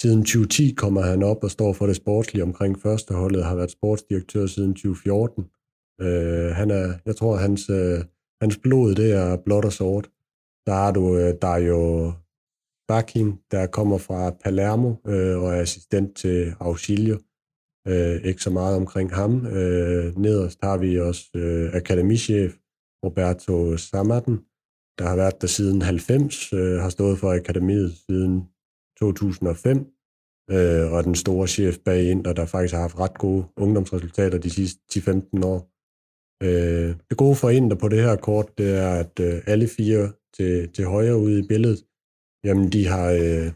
Siden tyve ti kommer han op og står for det sportslige omkring førsteholdet, har været sportsdirektør siden tyve fjorten. Øh, han er, jeg tror, hans, øh, hans blod det er blåt og sort. Der har du øh, Dario Bakin, der kommer fra Palermo øh, og er assistent til Ausilio. Øh, ikke så meget omkring ham. Øh, nederst har vi også øh, akademichef Roberto Samaden, der har været der siden halvfems, øh, har stået for akademiet siden to tusind og fem, øh, og den store chef bag Inter, der faktisk har haft ret gode ungdomsresultater de sidste ti til femten år. Øh, det gode for Inter på det her kort, det er, at øh, alle fire til, til højre ude i billedet, jamen de har øh,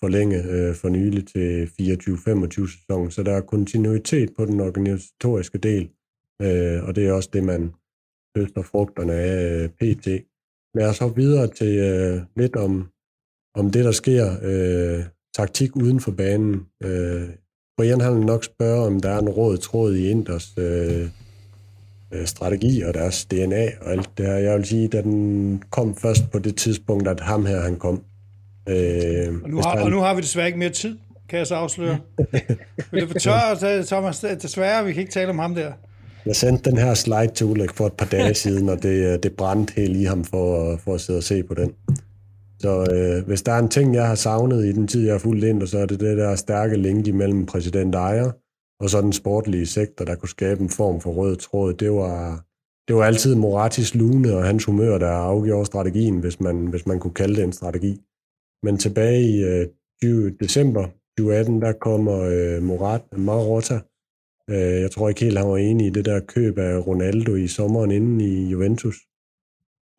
forlænget øh, for nylig til fireogtyve femogtyve sæsonen, så der er kontinuitet på den organisatoriske del, øh, og det er også det, man høster frugterne af øh, P T. Lad os hoppe videre til øh, lidt om om det, der sker, øh, taktik uden for banen. Øh, Brian, han vil nok spørge, om der er en rød tråd i Inters øh, strategi og deres D N A og alt det her. Jeg vil sige, da den kom først på det tidspunkt, at ham her, han kom. Øh, og, nu har, han... og nu har vi desværre ikke mere tid, kan jeg så afsløre. Vil du fortørre, Thomas? Desværre, vi kan ikke tale om ham der. Jeg sendte den her slide til Ulrik for et par dage siden, og det, det brændte helt i ham for, for at sidde og se på den. Så øh, hvis der er en ting, jeg har savnet i den tid, jeg har fulgt ind, så er det det der stærke link imellem præsident og ejer, og så den sportlige sektor, der kunne skabe en form for rød tråd. Det var, det var altid Morattis lune og hans humør, der afgjorde strategien, hvis man, hvis man kunne kalde det en strategi. Men tilbage i øh, tyvende december tyve atten, der kommer øh, Morat, Marotta. Øh, jeg tror ikke helt, han var enig i det der køb af Ronaldo i sommeren inden i Juventus.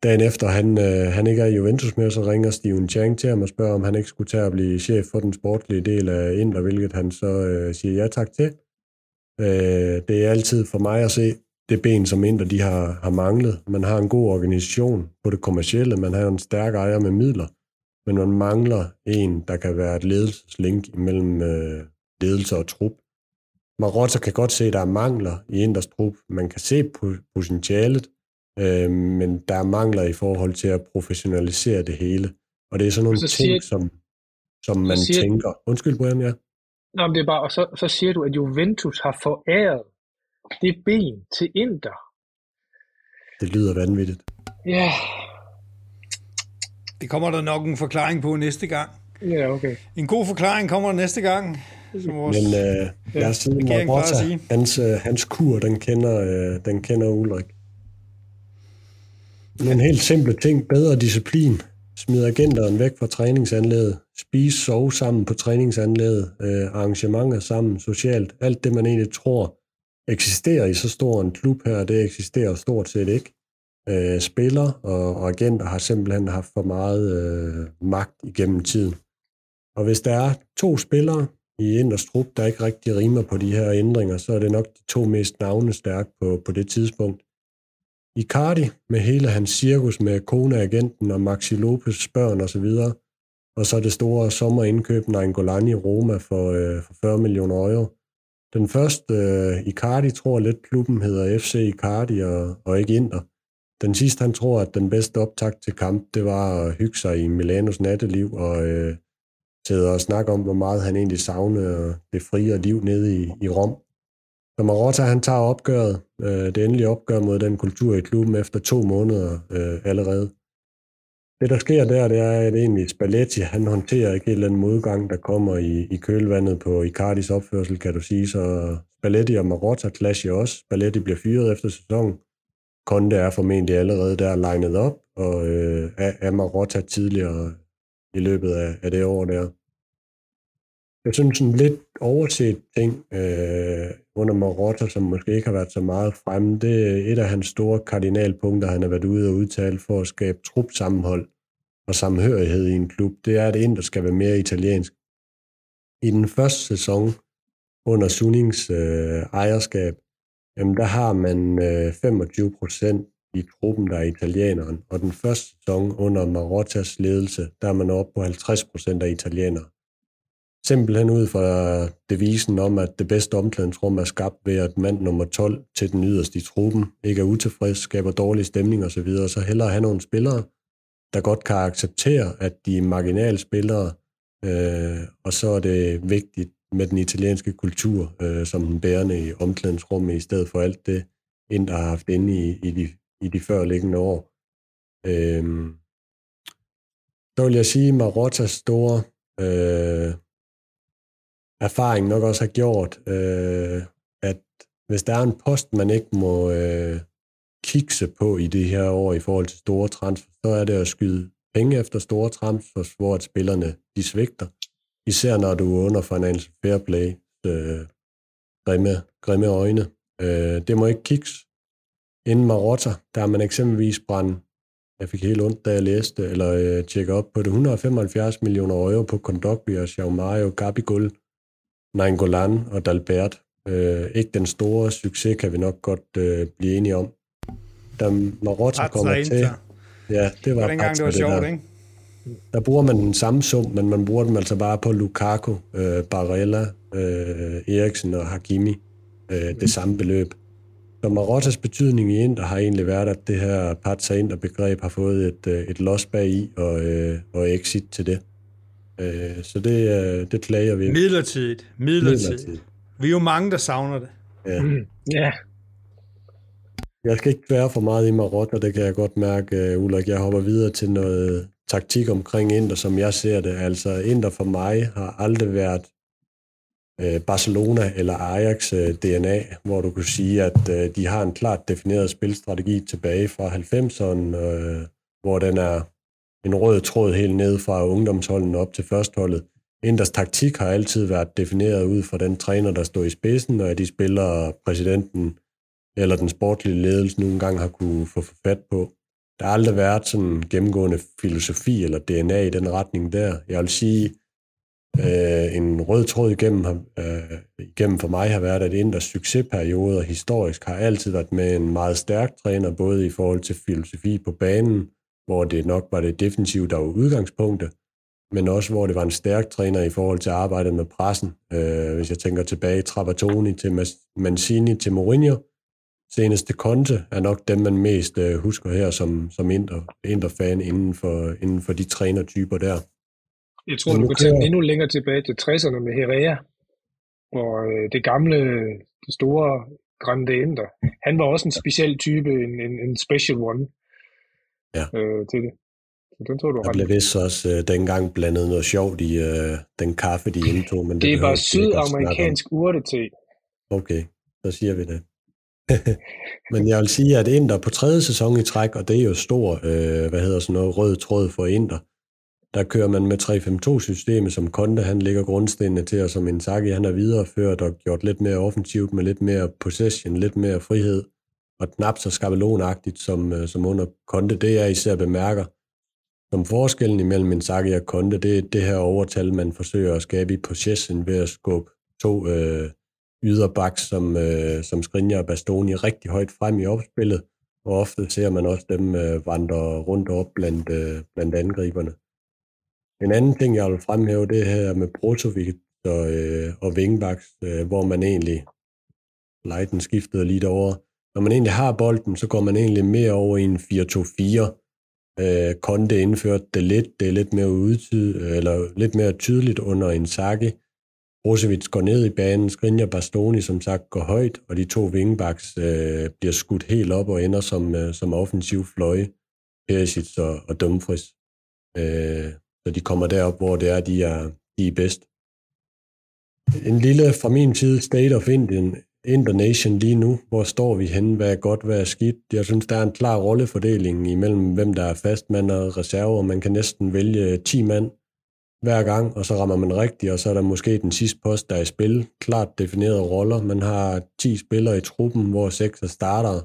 Dagen efter, han, øh, han ikke er i Juventus mere, så ringer Steven Zhang til ham og spørger, om han ikke skulle tage at blive chef for den sportlige del af Inter, hvilket han så øh, siger ja tak til. Øh, det er altid for mig at se det ben, som Inter de har, har manglet. Man har en god organisation på det kommercielle, man har en stærk ejer med midler, men man mangler en, der kan være et ledelseslink mellem øh, ledelse og trup. Marotta kan godt se, at der er mangler i Inters trup. Man kan se potentialet, øh, men der er mangler i forhold til at professionalisere det hele. Og det er sådan nogle så ting, jeg... som, som man siger... tænker. Undskyld, Brian, ja. Nå, men det er bare, og så, så siger du, at Juventus har foræret det ben til Inter. Det lyder vanvittigt. Ja. Yeah. Det kommer der nok en forklaring på næste gang. Ja, yeah, okay. En god forklaring kommer næste gang. Som vores Men øh, lad os sige, Marotta, hans, øh, hans kur, den kender, øh, den kender Ulrik. Nogle helt simple ting. Bedre disciplin. Smid agenteren væk fra træningsanlægget. Spis, sove sammen på træningsanlægget. Øh, arrangementer sammen socialt. Alt det, man egentlig tror eksisterer i så stor en klub her, det eksisterer stort set ikke. Øh, spillere og, og agenter har simpelthen haft for meget øh, magt igennem tiden. Og hvis der er to spillere i Inters trup, der ikke rigtig rimer på de her ændringer, så er det nok de to mest navnestærke på, på det tidspunkt. Icardi med hele hans cirkus med Kona-agenten og Maxi Lopez' børn osv., og så det store sommerindkøb Nainggolan i Roma for, øh, for fyrre millioner euro. Den første, uh, Icardi, tror lidt, klubben hedder F C Icardi og, og ikke Inter. Den sidste, han tror, at den bedste optakt til kamp, det var at hygge sig i Milanos natteliv og uh, sidde og snakke om, hvor meget han egentlig savnede det frie liv nede i, i Rom. Så Marotta, han tager opgøret, uh, det endelige opgør mod den kultur i klubben efter to måneder uh, allerede. Det, der sker der, det er, at egentlig Spalletti, han håndterer ikke en eller anden modgang, der kommer i, i kølvandet på Icardis opførsel, kan du sige. Så Spalletti og Marotta clasher også. Spalletti bliver fyret efter sæsonen. Conte er formentlig allerede der linet op, og øh, er Marotta tidligere i løbet af, af det år der. Jeg synes en lidt overset ting øh, under Marotta, som måske ikke har været så meget fremme, det er et af hans store kardinalpunkter, han har været ude og udtale for at skabe trupsammenhold og samhørighed i en klub. Det er, at Inter skal være mere italiensk. I den første sæson under Sunings øh, ejerskab, jamen, der har man øh, femogtyve procent i truppen, der er italieneren. Og den første sæson under Marottas ledelse, der er man oppe på halvtreds procent af italienere. Simpelthen ud fra devisen om, at det bedste omklædningsrum er skabt ved, at mand nummer tolv til den yderste i truppen ikke er utilfreds, skaber dårlig stemning osv., så, så hellere have nogle spillere, der godt kan acceptere, at de er marginalspillere, øh, og så er det vigtigt med den italienske kultur, øh, som den bærende i omklædningsrummet, i stedet for alt det, Inter har haft inde i, i, de, i de førliggende år. Øh, så vil jeg sige, Marottas store... Øh, erfaring nok også har gjort, øh, at hvis der er en post, man ikke må øh, kikse på i det her år i forhold til store transfer, så er det at skyde penge efter store transfers, hvor at spillerne de svigter. Især når du er under Financial Fair Play øh, grimme, grimme øjne. Øh, det må ikke kikse. Inden Marotta, der er man eksempelvis brændt, jeg fik helt ondt, da jeg læste, eller øh, tjekke op på det, et hundrede og femoghalvfjerds millioner euro på Kondogbia, Xiaomayo, Gabigol, Nainggolan og Dalbert. Øh, ikke den store succes, kan vi nok godt øh, blive enige om. Da Marotta kommer til... Ja, det var dengang, det var sjovt, ikke? Der bruger man den samme sum, men man bruger dem altså bare på Lukaku, øh, Barella, øh, Eriksen og Hakimi. Øh, mm. Det samme beløb. Så Marottas betydning i Inter har egentlig været, at det her Pazza Inter-begreb har fået et, et los bag i og, øh, og exit til det. Øh, så det, øh, det klager vi. Midlertidigt. Midlertidigt. Midlertidigt. Vi er jo mange, der savner det. Ja. Mm. Yeah. Jeg skal ikke være for meget i Marotta, det kan jeg godt mærke, øh, Ulrik. Jeg hopper videre til noget taktik omkring Inter, som jeg ser det. Altså Inter for mig har aldrig været Barcelona eller Ajax D N A, hvor du kan sige, at de har en klart defineret spilstrategi tilbage fra halvfemserne, hvor den er en rød tråd helt ned fra ungdomsholden op til førsteholdet. Inters taktik har altid været defineret ud fra den træner, der står i spidsen, og de spillere, præsidenten eller den sportlige ledelse nogle gange har kunne få fat på. Der har aldrig været sådan en gennemgående filosofi eller D N A i den retning der. Jeg vil sige, Øh, en rød tråd igennem, øh, igennem for mig har været, at Inters succesperiode og historisk har altid været med en meget stærk træner, både i forhold til filosofi på banen, hvor det nok var det defensive, der var udgangspunktet, men også hvor det var en stærk træner i forhold til arbejdet med pressen. Øh, hvis jeg tænker tilbage, Trapattoni til Mancini til Mourinho, seneste Conte er nok dem, man mest øh, husker her som, som Inter, Inter-fan inden for, inden for de trænertyper der. Jeg tror, du kan tage endnu længere tilbage til tresserne med Herrera, og det gamle, det store Grande Inter. Han var også en speciel type, en, en, en special one ja. øh, til det. Så den tror du ret. Jeg blev vist også øh, dengang blandet noget sjovt i øh, den kaffe, de indtog. Men det, det var sydamerikansk urtete. Okay, så siger vi det. Men jeg vil sige, at Inter på tredje sæson i træk, og det er jo stor, øh, hvad hedder sådan noget, rød tråd for Inter. Der kører man med tre fem to systemet, som Conte han lægger grundstenene til, og som Inzaghi han har videreført og gjort lidt mere offensivt med lidt mere possession, lidt mere frihed, og knap så skabelonagtigt som, som under Conte. Det jeg især bemærker som forskellen imellem Inzaghi og Conte, det er det her overtal, man forsøger at skabe i possession ved at skubbe to øh, yderbaks, som, øh, som Skriniar og Bastoni rigtig højt frem i opspillet, og ofte ser man også dem øh, vandre rundt op blandt, øh, blandt angriberne. En anden ting, jeg vil fremhæve, det her med Brozović og, øh, og Wingbacks, øh, hvor man egentlig, lejten skiftede lidt over. Når man egentlig har bolden, så går man egentlig mere over i en fire to fire. Øh, Conte indførte det lidt, det er lidt mere, udtyd, eller lidt mere tydeligt under Inzaghi. Brozović går ned i banen, Skriniar Bastoni som sagt går højt, og de to Wingbacks øh, bliver skudt helt op og ender som, øh, som offensiv fløje, Perisic og, og Dumfries. Øh, Så de kommer derop, hvor det er, de er, de er bedst. En lille, fra min side, State of Indian, Indonation lige nu. Hvor står vi henne? Hvad er godt, hvad er skidt? Jeg synes, der er en klar rollefordeling imellem, hvem der er fastmand og reserve, og man kan næsten vælge ti mand hver gang, og så rammer man rigtigt, og så er der måske den sidste post, der er i spil. Klart definerede roller. Man har ti spillere i truppen, hvor seks er startere.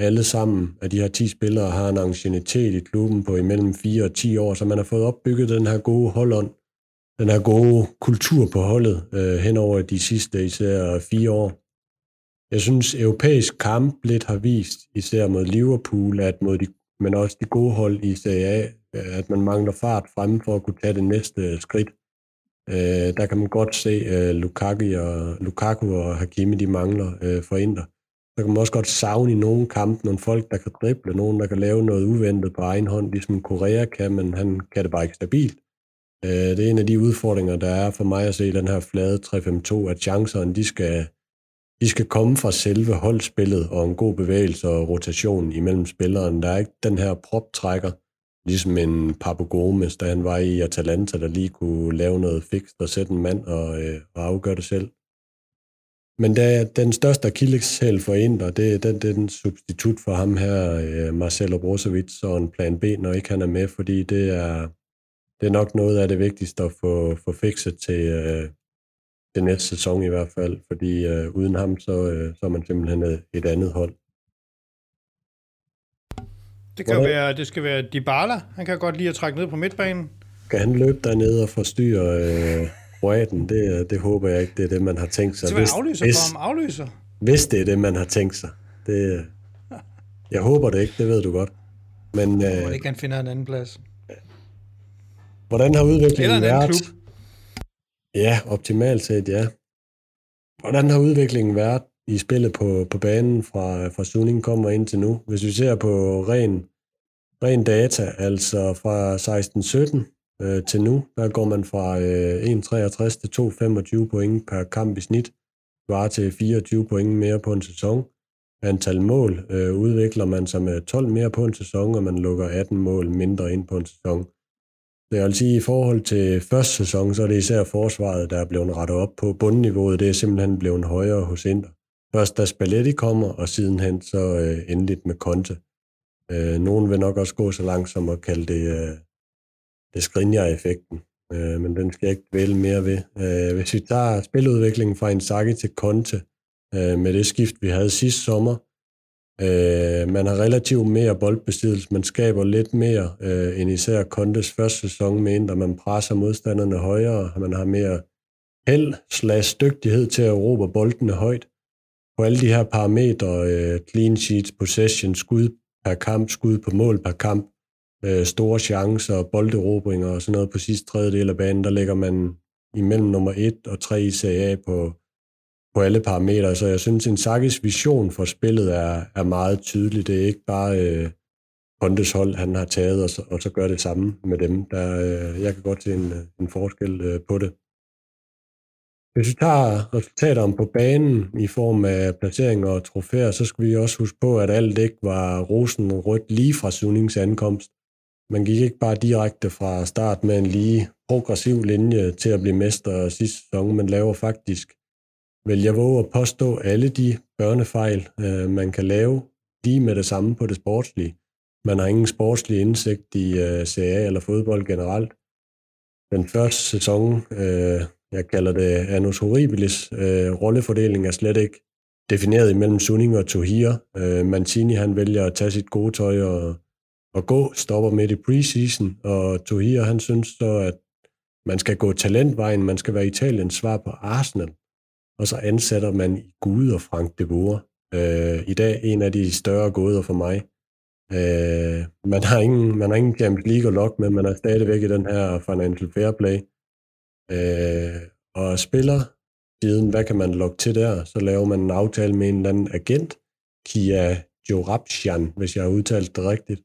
Alle sammen af de her ti spillere har en anciennitet i klubben på imellem fire og ti år, så man har fået opbygget den her gode holdånd, den her gode kultur på holdet øh, hen over de sidste især fire år. Jeg synes, europæisk kamp lidt har vist, især mod Liverpool, at mod de, men også de gode hold i Serie A, at man mangler fart frem for at kunne tage det næste skridt. Øh, der kan man godt se, øh, Lukaku, og, Lukaku og Hakimi de mangler øh, for Inter. Så kan man også godt savne i nogle kampe, nogle folk, der kan drible, nogen, der kan lave noget uventet på egen hånd, ligesom Korea kan, men han kan det bare ikke stabilt. Det er en af de udfordringer, der er for mig at se den her flade tre fem to, at chancerne, de skal, de skal komme fra selve holdspillet og en god bevægelse og rotation imellem spilleren. Der er ikke den her proptrækker, ligesom en Papu Gomez, da han var i Atalanta, der lige kunne lave noget fikst og sætte en mand og, øh, og afgøre det selv. Men da den største akilleshæl for Inter, det, det, det er den substitut for ham her, Marcelo Brozović, og en plan B, når ikke han er med, fordi det er, det er nok noget af det vigtigste at få, få fikset til, øh, til næste sæson i hvert fald, fordi øh, uden ham, så, øh, så er man simpelthen et andet hold. Det kan være, det skal være Dybala. Han kan godt lide at trække ned på midtbanen. Kan han løbe dernede og forstyrre... Øh, Kroaten, det, det håber jeg ikke, det er det, man har tænkt sig. Det var afløser for ham, afløser. Hvis det er det, man har tænkt sig. Det, jeg håber det ikke, det ved du godt. Men jeg håber øh, ikke, han finder en anden plads. Hvordan har udviklingen været? Klub. Ja, optimalt set, ja. Hvordan har udviklingen været i spillet på, på banen fra, fra Suning kommer ind til nu? Hvis vi ser på ren, ren data, altså fra seksten sytten, til nu, der går man fra en komma treogtres til to komma femogtyve point per kamp i snit, svarer til fireogtyve point mere på en sæson. Antal mål øh, udvikler man sig med tolv mere på en sæson, og man lukker atten mål mindre ind på en sæson. Så jeg vil sige, at i forhold til første sæson, så er det især forsvaret, der er blevet rettet op på bundniveauet. Det er simpelthen blevet højere hos Inter. Først da Spalletti kommer, og sidenhen så øh, endeligt med Conte. Øh, nogen vil nok også gå så langt som at kalde det... Øh, Det skringer effekten, øh, men den skal jeg ikke vælge mere ved. Øh, hvis vi tager spiludviklingen fra Inzaghi til Conte, øh, med det skift, vi havde sidste sommer, Øh, man har relativt mere boldbesiddelse, man skaber lidt mere øh, end især Contes første sæson med Inter, man presser modstanderne højere, man har mere held slags dygtighed til at erobre boldene højt. På alle de her parametre, øh, clean sheets, possession, skud per kamp, skud på mål per kamp, øh, store chancer, bolderobringer og sådan noget på sidste tredjedel af banen, der ligger man imellem nummer et og tre i Serie A på på alle parametre, så jeg synes, Inzagis vision for spillet er, er meget tydelig. Det er ikke bare øh, Contes hold, han har taget, og så, og så gør det samme med dem. Der, øh, jeg kan godt se en, en forskel øh, på det. Hvis vi tager resultaterne på banen i form af placeringer og trofæer, så skal vi også huske på, at alt ikke var rosenrødt lige fra Sunings ankomst. Man gik ikke bare direkte fra start med en lige progressiv linje til at blive mester sidste sæson, men laver faktisk Vel, jeg våger at påstå alle de børnefejl, øh, man kan lave lige med det samme på det sportslige. Man har ingen sportslig indsigt i øh, Serie A eller fodbold generelt. Den første sæson, øh, jeg kalder det annus horribilis, øh, rollefordeling er slet ikke defineret imellem Suning og Tohir. Øh, Mancini han vælger at tage sit gode tøj og, og gå, stopper midt i preseason, og Tohir han synes så, at man skal gå talentvejen, man skal være Italiens svar på Arsenal. Og så ansætter man i Gud og Frank de Boer. Øh, I dag en af de større gåder for mig. Øh, man har ingen, man har ingen Champions League at lokke med, man er stadigvæk i den her Financial Fair Play. Øh, og spiller siden, hvad kan man lokke til der? Så laver man en aftale med en eller anden agent, Kia Jorabshian, hvis jeg har udtalt det rigtigt.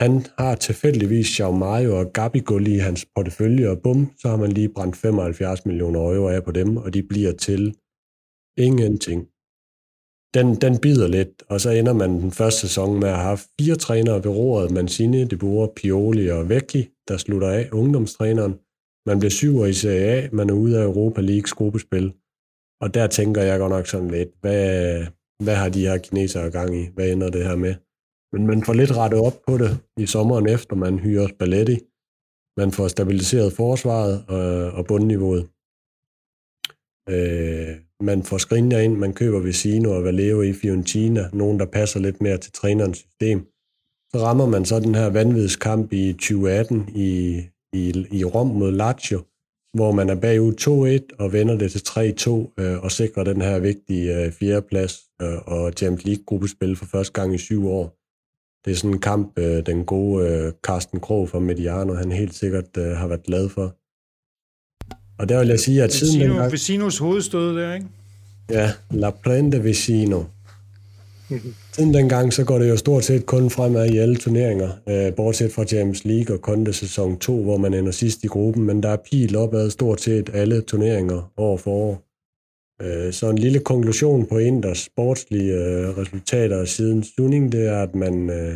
Han har tilfældigvis João Mario og Gabigol i hans portefølje, og bum, så har man lige brændt femoghalvfjerds millioner euro af på dem, og de bliver til ingenting. Den, den bider lidt, og så ender man den første sæson med at have fire trænere ved roret, Mancini, De Boer, Pioli og Vecchi, der slutter af ungdomstræneren. Man bliver syver i Serie A, man er ude af Europa Leagues gruppespil, og der tænker jeg godt nok sådan lidt, hvad, hvad har de her kinesere gang i? Hvad ender det her med? Men man får lidt rettet op på det i sommeren efter, man hyrer Spalletti. Man får stabiliseret forsvaret og, og bundniveauet. Øh, man får Skriniar ind, man køber Vecino og Vallejo i Fiorentina, nogen der passer lidt mere til trænerens system. Så rammer man så den her vanvidskamp i tyve atten i, i, i Rom mod Lazio, hvor man er bagud to et og vender det til tre to øh, og sikrer den her vigtige øh, fjerdeplads øh, og Champions League-gruppespil for første gang i syv år. Det er sådan en kamp, den gode Carsten Krog fra Mediano, han helt sikkert har været glad for. Og der vil jeg sige, at siden Vecino, dengang... Vecinos hovedstød der, ikke? Ja, La Prende Vecino. Siden dengang, så går det jo stort set kun fremad i alle turneringer, bortset fra Champions League og Conte sæson to, hvor man ender sidst i gruppen, men der er pil opad stort set alle turneringer år for år. Så en lille konklusion på Inters sportslige øh, resultater siden Suning, det er, at man øh,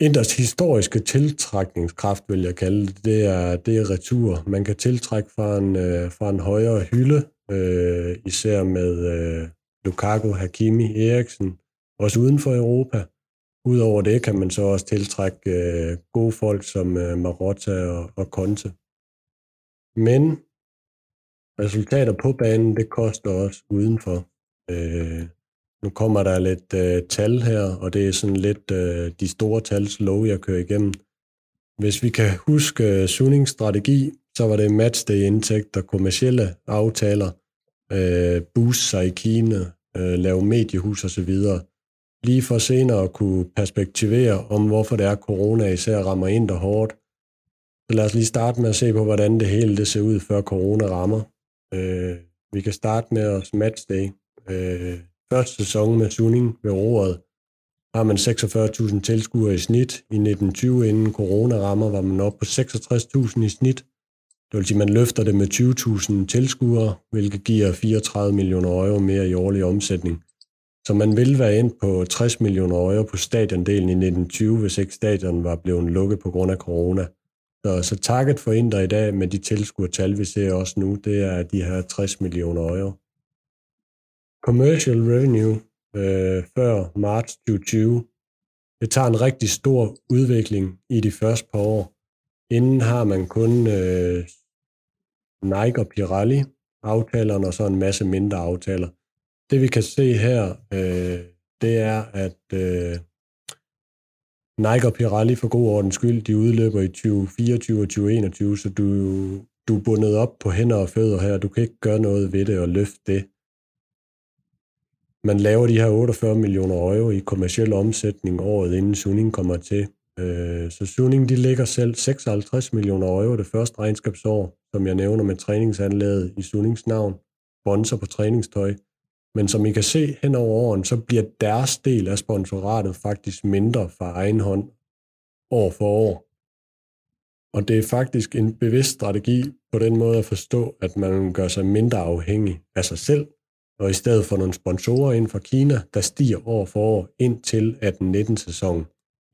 Inters historiske tiltrækningskraft, vil jeg kalde det, det er, det er retur. Man kan tiltrække fra en, øh, fra en højere hylde, øh, især med øh, Lukaku, Hakimi, Eriksen, også uden for Europa. Udover det kan man så også tiltrække øh, gode folk som øh, Marotta og, og Conte. Men resultater på banen, det koster også udenfor. Øh, nu kommer der lidt øh, tal her, og det er sådan lidt øh, de store tals lov, jeg kører igennem. Hvis vi kan huske øh, Sunings strategi, så var det matchday-indtægter, kommercielle aftaler, øh, boost sig i Kina, øh, lave mediehus osv. Lige for senere at kunne perspektivere om, hvorfor det er, corona især rammer ind og hårdt. Så lad os lige starte med at se på, hvordan det hele det ser ud, før corona rammer. Øh, vi kan starte med os matchday. Øh, første sæson med Suning ved roret har man seksogfyrre tusind tilskuere i snit. I nitten tyve, inden corona rammer, var man oppe på seksogtres tusind i snit. Det vil sige, man løfter det med tyve tusind tilskuere, hvilket giver fireogtredive millioner euro mere i årlig omsætning. Så man ville være ind på tres millioner euro på stadiondelen i nitten tyve, hvis ikke stadion var blevet lukket på grund af corona. Så, så target for Inter i dag med de tilskuertal, vi ser også nu, det er de her tres millioner euro. Commercial revenue øh, før marts tyve tyve, det tager en rigtig stor udvikling i de første par år. Inden har man kun øh, Nike og Pirelli aftalerne og så en masse mindre aftaler. Det vi kan se her, øh, det er, at øh, Nike og Pirelli for god ordens skyld, de udløber i tyve fireogtyve og tyve enogtyve, så du, du er bundet op på hænder og fødder her, du kan ikke gøre noget ved det og løfte det. Man laver de her otteogfyrre millioner euro i kommerciel omsætning året inden Suning kommer til. Så Suning, de ligger selv seksoghalvtreds millioner euro det første regnskabsår, som jeg nævner med træningsanlæget i Sunings navn, sponsor på træningstøj. Men som I kan se hen over åren, så bliver deres del af sponsoratet faktisk mindre fra egen hånd år for år. Og det er faktisk en bevidst strategi på den måde at forstå, at man gør sig mindre afhængig af sig selv, og i stedet for nogle sponsorer ind fra Kina, der stiger år for år indtil atten nitten sæsonen.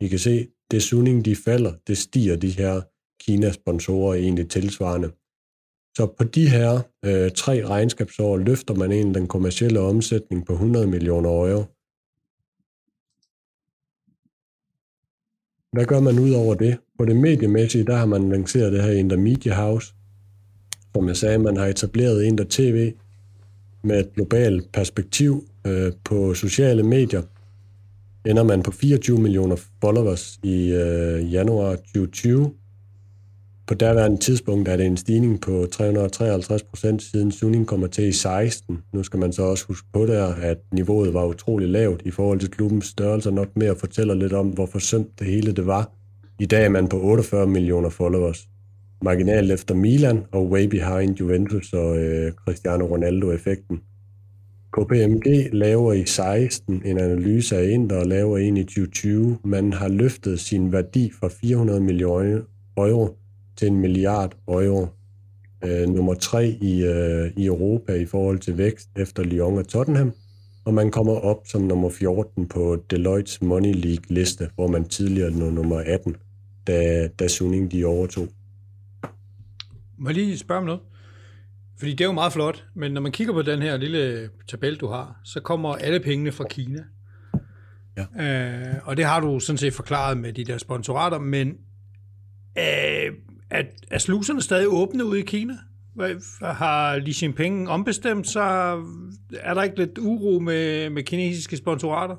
I kan se, det Suning, de falder, det stiger de her Kina-sponsorer egentlig tilsvarende. Så på de her øh, tre regnskabsår løfter man egentlig den kommercielle omsætning på hundrede millioner euro. Hvad gør man ud over det? På det mediemæssige, der har man lanceret det her Inter Media House. Som jeg sagde, man har etableret Inter T V med et globalt perspektiv øh, på sociale medier. Ender man på fireogtyve millioner followers i øh, januar tyve tyve. På derværende tidspunkt er det en stigning på tre hundrede og treoghalvtreds procent siden Suning kommer til i seksten. Nu skal man så også huske på der, at niveauet var utrolig lavt i forhold til klubbens størrelse, nok mere fortæller lidt om, hvor forsømt det hele det var. I dag er man på otteogfyrre millioner followers. Marginalt efter Milan og way behind Juventus og øh, Cristiano Ronaldo-effekten. K P M G laver i seksten en analyse af Inter og laver en i tyve tyve. Man har løftet sin værdi fra fire hundrede millioner euro til en milliard euro. Øh, nummer tre i, øh, i Europa i forhold til vækst efter Lyon og Tottenham. Og man kommer op som nummer fjorten på Deloitte's Money League-liste, hvor man tidligere nåede nummer atten, da, da Suning de overtog. Må jeg lige spørge om noget? Fordi det er jo meget flot, men når man kigger på den her lille tabel, du har, så kommer alle pengene fra Kina. Ja. Øh, og det har du sådan set forklaret med de der sponsorater, men øh, er, er sluserne stadig åbne ude i Kina? Har Li Jinping ombestemt sig? Er der ikke lidt uro med, med kinesiske sponsorater?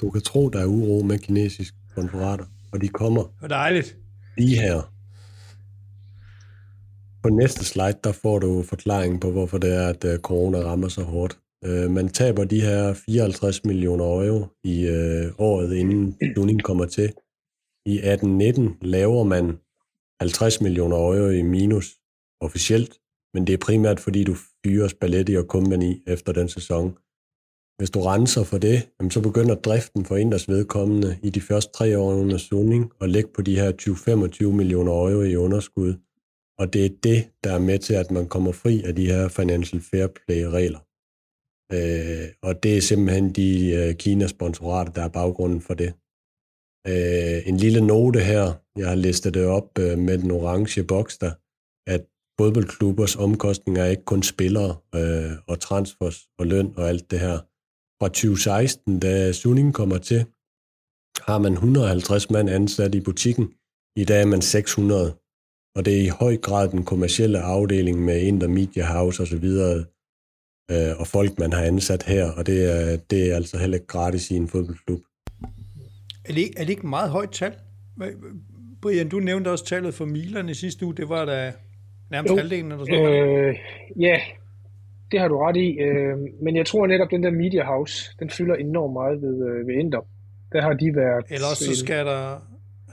Du kan tro, der er uro med kinesiske sponsorater, og de kommer. Det er dejligt. De her. På næste slide, der får du forklaringen på, hvorfor det er, at corona rammer så hårdt. Man taber de her fireoghalvtreds millioner euro i øh, året, inden Suning kommer til. I atten nitten laver man halvtreds millioner euro i minus officielt, men det er primært, fordi du fyrer Spalletti og Company efter den sæson. Hvis du renser for det, så begynder driften for Inters vedkommende i de første tre år under Suning at ligge på de her tyve til femogtyve millioner euro i underskud. Og det er det, der er med til, at man kommer fri af de her Financial Fair Play-regler. Øh, og det er simpelthen de øh, Kina-sponsorater, der er baggrunden for det. Øh, en lille note her, jeg har listet det op øh, med den orange boks der, at fodboldklubbers omkostninger er ikke kun spillere øh, og transfers og løn og alt det her. Fra tyve seksten, da Suning kommer til, har man hundrede og halvtreds mand ansat i butikken. I dag er man seks hundrede. Og det er i høj grad den kommercielle afdeling med Inter Media House osv. Og, og folk, man har ansat her, og det er, det er altså heller ikke gratis i en fodboldklub. Er det, er det ikke meget højt tal? Brian, du nævnte også tallet for Milan i sidste uge, det var da nærmest halvdelen eller sådan noget. Øh, ja, det har du ret i, men jeg tror netop, den der Media House, den fylder enormt meget ved, ved Inter. Der har de været... Eller også så skal der,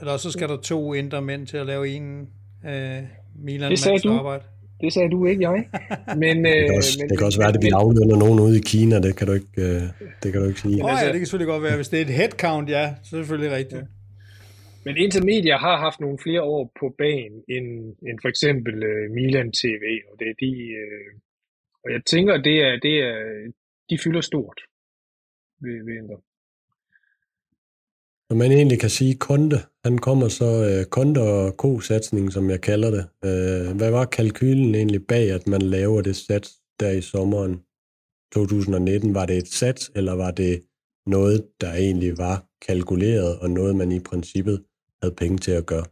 eller så skal der to Inter-mænd til at lave en... Øh, Milan, det, sagde du. det sagde du ikke, jeg. Men, det, kan også, men, det kan også være, at det bliver aflønnet nogen ude i Kina, det kan du ikke, det kan du ikke sige. Oh, ja, det kan selvfølgelig godt være, hvis det er et headcount, ja, så er det selvfølgelig rigtigt. Ja. Men Inter Media har haft nogle flere år på banen, end, end for eksempel uh, Milan T V, og det er de, uh, og jeg tænker, det er, det er, de fylder stort ved, ved Inter. Så man egentlig kan sige, Conte, han kommer så øh, Conte og K-satsningen, som jeg kalder det. Øh, hvad var kalkylen egentlig bag, at man laver det sats der i sommeren tyve nitten? Var det et sats, eller var det noget, der egentlig var kalkuleret, og noget, man i princippet havde penge til at gøre?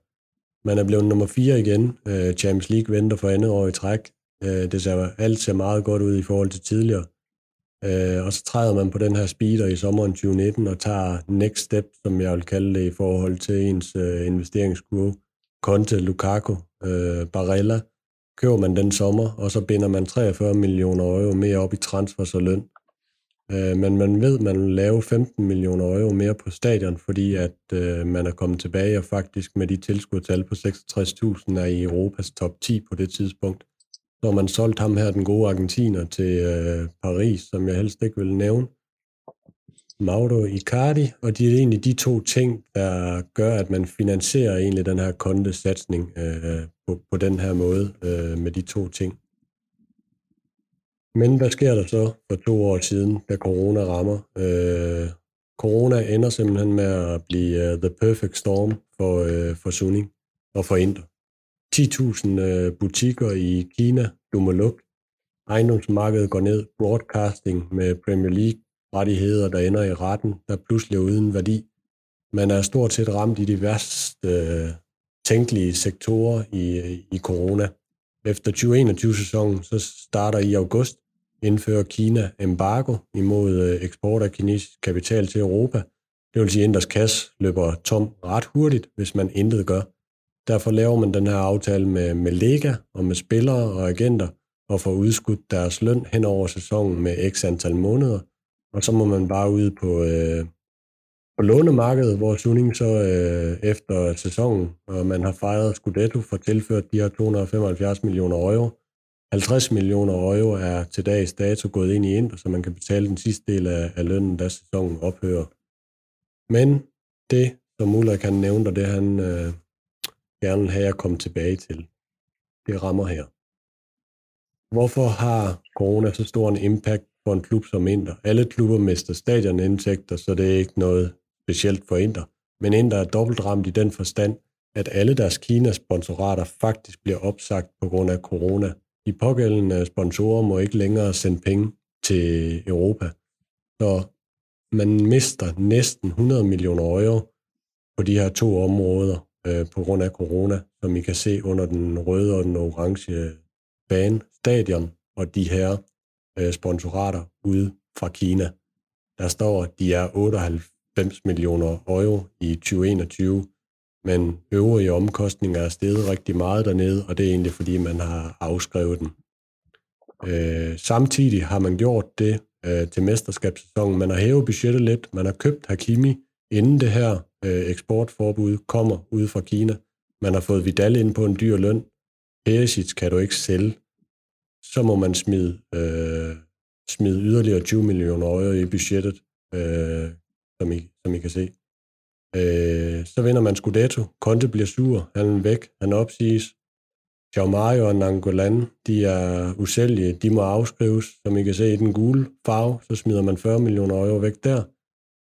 Man er blevet nummer fire igen. Øh, Champions League venter for andet år i træk. Øh, det ser, alt ser meget godt ud i forhold til tidligere. Øh, og så træder man på den her speeder i sommeren tyve nitten og tager next step, som jeg vil kalde det, i forhold til ens øh, investeringskurve. Conte, Lukaku, øh, Barella, køber man den sommer, og så binder man treogfyrre millioner euro mere op i transfers og løn. Øh, men man ved, man vil lave femten millioner euro mere på stadion, fordi at øh, man er kommet tilbage, og faktisk med de tilskuertal på seksogtres tusind er i Europas top ti på det tidspunkt. Så man solgte ham her, den gode argentiner, til øh, Paris, som jeg helst ikke vil nævne. Mauro Icardi, og det er egentlig de to ting, der gør, at man finansierer egentlig den her Conte-satsning øh, på, på den her måde øh, med de to ting. Men hvad sker der så for to år siden, da corona rammer? Øh, corona ender simpelthen med at blive uh, the perfect storm for, øh, for Suning og for Inter. ti tusind butikker i Kina, du må lukke. Ejendomsmarkedet går ned. Broadcasting med Premier League-rettigheder, der ender i retten, der pludselig er uden værdi. Man er stort set ramt i de værst øh, tænkelige sektorer i, i corona. Efter tyve enogtyve-sæsonen, så starter i august, indfører Kina embargo imod eksport af kinesisk kapital til Europa. Det vil sige, at Inters kasse løber tom ret hurtigt, hvis man intet gør. Derfor laver man den her aftale med, med Lega og med spillere og agenter og får udskudt deres løn hen over sæsonen med x antal måneder. Og så må man bare ud på, øh, på lånemarkedet, hvor Suning så øh, efter sæsonen, og man har fejret Scudetto, for tilført de her to hundrede og femoghalvfjerds millioner euro. halvtreds millioner euro er til dags dato gået ind i Inter, så man kan betale den sidste del af, af lønnen, da sæsonen ophører. Men det, som Muller kan nævne, og det han... Øh, gerne have at komme tilbage til. Det rammer her. Hvorfor har corona så stor en impact for en klub som Inter? Alle klubber mister stadionindtægter, så det er ikke noget specielt for Inter. Men Inter er dobbelt ramt i den forstand, at alle deres Kina-sponsorater faktisk bliver opsagt på grund af corona. De pågældende sponsorer må ikke længere sende penge til Europa. Så man mister næsten hundrede millioner euro på de her to områder på grund af corona, som I kan se under den røde og den orange bane, stadion og de her sponsorater ude fra Kina. Der står, at de er otteoghalvfems millioner euro i tyve enogtyve, men øvrige omkostninger er steget rigtig meget dernede, og det er egentlig fordi, man har afskrevet den. Samtidig har man gjort det til mesterskabssæsonen. Man har hævet budgettet lidt, man har købt Hakimi, inden det her eksportforbud kommer ude fra Kina. Man har fået Vidal ind på en dyr løn. Perisic kan du ikke sælge. Så må man smide, øh, smide yderligere tyve millioner euro i budgettet, øh, som, I, som I kan se. Øh, så vinder man Scudetto. Conte bliver sur. Han er væk. Han opsiges. Mario og Nangolan, de er usælgelige. De må afskrives. Som I kan se i den gule farve, så smider man fyrre millioner euro væk der.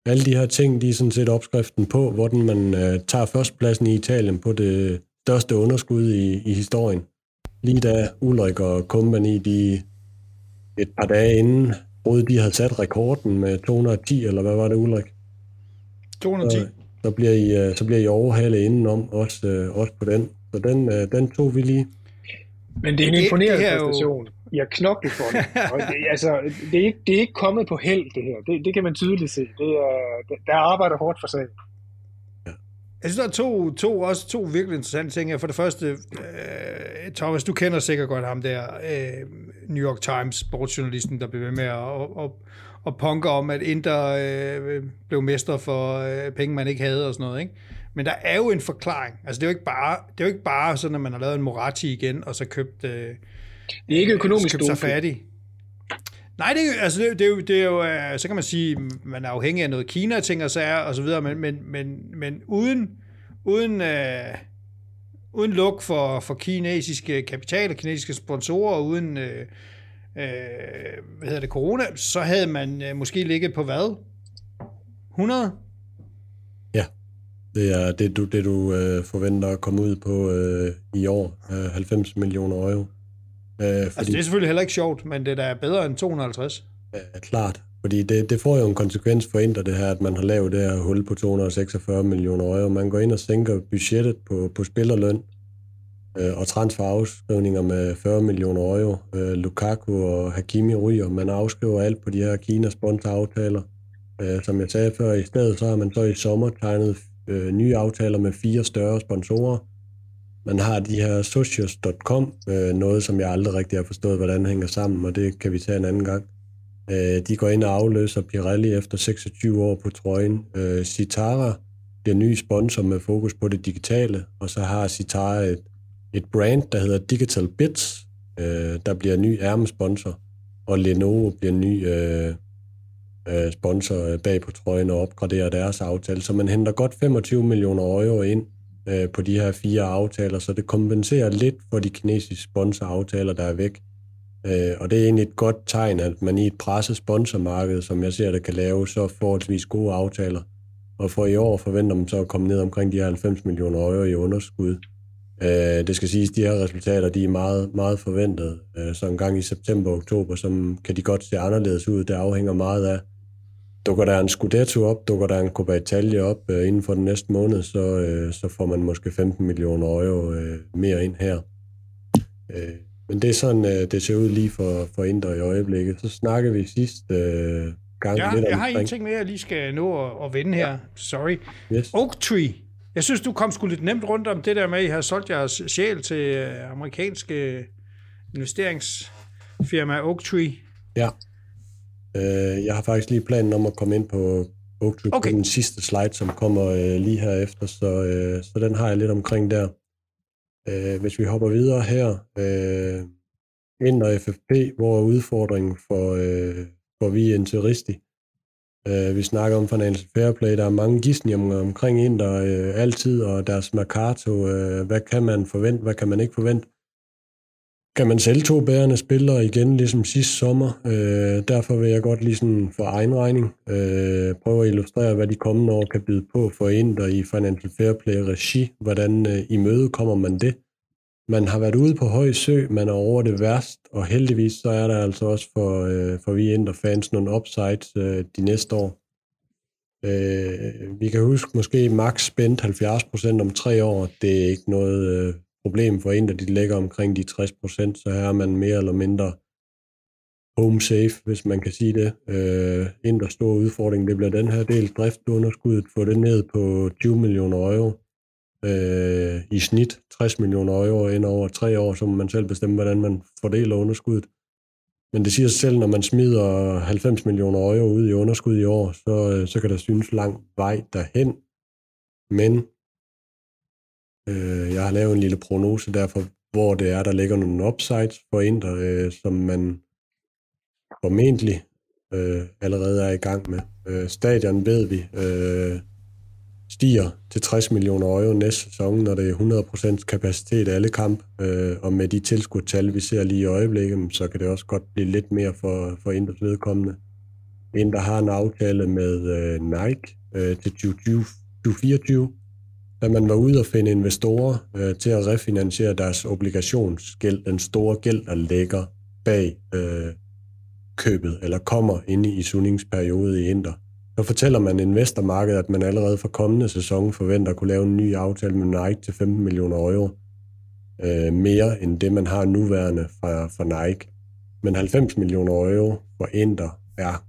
Alle de her ting, de er sådan set opskriften på, hvor den man øh, tager førstpladsen i Italien på det største underskud i, i historien. Lige da Ulrik og Company, de et par dage inden, troede de havde sat rekorden med to hundrede og ti, eller hvad var det, Ulrik? to hundrede og ti. Så, så, bliver, I, øh, så bliver I overhalet indenom, også, øh, også på den. Så den, øh, den tog vi lige. Men det er en det, imponerende det præstation. Jo... Jeg knokler for det. Og det, altså, det, er ikke, det er ikke kommet på held, det her. Det, det kan man tydeligt se. Det er, der arbejder hårdt for sagen. Ja. Jeg synes, der er to, to, også to virkelig interessante ting her. For det første, øh, Thomas, du kender sikkert godt ham der, øh, New York Times sportsjournalisten, der blev ved med at og, og, og punke om, at Inter øh, blev mester for øh, penge, man ikke havde og sådan noget, ikke? Men der er jo en forklaring. Altså, det er jo ikke bare, det er jo ikke bare sådan, at man har lavet en Moratti igen, og så købt... Øh, Det er ikke økonomisk dumt. Nej, det er jo, altså det er jo, det er jo, så kan man sige, man er afhængig af noget Kina ting og så er og så videre, men men men, men uden uden øh, uden luk for for kinesiske kapital, kinesiske sponsorer, uden øh, øh, hvad hedder det, corona, så havde man øh, måske ligget på hvad? hundrede. Ja. Det er det du det du øh, forventer at komme ud på øh, i år, øh, halvfems millioner euro. Øh, fordi, altså det er selvfølgelig heller ikke sjovt, men det der er bedre end to hundrede og halvtreds. Øh, klart, fordi det, det får jo en konsekvens for Inter, det her, at man har lavet det her hul på to hundrede og seksogfyrre millioner euro. Man går ind og sænker budgettet på, på spillerløn. øh, og transferafskrivninger med fyrre millioner euro. Øh, Lukaku og Hakimi ryger. Man afskriver alt på de her Kina-sponsoraftaler. Øh, som jeg sagde før, i stedet så har man så i sommer tegnet øh, nye aftaler med fire større sponsorer. Man har de her socios punktum com, øh, noget som jeg aldrig rigtig har forstået, hvordan hænger sammen, og det kan vi tage en anden gang. Øh, de går ind og afløser Pirelli efter seksogtyve år på trøjen. Øh, Citara bliver ny sponsor med fokus på det digitale, og så har Citara et, et brand, der hedder Digital Bits, øh, der bliver ny ærmesponsor, og Lenovo bliver ny øh, øh, sponsor bag på trøjen og opgraderer deres aftale. Så man henter godt femogtyve millioner euro ind på de her fire aftaler, så det kompenserer lidt for de kinesiske sponsoraftaler, der er væk. Og det er egentlig et godt tegn, at man i et presset sponsormarked, som jeg ser, der kan lave så forholdsvis gode aftaler. Og for i år forventer man så at komme ned omkring de her halvfems millioner euro i underskud. Det skal siges, at de her resultater, de er meget, meget forventet. Så en gang i september og oktober, så kan de godt se anderledes ud. Det afhænger meget af, dukker der en Scudetto op, dukker der en Coppa Italia op øh, inden for den næste måned, så, øh, så får man måske femten millioner euro øh, mere ind her. Øh, men det er sådan, øh, det ser ud lige for, for Inter i øjeblikket. Så snakkede vi sidste øh, gang. Ja, lidt jeg har en ting mere, jeg lige skal nå at, at vende her. Ja. Sorry. Yes. Oaktree. Jeg synes, du kom sgu lidt nemt rundt om det der med, at I har solgt jeres sjæl til amerikanske investeringsfirma Oaktree. Ja. Jeg har faktisk lige planen om at komme ind på Oaktree, okay, på den sidste slide, som kommer lige herefter, så, så den har jeg lidt omkring der. Hvis vi hopper videre her, Inter F F P, hvor er udfordringen for, for vi interisti? Vi snakker om Financial Fair Play, der er mange gisninger omkring Inter altid, og deres mercato, hvad kan man forvente, hvad kan man ikke forvente? Kan man sælge to bærende spillere igen, ligesom sidste sommer? Øh, derfor vil jeg godt lige sådan for egen regning øh, prøve at illustrere, hvad de kommende år kan byde på for Inter i Financial Fair Play-regi. Hvordan øh, i møde kommer man det? Man har været ude på høj sø, man er over det værst, og heldigvis så er der altså også for, øh, for vi Inter-fans nogle upsides øh, de næste år. Øh, vi kan huske måske max spændt halvfjerds procent om tre år. Det er ikke noget... Øh, Problemet for Inter, de ligger omkring de tres procent, så her er man mere eller mindre home safe, hvis man kan sige det. Øh, Inters store udfordring, det bliver den her del, driftsunderskuddet, få det ned på tyve millioner euro øh, i snit, tres millioner euro ind over tre år, så må man selv bestemme, hvordan man fordeler underskuddet. Men det siger sig selv, når man smider halvfems millioner euro ud i underskud i år, så, så kan der synes lang vej derhen, men jeg har lavet en lille prognose derfor, hvor det er, der ligger nogle upsides for Inter, øh, som man formentlig øh, allerede er i gang med. Øh, stadion ved vi øh, stiger til tres millioner euro næste sæson, når det er hundrede procent kapacitet alle kamp, øh, og med de tilskuertal, vi ser lige i øjeblikket, så kan det også godt blive lidt mere for, for Inters vedkommende. Inter har en aftale med øh, Nike øh, til tyve fireogtyve, da man var ude og finde investorer øh, til at refinansiere deres obligationsgæld, den store gæld, der ligger bag øh, købet, eller kommer inde i Sunings periode i Inter. Så fortæller man investormarkedet, at man allerede fra kommende sæson forventer at kunne lave en ny aftale med Nike til femten millioner euro. Øh, mere end det, man har nuværende fra, fra Nike. Men halvfems millioner euro for Inter er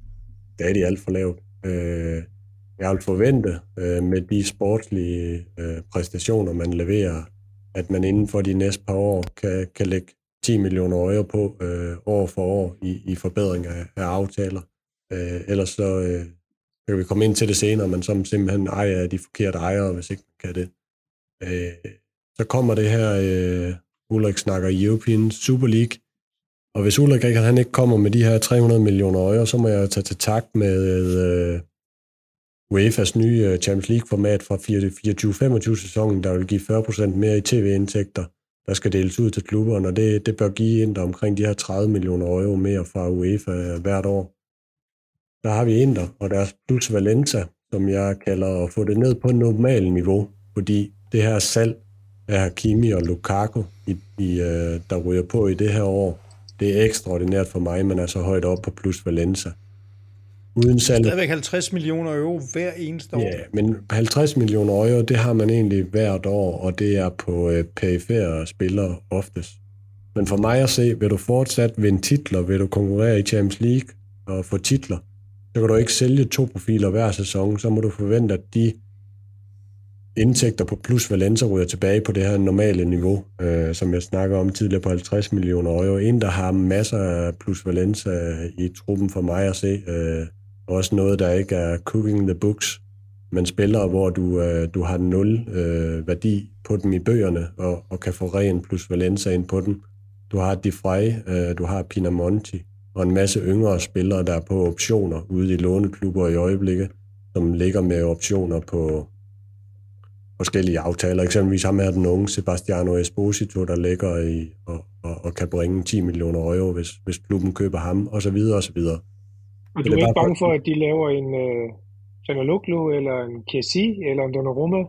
stadig alt for lavt. Øh, Jeg vil forvente øh, med de sportslige øh, præstationer, man leverer, at man inden for de næste par år kan, kan lægge ti millioner euro på øh, år for år i, i forbedring af, af aftaler. Øh, ellers så øh, kan vi komme ind til det senere, men som simpelthen ejer de forkerte ejere, hvis ikke man kan det. Øh, så kommer det her, øh, Ulrik snakker i European Super League. Og hvis Ulrik ikke, han ikke kommer med de her tre hundrede millioner euro, så må jeg tage til takt med... Øh, U E F A's nye Champions League-format fra fireogtyve femogtyve sæsonen, der vil give fyrre procent mere i tv-indtægter, der skal deles ud til klubberne, og det, det bør give Inter omkring de her tredive millioner euro mere fra UEFA hvert år. Der har vi Inter og deres Plusvalenza, som jeg kalder at få det ned på et normalt niveau, fordi det her salg af Hakimi og Lukaku, i, i, der ryger på i det her år, det er ekstraordinært for mig, man er så højt op på Plusvalenza. uden salg. Stadigvæk halvtreds millioner euro hver eneste år. Ja, men halvtreds millioner euro, det har man egentlig hvert år, og det er på øh, perifære spillere oftest. Men for mig at se, vil du fortsat vinde titler, vil du konkurrere i Champions League og få titler, så kan du ikke sælge to profiler hver sæson, så må du forvente, at de indtægter på Plusvalenza ryger tilbage på det her normale niveau, øh, som jeg snakker om tidligere på halvtreds millioner euro. En, der har masser af Plusvalenza i truppen for mig at se, øh, også noget, der ikke er cooking the books, men spillere, hvor du, øh, du har nul øh, værdi på dem i bøgerne, og, og kan få ren Plusvalenza ind på dem. Du har De Frey, øh, du har Pinamonti, og en masse yngre spillere, der er på optioner ude i låneklubber i øjeblikket, som ligger med optioner på forskellige aftaler. Eksempelvis har med den unge Sebastiano Esposito, der ligger i og, og, og kan bringe ti millioner euro, hvis, hvis klubben køber ham, og så videre, og så videre. Og du er ikke bange for, at de laver en øh, Canaloglu, eller en Kessi, eller en Donnarumma,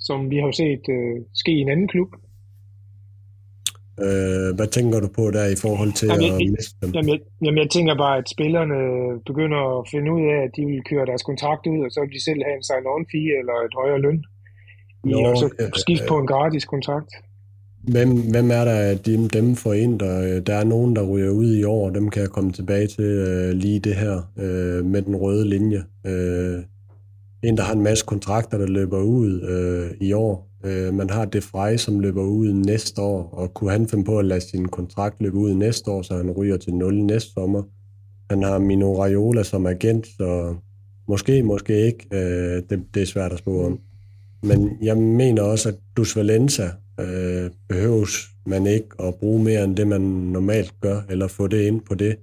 som vi har set øh, ske i en anden klub? Øh, hvad tænker du på der i forhold til jamen, jeg, at miste dem? Jamen jeg, jamen jeg tænker bare, at spillerne begynder at finde ud af, at de vil køre deres kontrakt ud, og så vil de selv have en sign-on-fee eller et højere løn. Nå, I også skifte øh, på en gratis kontrakt. Hvem, hvem er der af dem, dem for en, der, der er nogen, der ryger ud i år, dem kan jeg komme tilbage til øh, lige det her øh, med den røde linje. Øh, en, der har en masse kontrakter, der løber ud øh, i år. Man har De Frey, som løber ud næste år, og kunne han finde på at lade sin kontrakt løbe ud næste år, så han ryger til nul næste sommer. Han har Mino Raiola som agent, så måske, måske ikke. Det, det er svært at spå om. Men jeg mener også, at Plusvalenza øh, behøves man ikke at bruge mere end det, man normalt gør, eller få det ind på det.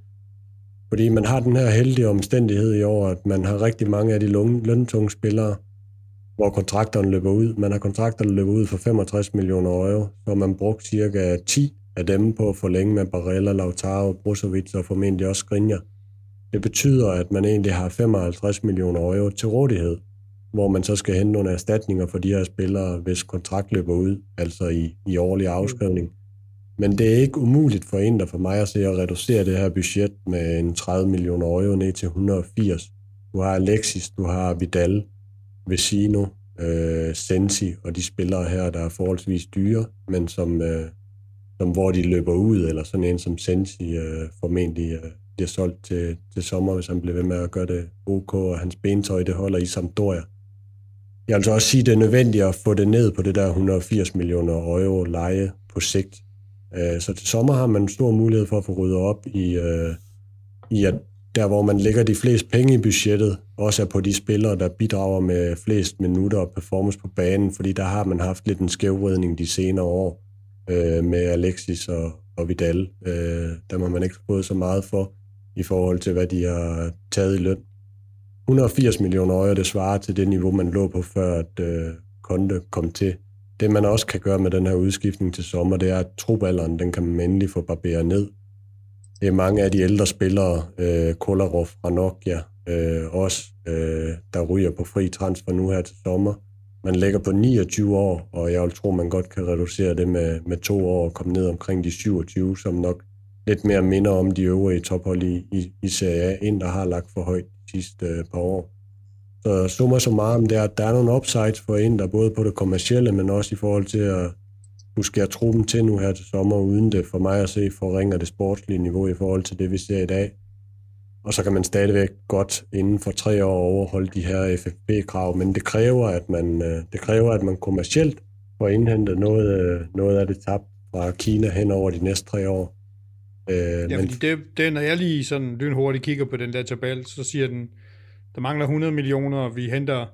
Fordi man har den her heldige omstændighed i år, at man har rigtig mange af de løntunge spillere, hvor kontrakterne løber ud. Man har kontrakter, der løber ud for femogtres millioner euro, hvor man brugte cirka ti af dem på at forlænge med Barella, Lautaro, Brozović og formentlig også Skriniar. Det betyder, at man egentlig har femoghalvtreds millioner euro til rådighed, hvor man så skal hente nogle erstatninger for de her spillere, hvis kontrakt løber ud, altså i, i årlig afskrivning. Men det er ikke umuligt for en, der for mig at se at reducere det her budget med en tredive millioner euro ned til et hundrede og firs. Du har Alexis, du har Vidal, Vecino, øh, Sensi og de spillere her, der er forholdsvis dyre, men som, øh, som hvor de løber ud, eller sådan en som Sensi øh, formentlig øh, bliver solgt til, til sommer, hvis han bliver ved med at gøre det ok, og hans bentøj, det holder i Sampdoria. Jeg vil altså også sige, det er nødvendigt at få det ned på det der et hundrede og firs millioner euro leje på sigt. Øh, så til sommer har man stor mulighed for at få ryddet op i, øh, i at der hvor man lægger de fleste penge i budgettet, også er på de spillere, der bidrager med flest minutter og performance på banen, fordi der har man haft lidt en skævvridning de senere år øh, med Alexis og, og Vidal. Øh, der må man ikke få så meget for, i forhold til hvad de har taget i løn. et hundrede og firs millioner euro, det svarer til det niveau, man lå på, før at øh, Conte kom til. Det man også kan gøre med den her udskiftning til sommer, det er, at trupalderen, den kan man endelig få barberet ned. Det er mange af de ældre spillere, øh, Kolarov fra Nokia, øh, også, øh, der ryger på fri transfer nu her til sommer. Man ligger på niogtyve år, og jeg vil tro, man godt kan reducere det med, med to år og komme ned omkring de syvogtyve, som nok lidt mere minder om de øvrige tophold i, i, i Serie A, end der har lagt for højt de sidste øh, par år. Så summa summarum, det er, at der er nogle upsides for en, der både på det kommercielle, men også i forhold til at du skærer truppen til nu her til sommer, uden det for mig at se forringer det sportslige niveau i forhold til det, vi ser i dag. Og så kan man stadigvæk godt inden for tre år overholde de her F F P-krav, men det kræver, at man, det kræver, at man kommercielt får indhentet noget, noget af det tabt fra Kina hen over de næste tre år. Ja, men det, det, når jeg lige sådan lynhurtigt kigger på den der tabel, så siger den, der mangler hundrede millioner, og vi henter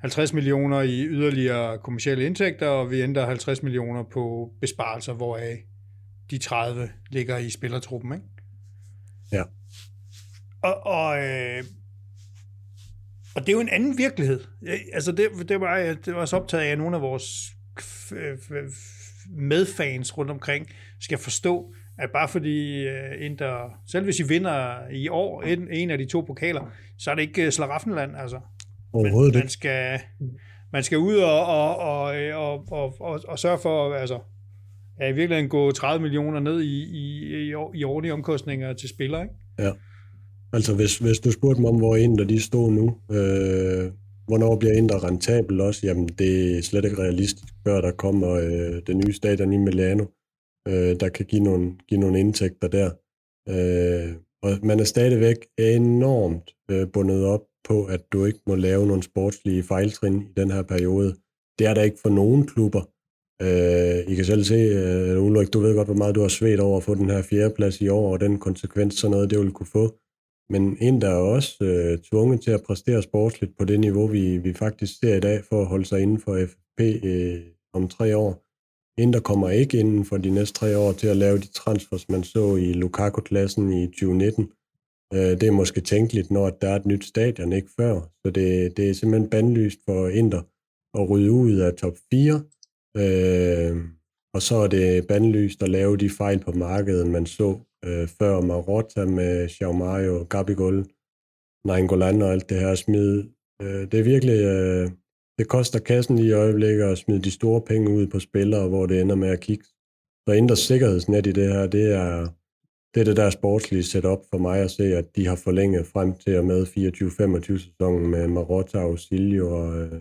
halvtreds millioner i yderligere kommercielle indtægter, og vi ændrer halvtreds millioner på besparelser, hvoraf de tredive ligger i spillertruppen, ikke? Ja. Og, og, øh, og det er jo en anden virkelighed. Altså det, det, var, det var også optaget af, at nogle af vores medfans rundt omkring skal forstå, at bare fordi Inter, selv hvis I vinder i år en, en af de to pokaler, så er det ikke Slaraffenland, altså. Men man skal, man skal ud og, og, og, og, og, og, og sørge for, altså, at i virkeligheden gå tredive millioner ned i, i, i årlige omkostninger til spillere, ikke? Ja. Altså hvis, hvis du spurgte mig om, hvor Inter de står nu, øh, hvornår bliver Inter rentabel også, jamen det er slet ikke realistisk, før der kommer øh, den nye stadion i Milano, øh, der kan give nogle, give nogle indtægter der. Øh, og man er stadigvæk enormt øh, bundet op på, at du ikke må lave nogle sportslige fejltrin i den her periode. Det er der ikke for nogen klubber. Øh, I kan selv se, øh, Ulrik, du ved godt, hvor meget du har svedt over at få den her fjerdeplads i år, og den konsekvens, sådan noget, det vil kunne få. Men Inter er også øh, tvunget til at præstere sportsligt på det niveau, vi, vi faktisk ser i dag, for at holde sig inden for F F P øh, om tre år. Inter kommer ikke inden for de næste tre år til at lave de transfers, man så i Lukaku-klassen i tyve nitten. Øh, det er måske tænkeligt, når der er et nyt stadion, ikke før. Så det, det er simpelthen bandlyst for Inter at rydde ud af top fire. Øh, og så er det bandlyst at lave de fejl på markedet, man så øh, før Marotta med Xiaomayo, Gabigol, Nainggolan og alt det her smid. Øh, det er virkelig, øh, det koster kassen i øjeblikket at smide de store penge ud på spillere, hvor det ender med at kigge. Så Inters sikkerhedsnet i det her, det er det, er det der sportslige setup for mig at se, at de har forlænget frem til og med fireogtyve femogtyve sæsonen med Marotta, Ausilio og... Øh,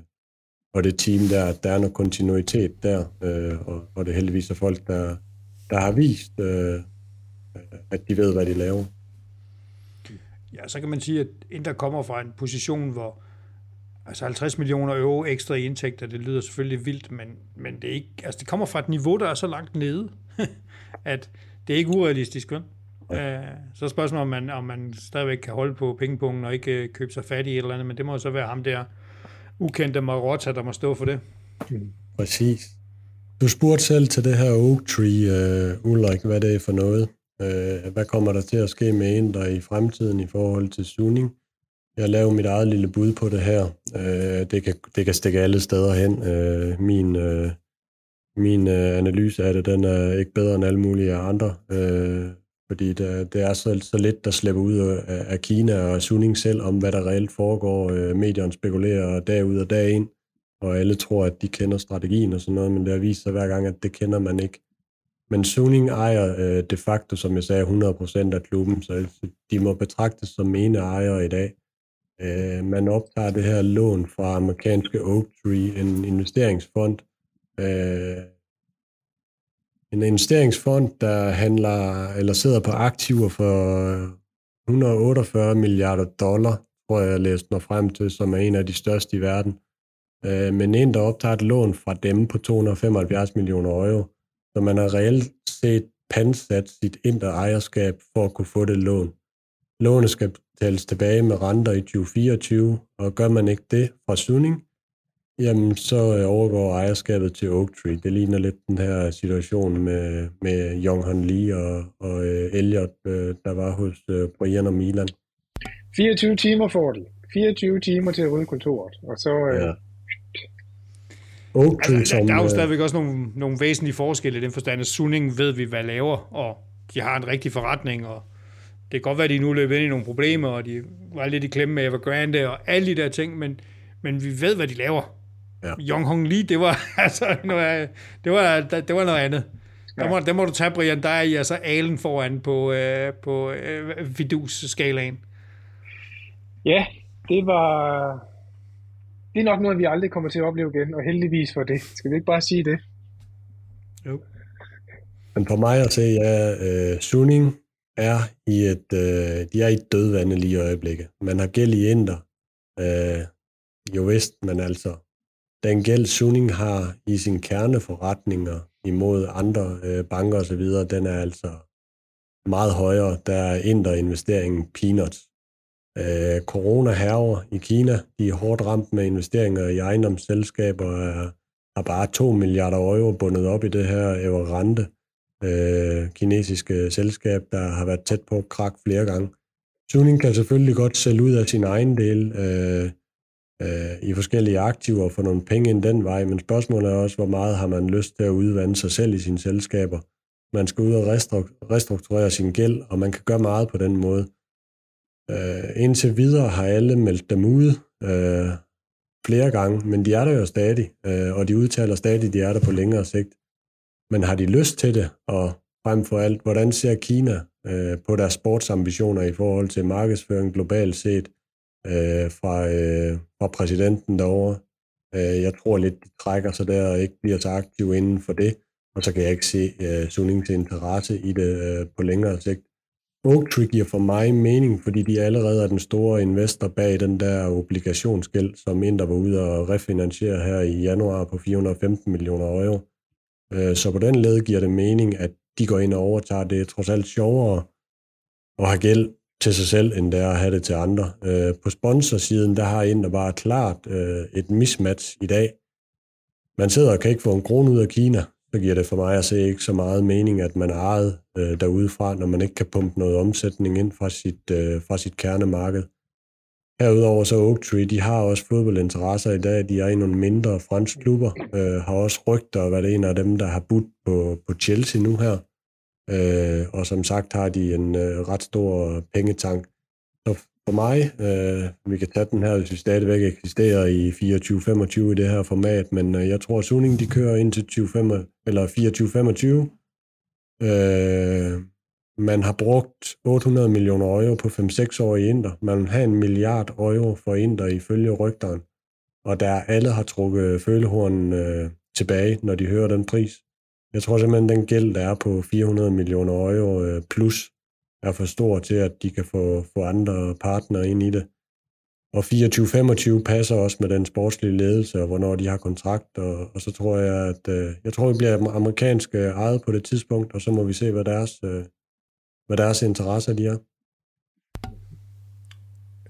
og det team der, der er noget kontinuitet der, øh, og, og det heldigvis er folk, der, der har vist, øh, at de ved, hvad de laver. Ja, så kan man sige, at Inter kommer fra en position, hvor altså halvtreds millioner euro ekstra i indtægter, det lyder selvfølgelig vildt, men, men det, er ikke, altså det kommer fra et niveau, der er så langt nede, at det er ikke urealistisk, vel? Ja. Øh, så er spørgsmålet, om man, om man stadigvæk kan holde på pengepunkten og ikke købe sig fat i et eller andet, men det må så være ham der, ukendte Marotta, der må stå for det. Præcis. Du spurgte selv til det her Oaktree, uh, Ulrik, hvad det er for noget. Uh, hvad kommer der til at ske med Inter i fremtiden i forhold til Suning? Jeg laver mit eget lille bud på det her. Uh, det, kan, det kan stikke alle steder hen. Uh, min uh, min uh, analyse af det, den er ikke bedre end alle mulige andre, uh, fordi der, det er så, så lidt, der slipper ud af, af Kina og Suning selv om, hvad der reelt foregår. Medierne spekulerer dag ud og dag ind, og alle tror, at de kender strategien og sådan noget, men det har vist sig hver gang, at det kender man ikke. Men Suning ejer øh, de facto, som jeg sagde, hundrede procent af klubben, så de må betragtes som ene ejere i dag. Øh, man optager det her lån fra amerikanske Oaktree, en investeringsfond, øh, en investeringsfond, der handler eller sidder på aktiver for et hundrede og otteogfyrre milliarder dollar, tror jeg, jeg læste mig frem til, som er en af de største i verden. Men Inter optager et lån fra dem på to hundrede og femoghalvfjerds millioner euro, så man har reelt set pantsat sit Inter-ejerskab for at kunne få det lån. Lånet skal betales tilbage med renter i tyve fireogtyve, og gør man ikke det fra Suning, jamen, så overgår ejerskabet til Oaktree. Det ligner lidt den her situation med, med Jonghan Lee og, og Elliott, der var hos Brian og Milan. fireogtyve timer får de. fireogtyve timer til at rydde kontoret. Og så... Ja. Øh... Oaktree, altså, der, der er jo stadigvæk også nogle, nogle væsentlige forskelle i den forstand, at Suning ved vi, hvad laver, og de har en rigtig forretning, og det kan godt være, at de nu løber ind i nogle problemer, og de var lidt i klemme med Evergrande og alle de der ting, men, men vi ved, hvad de laver. Ja. Jonghong Lee, det var altså noget, det var, det var noget andet. Der må, ja. Der må du tage, Brian, der er I altså alen foran på, øh, på øh, vidus-skalaen. Ja, det var... Det er nok noget, vi aldrig kommer til at opleve igen, og heldigvis for det. Skal vi ikke bare sige det? Jo. Men for mig at se, ja, øh, Suning er i et, øh, de er i et dødvande lige i øjeblikket. Man har gæld i Inter. Øh, jo vist, men altså... Den gæld Suning har i sine kerneforretninger imod andre øh, banker og så videre, den er altså meget højere. Der er Inter-investeringen peanuts. Øh, corona hærger i Kina. De er hårdt ramt med investeringer i ejendomsselskaber og har bare to milliarder euro bundet op i det her Evergrande, øh, kinesiske selskab, der har været tæt på krak flere gange. Suning kan selvfølgelig godt sælge ud af sin egen del, øh, i forskellige aktiver og få nogle penge ind den vej, men spørgsmålet er også, hvor meget har man lyst til at udvande sig selv i sine selskaber. Man skal ud og restrukturere sin gæld, og man kan gøre meget på den måde. Øh, indtil videre har alle meldt dem ud øh, flere gange, men de er der jo stadig, øh, og de udtaler stadig, de er der på længere sigt. Men har de lyst til det, og frem for alt, hvordan ser Kina øh, på deres sportsambitioner i forhold til markedsføring globalt set øh, fra, øh, fra præsidenten derovre? Øh, jeg tror lidt, de trækker sig der og ikke bliver så aktiv inden for det, og så kan jeg ikke se øh, Sunings interesse i det øh, på længere sigt. Oaktree giver for mig mening, fordi de allerede er den store investor bag den der obligationsgæld, som Inter var ude og refinansiere her i januar på fire hundrede og femten millioner euro. Så på den led giver det mening, at de går ind og overtager. Det er trods alt sjovere at have gæld til sig selv, end det er at have det til andre. På sponsorsiden, der har Inter bare klart et mismatch i dag. Man sidder og kan ikke få en krone ud af Kina. Så giver det for mig at se ikke så meget mening, at man er ejet øh, derudefra, når man ikke kan pumpe noget omsætning ind fra sit, øh, fra sit kernemarked. Herudover så Oaktree, de har også fodboldinteresser i dag. De er i nogle mindre franske klubber, øh, har også rygter og været en af dem, der har budt på, på Chelsea nu her. Øh, og som sagt har de en øh, ret stor pengetank. Så for mig, øh, vi kan tage den her, hvis vi stadigvæk eksisterer i fireogtyve femogtyve i det her format, men øh, jeg tror, at Suning, de kører ind til fireogtyve femogtyve. Øh, man har brugt otte hundrede millioner euro på fem seks år i Inter. Man vil have en milliard euro for Inter ifølge rygteren, og der alle har trukket følehornen øh, tilbage, når de hører den pris. Jeg tror simpelthen, den gæld, der er på fire hundrede millioner euro øh, plus, er for stor til, at de kan få, få andre partnere ind i det. Og fireogtyve femogtyve passer også med den sportslige ledelse, og hvornår de har kontrakt, og, og så tror jeg, at øh, jeg tror, det bliver amerikansk ejet på det tidspunkt, og så må vi se, hvad deres, øh, hvad deres interesser de er.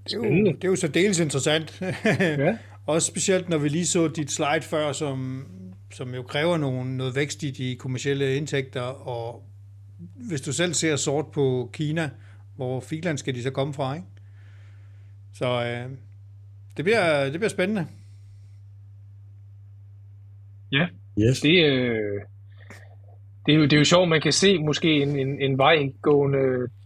Det er jo, det er jo så dels interessant. Ja. Også specielt, når vi lige så dit slide før, som, som jo kræver nogle, noget vækst i de kommercielle indtægter, og hvis du selv ser sort på Kina, hvor filan skal de så komme fra, ikke? Så øh, det, bliver, det bliver spændende. Ja, yes. det, øh, det, er jo, det er jo sjovt, man kan se måske en, en, en vej gående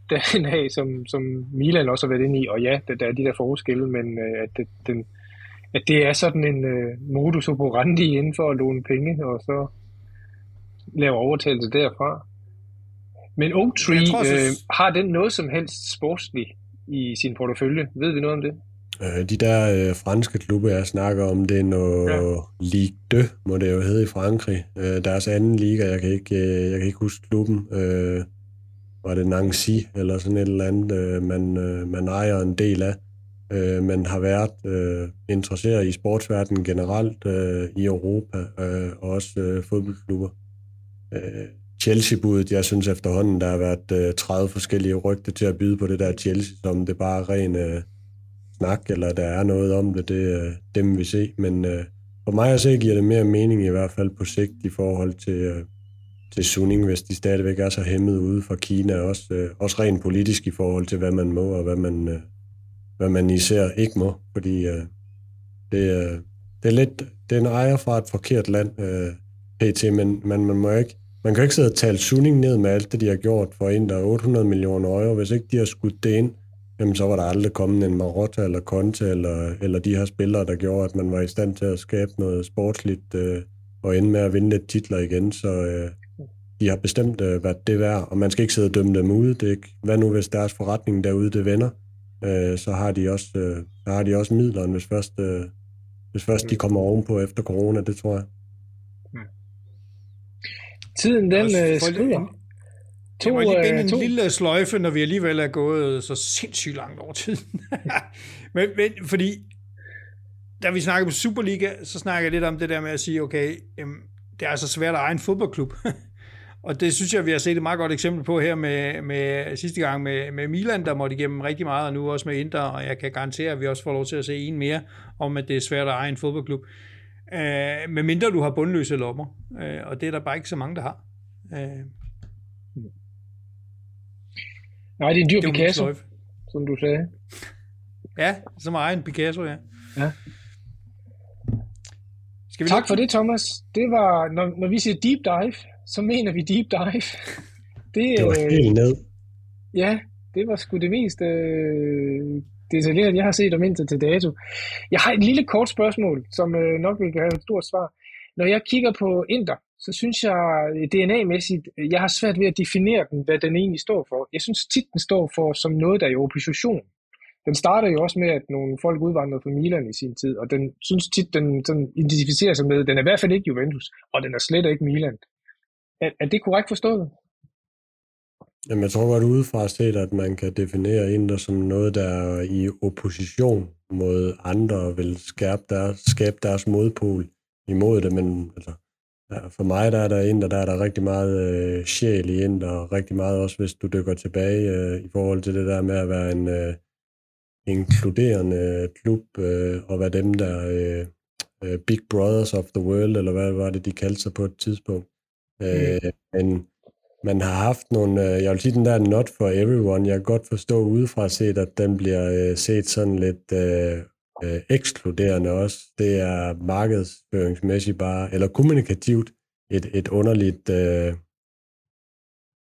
dagen af, som, som Milan også har været inde i, og ja, der er de der forskelle, men øh, at, det, den, at det er sådan en øh, modus operandi inden for at låne penge, og så lave overtagelse derfra. Men Oaktree tror, så... øh, har den noget som helst sportsligt i sin portefølje? Ved vi noget om det? Øh, de der øh, franske klubber, jeg snakker om, det er noget ja. Ligue to, må det jo hedde i Frankrig. Øh, deres anden liga, jeg kan ikke, øh, jeg kan ikke huske klubben. Øh, var det Nancy eller sådan et eller andet, øh, man, øh, man ejer en del af. Øh, man har været øh, interesseret i sportsverdenen generelt øh, i Europa, øh, og også øh, fodboldklubber. Øh, Chelsea-budet, jeg synes efterhånden, der har været tredive forskellige rygter til at byde på det der Chelsea, som det bare er ren øh, snak, eller der er noget om det, det, øh, det må vi se. Men øh, for mig at se, giver det mere mening i hvert fald på sigt i forhold til, øh, til Suning, hvis de stadigvæk er så hæmmet ude fra Kina, også, øh, også rent politisk i forhold til, hvad man må og hvad man, øh, hvad man især ikke må, fordi øh, det, øh, det er lidt, det er en ejer fra et forkert land, øh, pt, men man, man må ikke Man kan jo ikke sidde og tale Suning ned med alt det, de har gjort for Inter, otte hundrede millioner euro. Hvis ikke de har skudt det ind, jamen, så var der aldrig kommet en Marotta eller Conte eller, eller de her spillere, der gjorde, at man var i stand til at skabe noget sportsligt øh, og ende med at vinde lidt titler igen. Så øh, de har bestemt, øh, hvad det er værd, og man skal ikke sidde og dømme dem ude. Det er ikke, hvad nu, hvis deres forretning derude det vender, øh, så har de også, øh, så har de også midlerne, hvis først, øh, hvis først de kommer ovenpå efter corona, det tror jeg. Tiden, den øh, skriver. Jeg må lige binde en to. lille sløjfe, når vi alligevel er gået så sindssygt langt over tiden. men, men, fordi, da vi snakkede om Superliga, så snakkede jeg lidt om det der med at sige, okay, øhm, det er altså svært at eje en fodboldklub. Og det synes jeg, vi har set et meget godt eksempel på her med, med sidste gang med, med Milan, der måtte igennem rigtig meget, og nu også med Inter, og jeg kan garantere, at vi også får lov til at se en mere, om at det er svært at eje en fodboldklub. Uh, med mindre du har bundløse lommer, uh, og det er der bare ikke så mange, der har. Uh, Nej, det er en dyr Picasso, som du sagde. Ja, som ejer en Picasso, ja. ja. Skal vi tak lukke? For det, Thomas. Det var, når, når vi siger deep dive, så mener vi deep dive. Det, det var øh, helt ned. Ja, det var sgu det mest øh, detaljeret, jeg har set om indtil til dato. Jeg har et lille kort spørgsmål, som øh, nok vil have et stort svar. Når jeg kigger på Inter, så synes jeg D N A-mæssigt, jeg har svært ved at definere den, hvad den egentlig står for. Jeg synes tit, den står for som noget, der er i opposition. Den starter jo også med, at nogle folk udvandrede fra Milan i sin tid, og den synes tit, den, den identificerer sig med, den er i hvert fald ikke Juventus, og den er slet ikke Milan. Er, er det korrekt forstået? Jamen, jeg tror godt udefra set, at man kan definere Inter som noget, der er i opposition mod andre, og vil skabe deres, skabe deres modpol imod det, men altså, ja, for mig der er der Inter, der er der rigtig meget øh, sjæl i Inter, og rigtig meget også, hvis du dykker tilbage øh, i forhold til det der med at være en øh, inkluderende klub, øh, og være dem der øh, Big Brothers of the World, eller hvad var det, de kaldte sig på et tidspunkt. Øh, mm. Men man har haft nogle, øh, jeg vil sige den der not for everyone, jeg kan godt forstå udefra set, at den bliver øh, set sådan lidt... Øh, Øh, ekskluderende også. Det er markedsføringsmæssigt bare, eller kommunikativt, et, et underligt, øh,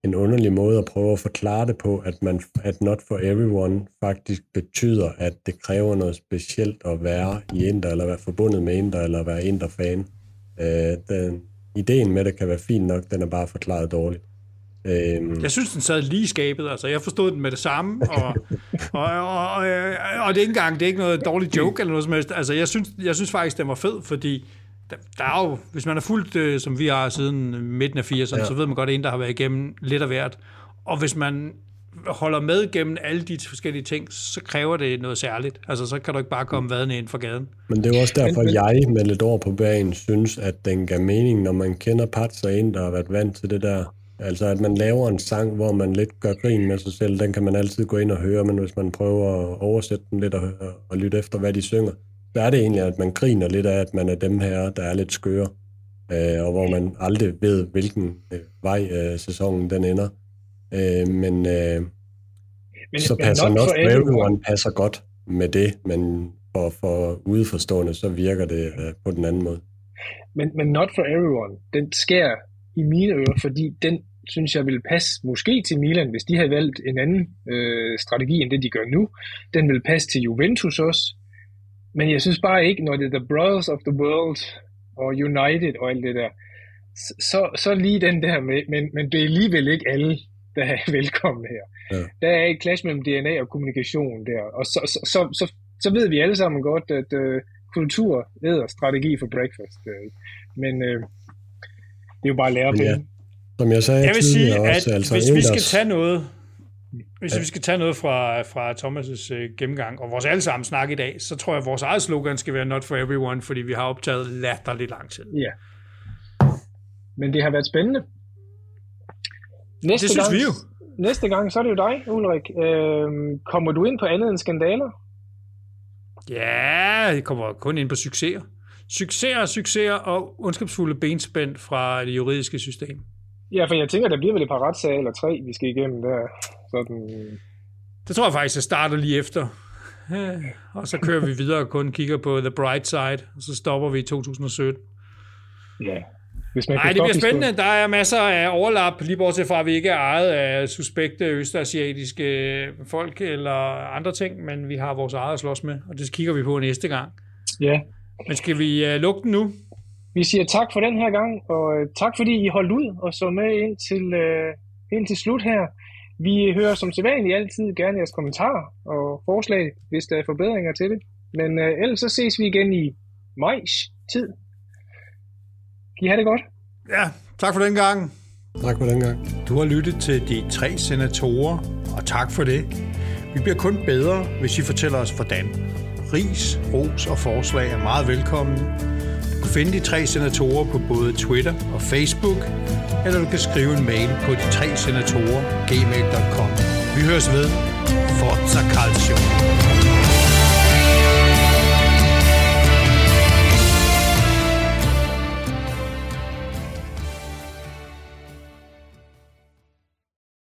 en underlig måde at prøve at forklare det på, at, man, at not for everyone faktisk betyder, at det kræver noget specielt at være i Inter, eller være forbundet med Inter, eller være Inter-fan. Øh, den, ideen med det kan være fin nok, den er bare forklaret dårligt. Jeg synes, den sad lige skabet, altså jeg forstod den med det samme, og, og, og, og, og det er ikke engang, det er ikke noget dårligt joke eller noget som helst, altså jeg synes, jeg synes faktisk, den var fed, fordi der, der er jo, hvis man har fulgt, som vi har siden midten af firserne, ja. Så ved man godt, at en, der har været igennem lidt af hvert, og hvis man holder med gennem alle de forskellige ting, så kræver det noget særligt. Altså, så kan du ikke bare komme vadende ind fra gaden. Men det er også derfor, at jeg med lidt over på bagen synes, at den gav mening, når man kender Pats og en, der har været vant til det der. Altså, at man laver en sang, hvor man lidt gør grin med sig selv, den kan man altid gå ind og høre, men hvis man prøver at oversætte den lidt og, og lytte efter, hvad de synger, så er det egentlig, at man griner lidt af, at man er dem her, der er lidt skøre, øh, og hvor man aldrig ved, hvilken øh, vej øh, sæsonen den ender. Øh, men, øh, men så passer nok everyone passer godt med det, men for, for udeforstående, så virker det øh, på den anden måde. Men, men not for everyone, den sker i mine ører, fordi den, synes jeg, ville passe måske til Milan, hvis de havde valgt en anden øh, strategi, end det de gør nu. Den ville passe til Juventus også, men jeg synes bare ikke, når det er The Brothers of the World og United og alt det der, så, så lige den der med, men, men det er alligevel ikke alle, der er velkomne her. Ja. Der er et clash mellem D N A og kommunikation der, og så, så, så, så, så ved vi alle sammen godt, at øh, kultur æder strategi for breakfast. Øh. Men... Øh, det er jo bare lærepenge. Ja. Som jeg sagde jeg vil sige, at også, altså hvis vi skal tage noget, hvis ja. vi skal tage noget fra fra Thomas' uh, gennemgang og vores allesammen snak i dag, så tror jeg at vores eget slogan skal være not for everyone, fordi vi har optaget latterligt lang tid. Ja. Men det har været spændende. Næste det gang, synes vi jo. Næste gang så er det jo dig, Ulrik. Øhm, kommer du ind på andet end skandaler? Ja, jeg kommer kun ind på succeser. Succeser, succeser og ondskabsfulde benspænd fra det juridiske system. Ja, for jeg tænker, der bliver vel et par retssager eller tre, vi skal igennem der. Sådan. Det tror jeg faktisk, jeg starter lige efter. Og så kører vi videre og kun kigger på The Bright Side, og så stopper vi i to tusind og sytten. Ja. Nej, det bliver spændende. Der er masser af overlap, lige bortset fra, at vi ikke er ejet af suspekte østasiatiske folk eller andre ting, men vi har vores eget at slås med, og det kigger vi på næste gang. Ja. Men skal vi øh, lukke den nu? Vi siger tak for den her gang, og øh, tak fordi I holdt ud og så med ind til, øh, ind til slut her. Vi hører som sædvanligt altid gerne jeres kommentarer og forslag, hvis der er forbedringer til det. Men øh, ellers så ses vi igen i majs tid. Kan I have det godt? Ja, tak for den gang. Tak for den gang. Du har lyttet til De Tre Senatorer, og tak for det. Vi bliver kun bedre, hvis I fortæller os hvordan. Ris, ros og forslag er meget velkommen. Du kan finde De Tre Senatorer på både Twitter og Facebook, eller du kan skrive en mail på de tre senatorer bindestreg gmail punktum com. Vi høres ved. Forza Calcio.